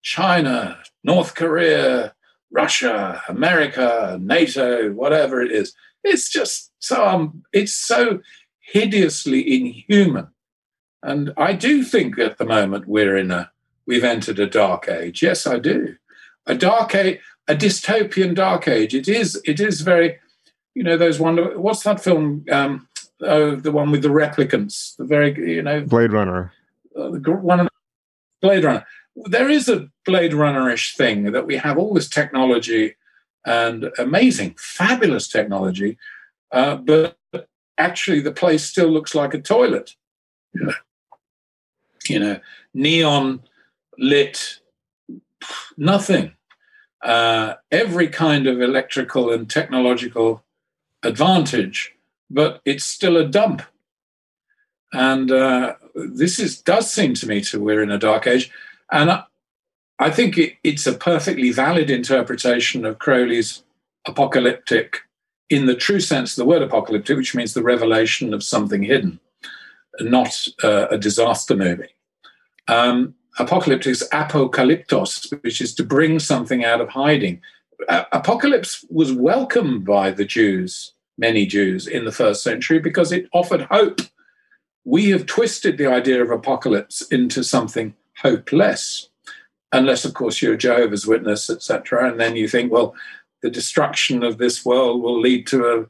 China, North Korea, Russia, America, NATO, whatever it is, it's just so it's so hideously inhuman. And I do think at the moment we've entered a dark age. Yes, I do. A dark age, a dystopian dark age. It is very, those wonderful, what's that film? The one with the replicants, the very, Blade Runner. Blade Runner. There is a Blade Runner-ish thing that we have all this technology and amazing, fabulous technology, but actually the place still looks like a toilet. Yeah. Neon lit, nothing. Every kind of electrical and technological advantage, but it's still a dump. And this does seem to me to we're in a dark age. And I think it's a perfectly valid interpretation of Crowley's apocalyptic, in the true sense of the word apocalyptic, which means the revelation of something hidden, not a disaster movie. Apocalyptic is apokalyptos, which is to bring something out of hiding. Apocalypse was welcomed by the Jews, many Jews, in the first century because it offered hope. We have twisted the idea of apocalypse into something hopeless, unless, of course, you're a Jehovah's Witness, etc. And then you think, well, the destruction of this world will lead to a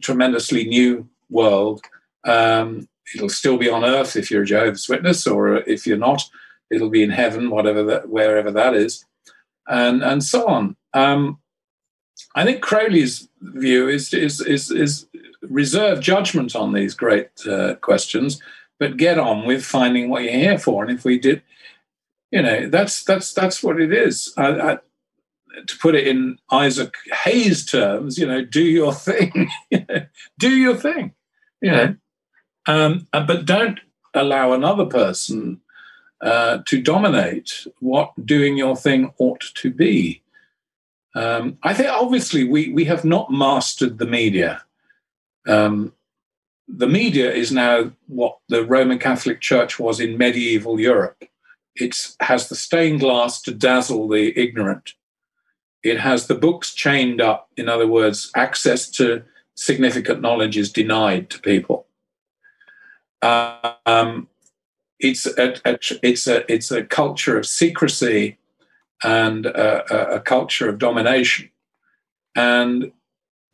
tremendously new world. It'll still be on earth if you're a Jehovah's Witness, or if you're not, it'll be in heaven, wherever that is, and so on. I think Crowley's view is reserve judgment on these great questions, but get on with finding what you're here for. And if we did, that's what it is. I, to put it in Isaac Hayes terms, do your thing, do your thing, but don't allow another person to dominate what doing your thing ought to be. I think obviously we have not mastered the media. The media is now what the Roman Catholic Church was in medieval Europe. It has the stained glass to dazzle the ignorant. It has the books chained up. In other words, access to significant knowledge is denied to people. It's a culture of secrecy and a culture of domination. And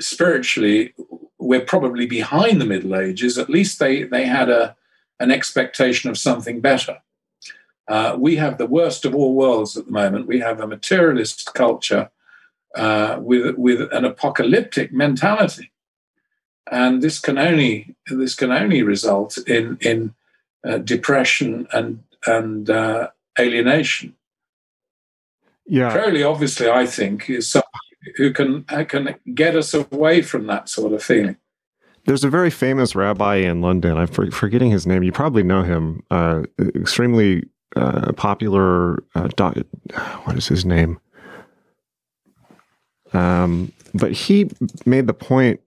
spiritually, we're probably behind the Middle Ages. At least they had an expectation of something better. We have the worst of all worlds at the moment. We have a materialist culture with an apocalyptic mentality, and this can only result in depression and alienation. Yeah, Crowley, obviously, I think, is somebody who can get us away from that sort of feeling. There's a very famous rabbi in London. I'm forgetting his name. You probably know him. Extremely popular. What is his name? But he made the point.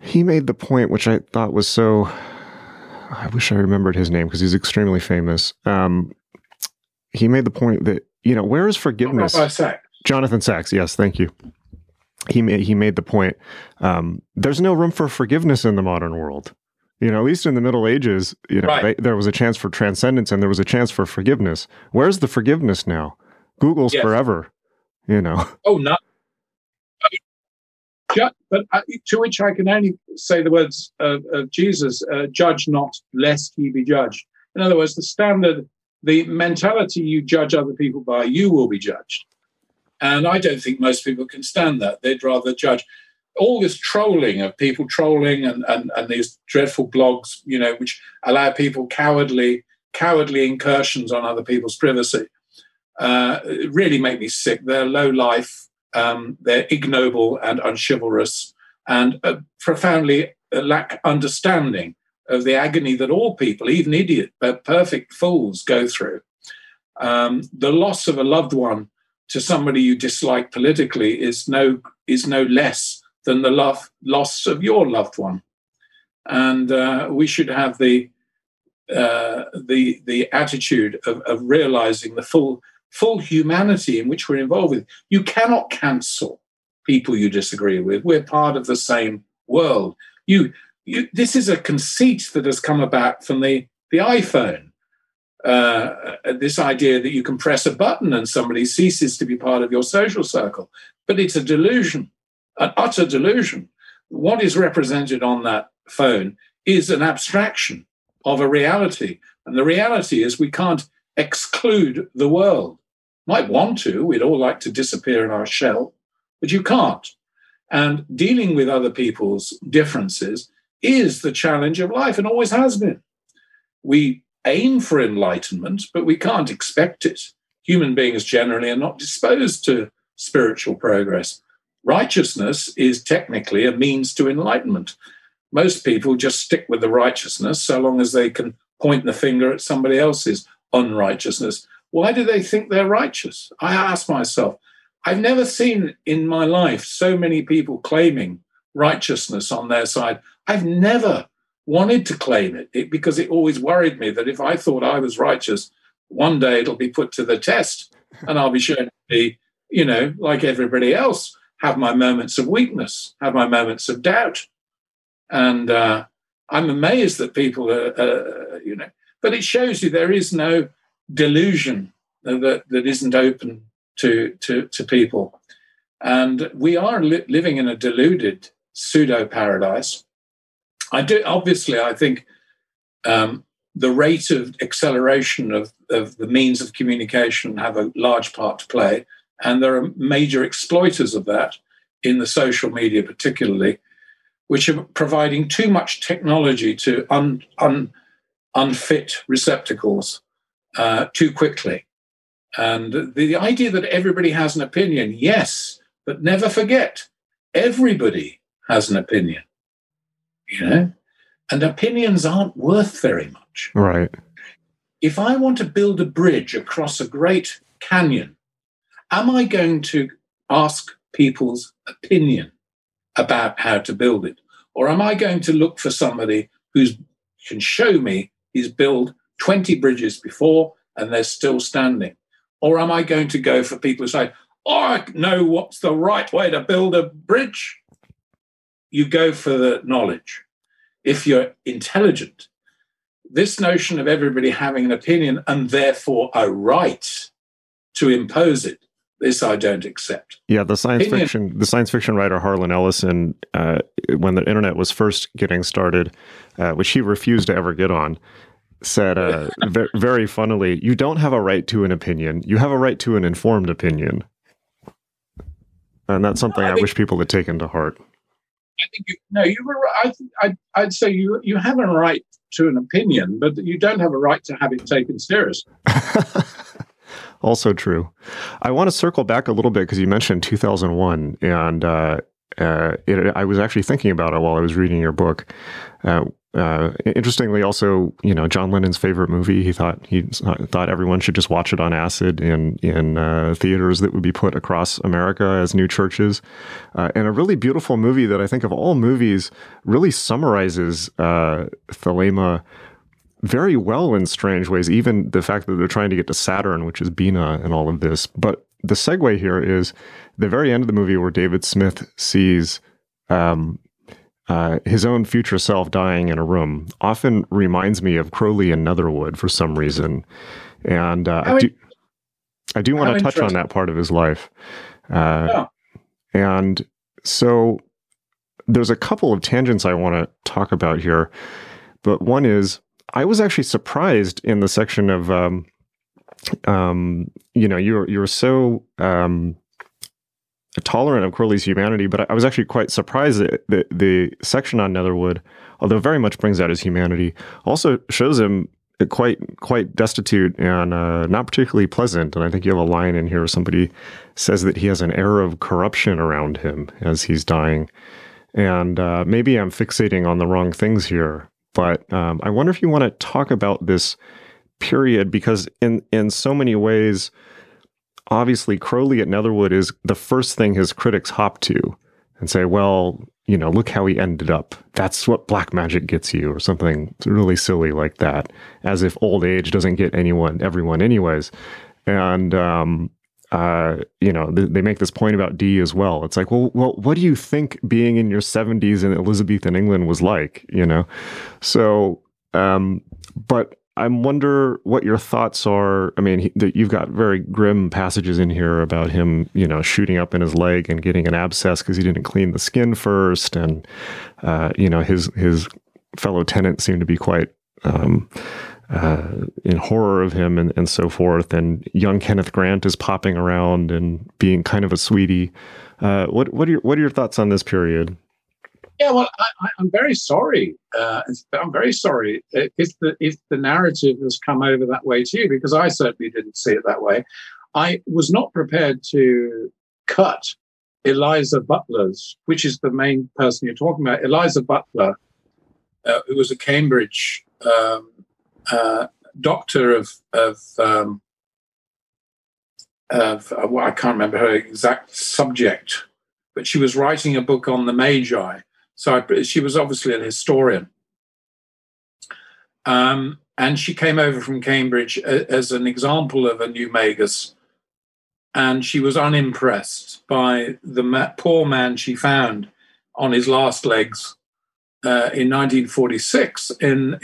He made the point, which I thought was so. I wish I remembered his name because he's extremely famous. He made the point that where is forgiveness? Jonathan Sachs. Yes, thank you. He made the point. There's no room for forgiveness in the modern world. At least in the Middle Ages, right. There was a chance for transcendence and there was a chance for forgiveness. Where's the forgiveness now? Google's forever, you know. Oh, no. But to which I can only say the words of Jesus, judge not, lest ye be judged. In other words, the standard, the mentality you judge other people by, you will be judged. And I don't think most people can stand that. They'd rather judge. All this trolling of people trolling and these dreadful blogs, you know, which allow people cowardly incursions on other people's privacy, really make me sick. They're low life. They're ignoble and unchivalrous and profoundly lack understanding of the agony that all people, even idiot, but perfect fools, go through. The loss of a loved one to somebody you dislike politically is no less than the loss of your loved one. And we should have the attitude of realizing the full humanity in which we're involved with. You cannot cancel people you disagree with. We're part of the same world. This is a conceit that has come about from the iPhone. This idea that you can press a button and somebody ceases to be part of your social circle. But it's a delusion, an utter delusion. What is represented on that phone is an abstraction of a reality. And the reality is we can't exclude the world. Might want to, we'd all like to disappear in our shell, but you can't. And dealing with other people's differences is the challenge of life and always has been. We aim for enlightenment, but we can't expect it. Human beings generally are not disposed to spiritual progress. Righteousness is technically a means to enlightenment. Most people just stick with the righteousness so long as they can point the finger at somebody else's unrighteousness. Why do they think they're righteous? I ask myself. I've never seen in my life so many people claiming righteousness on their side. I've never wanted to claim it because it always worried me that if I thought I was righteous, one day it'll be put to the test and I'll be shown to be, you know, like everybody else, have my moments of weakness, have my moments of doubt. And I'm amazed that people are, you know, but it shows you there is no delusion that isn't open to people. And we are living in a deluded pseudo-paradise. I think the rate of acceleration of the means of communication have a large part to play, and there are major exploiters of that in the social media particularly, which are providing too much technology to unfit receptacles too quickly. And the idea that everybody has an opinion, yes, but never forget, everybody has an opinion, you know? And opinions aren't worth very much. Right. If I want to build a bridge across a great canyon, am I going to ask people's opinion about how to build it? Or am I going to look for somebody who can show me he's built 20 bridges before and they're still standing? Or am I going to go for people who say, oh, I know what's the right way to build a bridge? You go for the knowledge. If you're intelligent, this notion of everybody having an opinion and therefore a right to impose it, this I don't accept. Yeah, the science fiction writer Harlan Ellison, when the internet was first getting started, which he refused to ever get on, said very funnily, you don't have a right to an opinion. You have a right to an informed opinion. And that's something I wish people had taken to heart. I think you were right. I'd say you have a right to an opinion, but you don't have a right to have it taken seriously. Also true. I want to circle back a little bit because you mentioned 2001, and I was actually thinking about it while I was reading your book. Interestingly, also, you know, John Lennon's favorite movie. He thought everyone should just watch it on acid in theaters that would be put across America as new churches. And a really beautiful movie that I think of all movies really summarizes Thelema very well in strange ways, even the fact that they're trying to get to Saturn, which is Bina, and all of this. But the segue here is the very end of the movie where David Smith sees his own future self dying in a room. Often reminds me of Crowley and Netherwood for some reason. And I do want to touch on that part of his life. And so there's a couple of tangents I want to talk about here. But one is, I was actually surprised in the section of, you know, you're so tolerant of Corley's humanity, but I was actually quite surprised that the section on Netherwood, although very much brings out his humanity, also shows him quite destitute and not particularly pleasant. And I think you have a line in here where somebody says that he has an air of corruption around him as he's dying. And maybe I'm fixating on the wrong things here, but I wonder if you want to talk about this period, because in so many ways, obviously Crowley at Netherwood is the first thing his critics hop to and say, well, you know, look how he ended up. That's what black magic gets you, or something really silly like that, as if old age doesn't get everyone anyways. And, you know, they make this point about Dee as well. It's like, well, what do you think being in your 70s in Elizabethan England was like, you know? So, but I wonder what your thoughts are. I mean, that you've got very grim passages in here about him, you know, shooting up in his leg and getting an abscess because he didn't clean the skin first. And, you know, his fellow tenants seem to be quite in horror of him and so forth. And young Kenneth Grant is popping around and being kind of a sweetie. What are your thoughts on this period? Yeah, well, I'm very sorry. I'm very sorry if the narrative has come over that way to you, because I certainly didn't see it that way. I was not prepared to cut Eliza Butler's, which is the main person you're talking about. Eliza Butler, who was a Cambridge doctor of I can't remember her exact subject, but she was writing a book on the Magi. So she was obviously a historian. And she came over from Cambridge as an example of a new magus. And she was unimpressed by the poor man she found on his last legs in 1946 in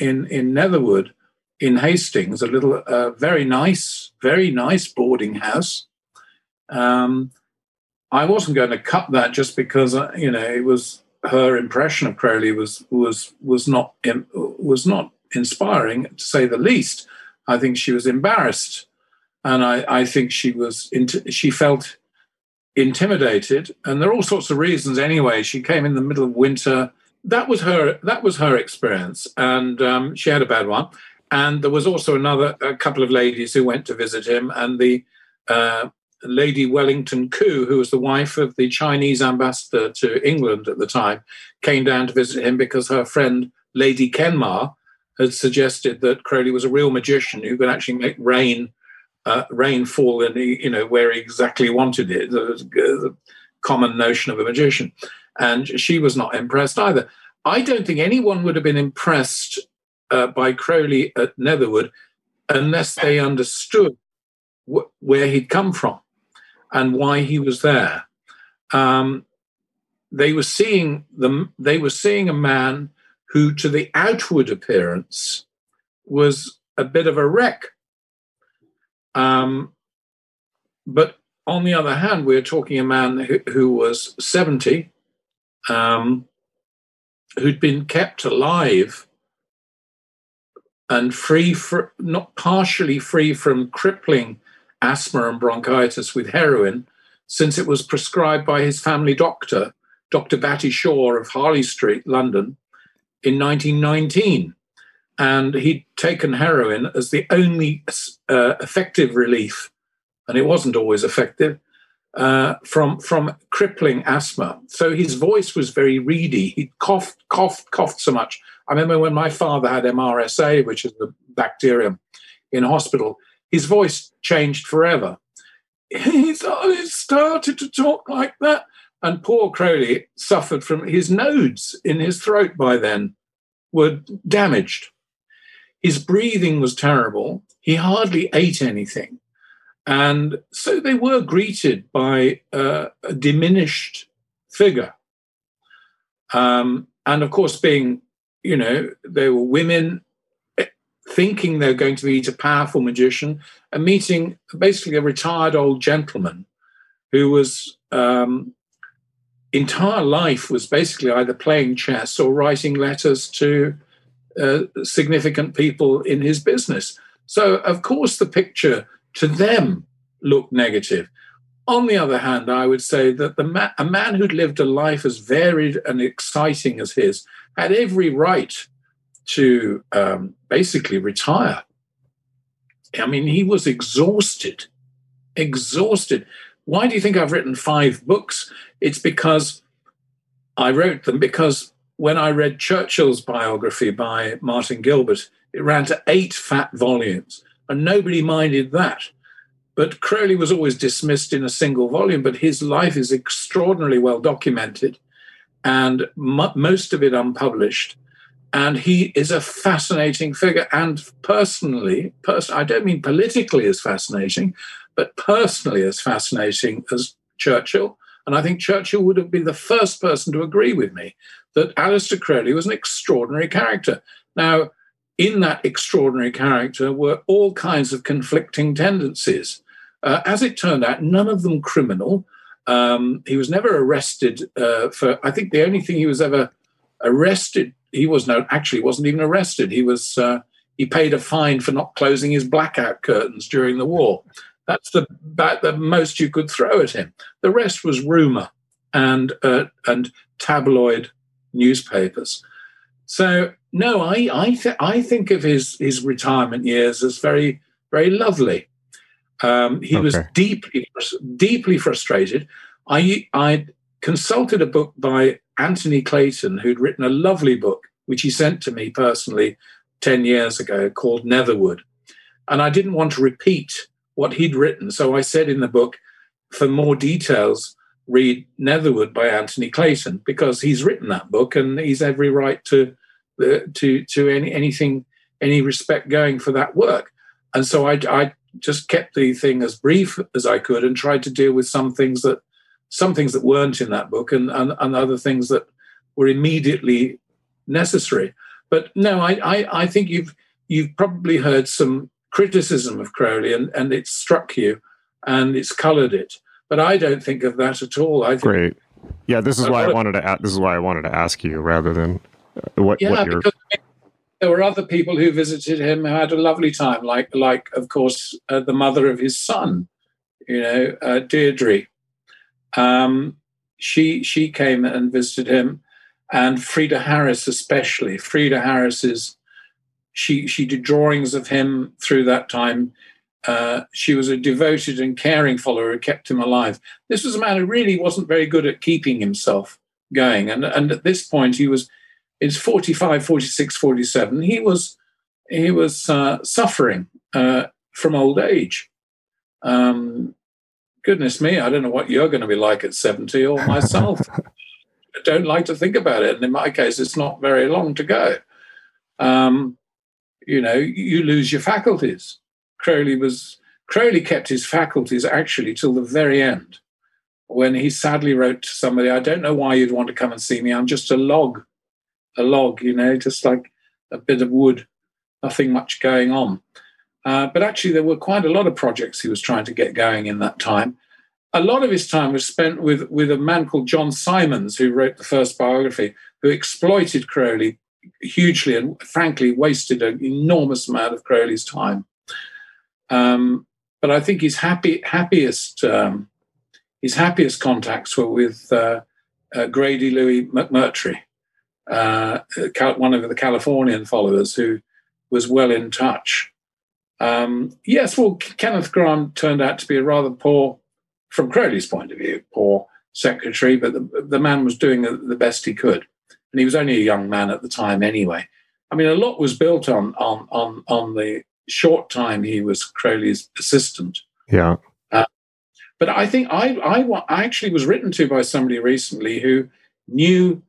Netherwood, in Hastings, a little, very nice boarding house. I wasn't going to cut that just because, you know, it was... her impression of Crowley was not inspiring, to say the least. I think she was embarrassed, and I think she felt intimidated, and there are all sorts of reasons. Anyway, she came in the middle of winter. That was her experience, and she had a bad one. And there was also a couple of ladies who went to visit him, and the Lady Wellington Koo, who was the wife of the Chinese ambassador to England at the time, came down to visit him because her friend Lady Kenmare had suggested that Crowley was a real magician who could actually make rain fall in, you know, where he exactly wanted it. That was the common notion of a magician. And she was not impressed either. I don't think anyone would have been impressed by Crowley at Netherwood unless they understood where he'd come from and why he was there. They were seeing a man who, to the outward appearance, was a bit of a wreck. But on the other hand, we're talking a man who was 70, who'd been kept alive and not partially free from crippling asthma and bronchitis with heroin, since it was prescribed by his family doctor, Dr. Batty Shaw of Harley Street, London, in 1919. And he'd taken heroin as the only effective relief, and it wasn't always effective, from crippling asthma. So his voice was very reedy. He coughed so much. I remember when my father had MRSA, which is the bacterium, in hospital, his voice changed forever. He started to talk like that. And poor Crowley suffered from his nodes in his throat by then were damaged. His breathing was terrible. He hardly ate anything. And so they were greeted by a diminished figure. And of course, being, you know, they were women. thinking they're going to meet a powerful magician and meeting basically a retired old gentleman who was entire life was basically either playing chess or writing letters to significant people in his business. So, of course, the picture to them looked negative. On the other hand, I would say that a man who'd lived a life as varied and exciting as his had every right to basically retire. I mean, he was exhausted. Why do you think I've written 5 books? It's because I wrote them because when I read Churchill's biography by Martin Gilbert, it ran to 8 fat volumes, and nobody minded that. But Crowley was always dismissed in a single volume, but his life is extraordinarily well documented and most of it unpublished. And he is a fascinating figure. And personally, I don't mean politically as fascinating, but personally as fascinating as Churchill. And I think Churchill would have been the first person to agree with me that Aleister Crowley was an extraordinary character. Now, in that extraordinary character were all kinds of conflicting tendencies. As it turned out, none of them criminal. He was never arrested for, I think the only thing he was ever arrested, he wasn't even arrested. He paid a fine for not closing his blackout curtains during the war. That's about the most you could throw at him. The rest was rumor and tabloid newspapers. So, no, I think of his retirement years as very, very lovely. He was deeply frustrated. I consulted a book by Anthony Clayton, who'd written a lovely book, which he sent to me personally 10 years ago, called Netherwood. And I didn't want to repeat what he'd written. So I said in the book, for more details, read Netherwood by Anthony Clayton, because he's written that book and he's every right to any respect going for that work. And so I just kept the thing as brief as I could and tried to deal with some things that weren't in that book and other things that were immediately necessary. But no, I think you've probably heard some criticism of Crowley and it struck you and it's coloured it. But I don't think of that at all. I think, great. Yeah, this is why I wanted to ask you rather than because there were other people who visited him who had a lovely time, like of course the mother of his son, Deirdre. She came and visited him, and Frida Harris especially. Frida Harris she did drawings of him through that time. She was a devoted and caring follower who kept him alive. This was a man who really wasn't very good at keeping himself going. And at this point, he was, it's 45, 46, 47, he was suffering from old age. Goodness me, I don't know what you're going to be like at 70 or myself. I don't like to think about it. And in my case, it's not very long to go. You lose your faculties. Crowley kept his faculties actually till the very end, when he sadly wrote to somebody, I don't know why you'd want to come and see me. I'm just a log, just like a bit of wood, nothing much going on. But actually there were quite a lot of projects he was trying to get going in that time. A lot of his time was spent with a man called John Simons, who wrote the first biography, who exploited Crowley hugely and frankly wasted an enormous amount of Crowley's time. But I think his happiest contacts were with Grady Louis McMurtry, one of the Californian followers who was well in touch. Kenneth Graham turned out to be a rather poor, from Crowley's point of view, poor secretary, but the man was doing the best he could. And he was only a young man at the time anyway. I mean, a lot was built on the short time he was Crowley's assistant. Yeah. But I think I actually was written to by somebody recently who knew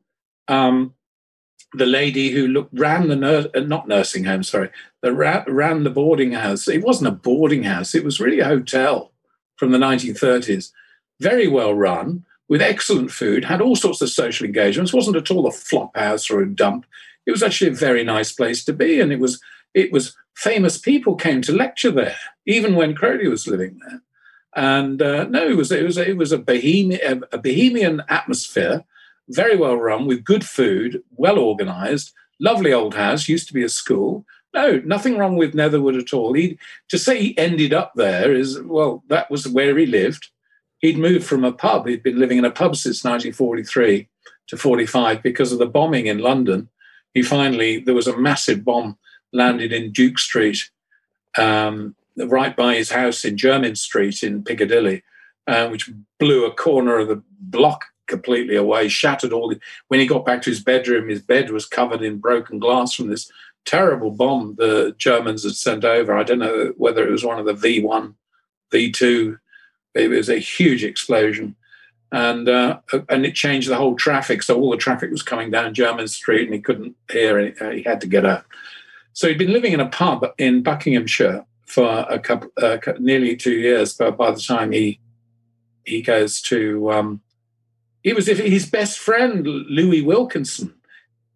the lady who ran the ran the boarding house. It wasn't a boarding house. It was really a hotel from the 1930s. Very well run, with excellent food, had all sorts of social engagements. It wasn't at all a flop house or a dump. It was actually a very nice place to be, and it was famous people came to lecture there, even when Crowley was living there. And it was a bohemian atmosphere, very well run, with good food, well organised, lovely old house, used to be a school. No, nothing wrong with Netherwood at all. To say he ended up there is, well, that was where he lived. He'd moved from a pub. He'd been living in a pub since 1943 to 45 because of the bombing in London. There was a massive bomb landed in Duke Street, right by his house in Jermyn Street in Piccadilly, which blew a corner of the block completely away, shattered all the... When he got back to his bedroom, his bed was covered in broken glass from this terrible bomb the Germans had sent over. I don't know whether it was one of the V1, V2. It was a huge explosion. And it changed the whole traffic. So all the traffic was coming down Jermyn Street and he couldn't hear it. He had to get out. So he'd been living in a pub in Buckinghamshire for nearly 2 years. But by the time he goes to... It was his best friend, Louis Wilkinson.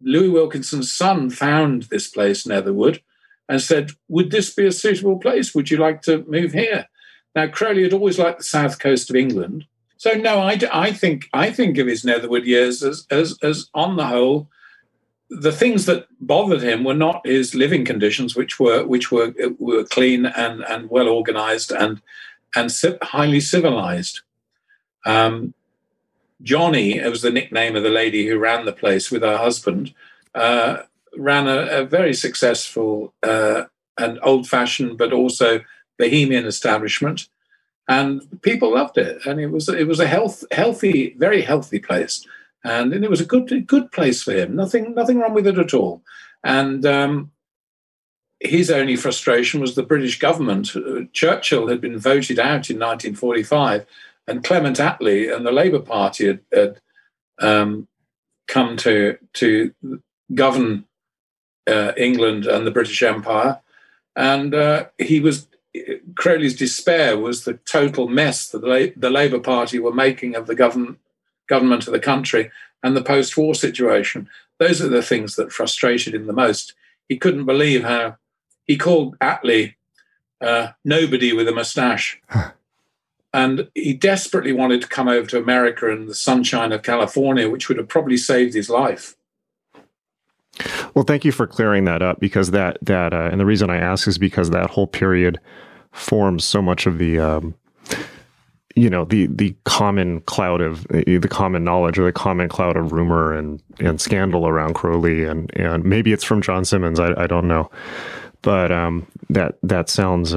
Louis Wilkinson's son found this place, Netherwood, and said, would this be a suitable place? Would you like to move here? Now, Crowley had always liked the south coast of England. So, no, I think of his Netherwood years as on the whole, the things that bothered him were not his living conditions, which were clean and well-organised and highly civilised. Johnny, it was the nickname of the lady who ran the place with her husband, ran a very successful and old-fashioned but also bohemian establishment, and people loved it. And it was a healthy, very healthy place, and it was a good place for him. Nothing wrong with it at all. And his only frustration was the British government. Churchill had been voted out in 1945. And Clement Attlee and the Labour Party had come to govern England and the British Empire, and Crowley's despair was the total mess that the Labour Party were making of the government of the country and the post-war situation. Those are the things that frustrated him the most. He couldn't believe how he called Attlee nobody with a moustache. And he desperately wanted to come over to America and the sunshine of California, which would have probably saved his life. Well, thank you for clearing that up, because that and the reason I ask is because that whole period forms so much of the common knowledge or the common cloud of rumor and scandal around Crowley, and maybe it's from John Simmons, I don't know, but that sounds.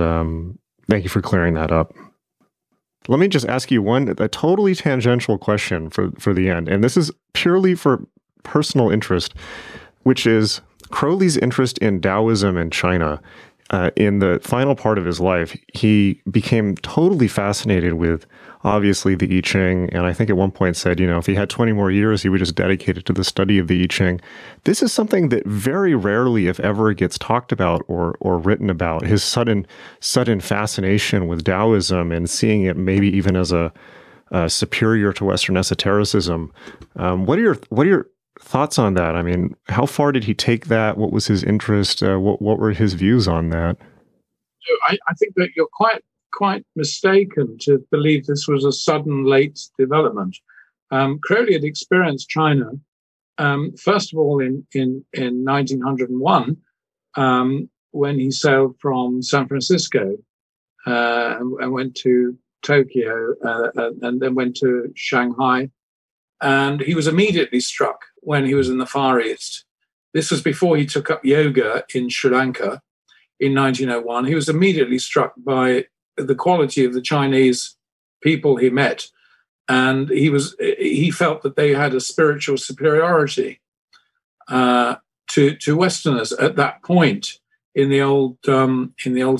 Thank you for clearing that up. Let me just ask you a totally tangential question for the end, and this is purely for personal interest, which is Crowley's interest in Taoism in China. In the final part of his life, he became totally fascinated with, obviously, the I Ching, and I think at one point said, if he had 20 more years, he would just dedicate it to the study of the I Ching. This is something that very rarely, if ever, gets talked about or written about, his sudden fascination with Taoism and seeing it maybe even as a superior to Western esotericism. What are your thoughts on that? I mean, how far did he take that? What was his interest? What were his views on that? I think that you're quite mistaken to believe this was a sudden late development. Crowley had experienced China, first of all, in 1901, when he sailed from San Francisco and went to Tokyo and then went to Shanghai. And he was immediately struck when he was in the Far East. This was before he took up yoga in Sri Lanka in 1901. He was immediately struck by the quality of the Chinese people he met. And he felt that they had a spiritual superiority to Westerners at that point in the old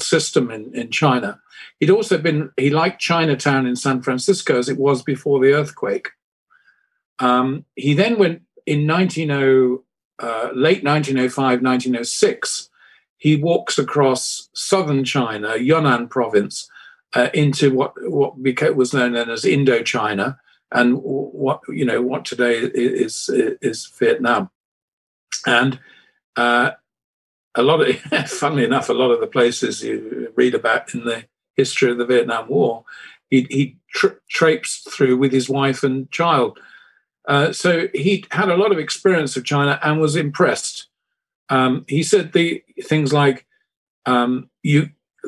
system in China. He liked Chinatown in San Francisco as it was before the earthquake. He then went in late 1905, 1906, he walks across southern China, Yunnan province, into what was known then as Indochina, and what today is Vietnam. And a lot of, funnily enough, a lot of the places you read about in the history of the Vietnam War, he traipsed through with his wife and child. So he had a lot of experience of China and was impressed. He said the things like, the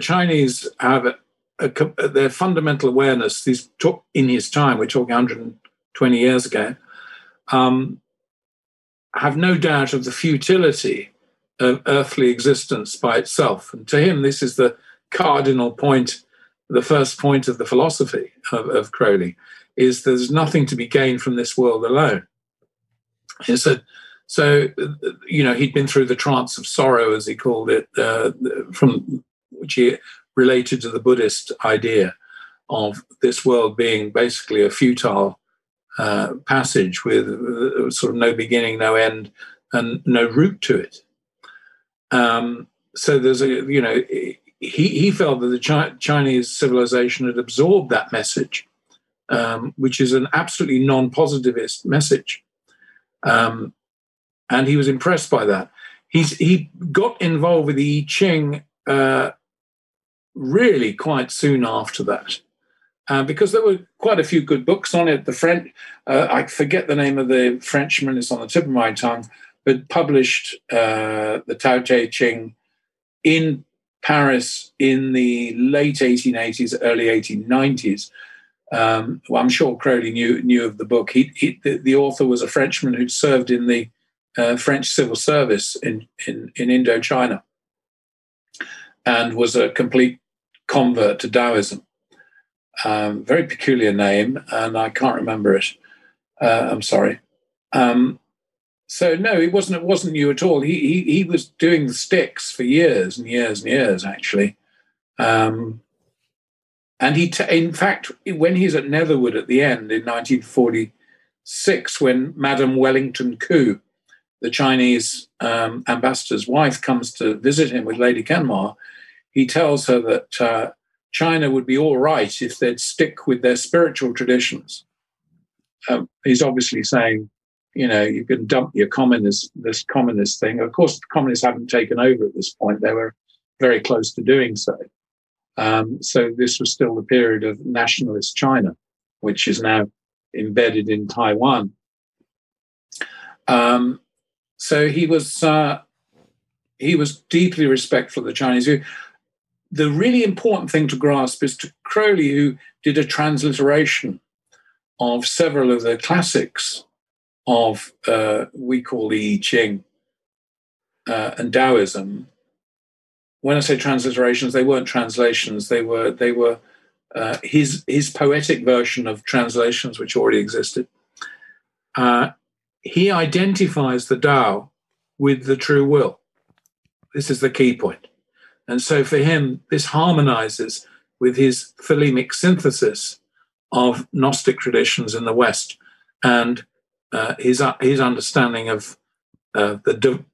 Chinese have their fundamental awareness. These in his time, we're talking 120 years ago, have no doubt of the futility of earthly existence by itself. And to him, this is the cardinal point, the first point of the philosophy of Crowley, is there's nothing to be gained from this world alone. He said, so, you know, he'd been through the trance of sorrow, as he called it, from which he related to the Buddhist idea of this world being basically a futile passage with sort of no beginning, no end, and no root to it. So there's a, you know, he felt that the Chinese civilization had absorbed that message, which is an absolutely non-positivist message. And he was impressed by that. He got involved with the I Ching really quite soon after that, because there were quite a few good books on it. The French, I forget the name of the Frenchman, it's on the tip of my tongue, but published the Tao Te Ching in Paris in the late 1880s, early 1890s. Well, I'm sure Crowley knew of the book. The author was a Frenchman who'd served in the French civil service in Indochina and was a complete convert to Taoism. Very peculiar name, and I can't remember it. I'm sorry. So no, it wasn't new at all. He was doing the sticks for years and years and years, actually. And in fact, when he's at Netherwood at the end in 1946, when Madame Wellington Koo, the Chinese ambassador's wife, comes to visit him with Lady Kenmare, he tells her that China would be all right if they'd stick with their spiritual traditions. He's obviously saying, you know, you can dump your communist thing. Of course, the communists haven't taken over at this point. They were very close to doing so. So this was still the period of nationalist China, which is now embedded in Taiwan. So he was deeply respectful of the Chinese view. The really important thing to grasp is to Crowley, who did a transliteration of several of the classics of we call the I Ching and Taoism. When I say transliterations, they weren't translations. They were his poetic version of translations which already existed. He identifies the Tao with the true will. This is the key point. And so for him, this harmonizes with his thelemic synthesis of Gnostic traditions in the West and his understanding of the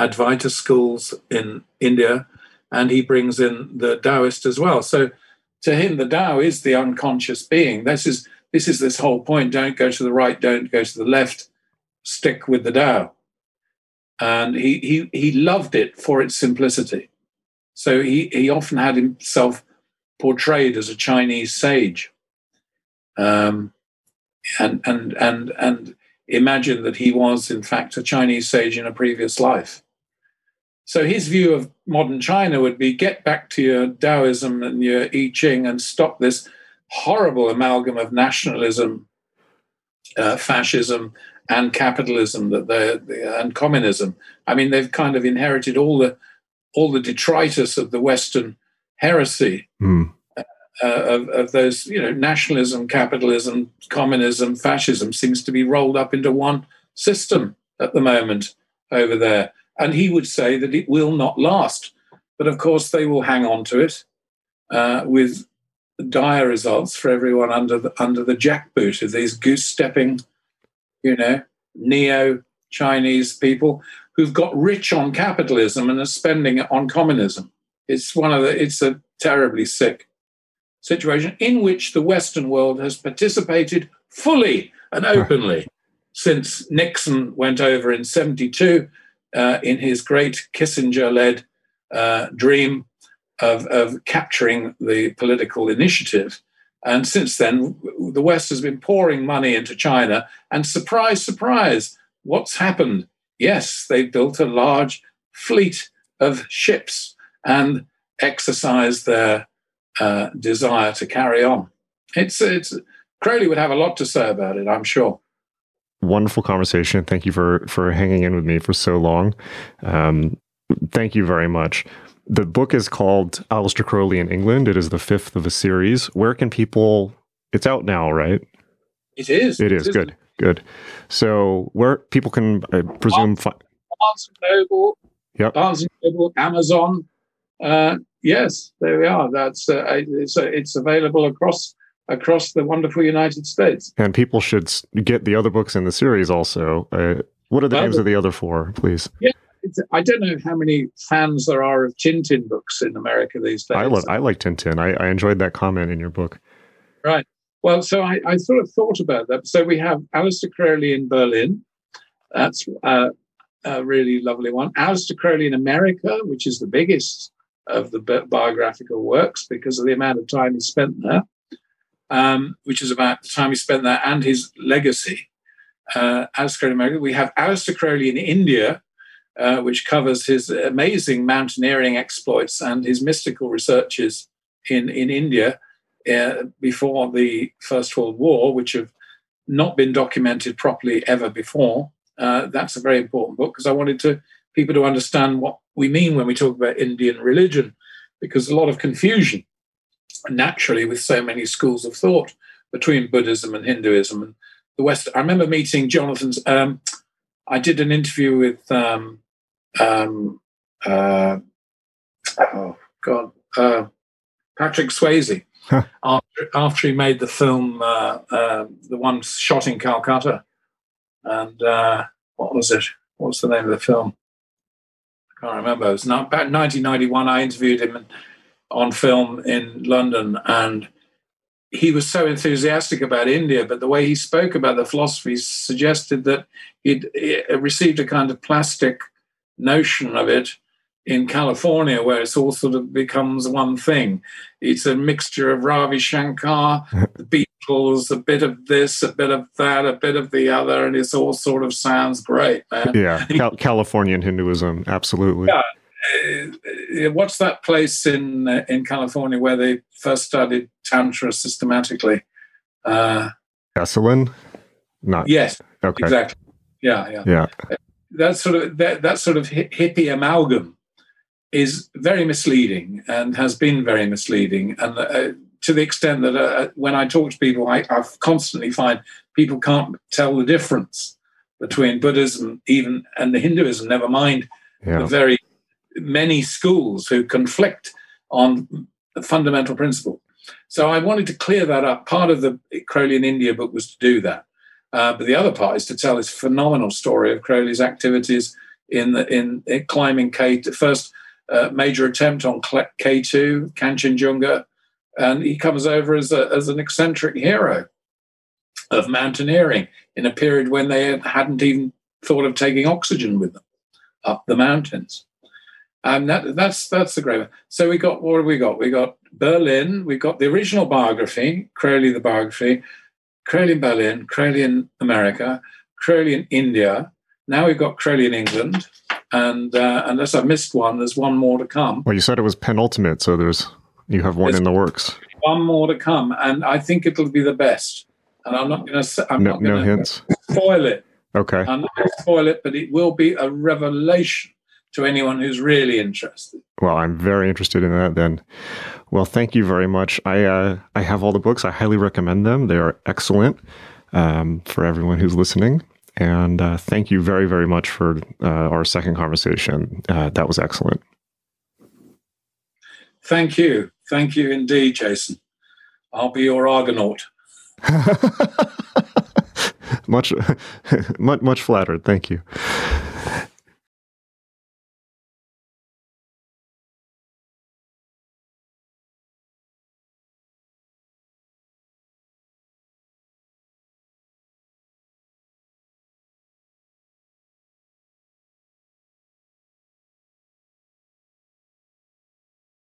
Advaita schools in India, and he brings in the Taoist as well. So to him, the Tao is the unconscious being. This is this whole point. Don't go to the right, don't go to the left, stick with the Tao. And he loved it for its simplicity. So he often had himself portrayed as a Chinese sage, and imagined that he was, in fact, a Chinese sage in a previous life. So his view of modern China would be, get back to your Taoism and your I Ching and stop this horrible amalgam of nationalism, fascism, and capitalism and communism. I mean, they've kind of inherited all the detritus of the Western heresy of those. You know, nationalism, capitalism, communism, fascism seems to be rolled up into one system at the moment over there. And he would say that it will not last, but of course they will hang on to it with dire results for everyone under the jackboot of these goose-stepping, you know, neo-Chinese people who've got rich on capitalism and are spending it on communism. It's a terribly sick situation in which the Western world has participated fully and openly since Nixon went over in 72 in his great Kissinger-led dream of capturing the political initiative. And since then, the West has been pouring money into China. And surprise, surprise, what's happened? Yes, they built a large fleet of ships and exercised their desire to carry on. Crowley would have a lot to say about it, I'm sure. Wonderful conversation. Thank you for hanging in with me for so long. Thank you very much. The book is called Aleister Crowley in England. It is the fifth of a series. Where can people... It's out now, right? It is. It is. Good. So where people can, I presume... Barnes & Noble. Yep. Barnes & Noble, Amazon. Yes, there we are. That's it's available across the wonderful United States. And people should get the other books in the series also. What are the names of the other four, please? Yeah. I don't know how many fans there are of Tintin books in America these days. I like Tintin. I enjoyed that comment in your book. Right. Well, so I sort of thought about that. So we have Aleister Crowley in Berlin. That's a really lovely one. Aleister Crowley in America, which is the biggest of the biographical works because of the amount of time he spent there, which is about the time he spent there and his legacy. Aleister Crowley in America. We have Aleister Crowley in India, which covers his amazing mountaineering exploits and his mystical researches in India before the First World War, which have not been documented properly ever before. That's a very important book because I wanted people to understand what we mean when we talk about Indian religion, because a lot of confusion, naturally, with so many schools of thought between Buddhism and Hinduism and the West. I remember meeting Jonathan's... I did an interview with... Patrick Swayze after he made the film, the one shot in Calcutta, and what was it? What was the name of the film? I can't remember. It was about 1991. I interviewed him on film in London, and he was so enthusiastic about India, but the way he spoke about the philosophy suggested that he'd received a kind of plastic notion of it in California, where it's all sort of becomes one thing. It's a mixture of Ravi Shankar, the Beatles, a bit of this, a bit of that, a bit of the other, and it's all sort of sounds great, man. Yeah, Californian Hinduism, absolutely. Yeah. What's that place in California where they first studied Tantra systematically? Esalen? Not yes. Okay. Exactly. Yeah. That sort of hippie amalgam is very misleading and has been very misleading. And to the extent that when I talk to people, I constantly find people can't tell the difference between Buddhism even and the Hinduism, never mind the very many schools who conflict on a fundamental principle. So I wanted to clear that up. Part of the Crowley in India book was to do that. But the other part is to tell this phenomenal story of Crowley's activities in climbing K2, first major attempt on K2, Kanchenjunga, and he comes over as an eccentric hero of mountaineering in a period when they hadn't even thought of taking oxygen with them up the mountains. And that's the great one. So we got, what have we got? We got Berlin, we got the original biography, Crowley the biography, Crowley in Berlin, Crowley in America, Crowley in India. Now we've got Crowley in England. And unless I've missed one, there's one more to come. Well, you said it was penultimate, so there's one in the works. One more to come, and I think it'll be the best. And I'm not going to... No hints. Spoil it. Okay. I'm not going to spoil it, but it will be a revelation to anyone who's really interested. Well, I'm very interested in that then. Well, thank you very much. I have all the books. I highly recommend them. They are excellent for everyone who's listening. And thank you very, very much for our second conversation. That was excellent. Thank you. Thank you indeed, Jason. I'll be your Argonaut. much flattered. Thank you.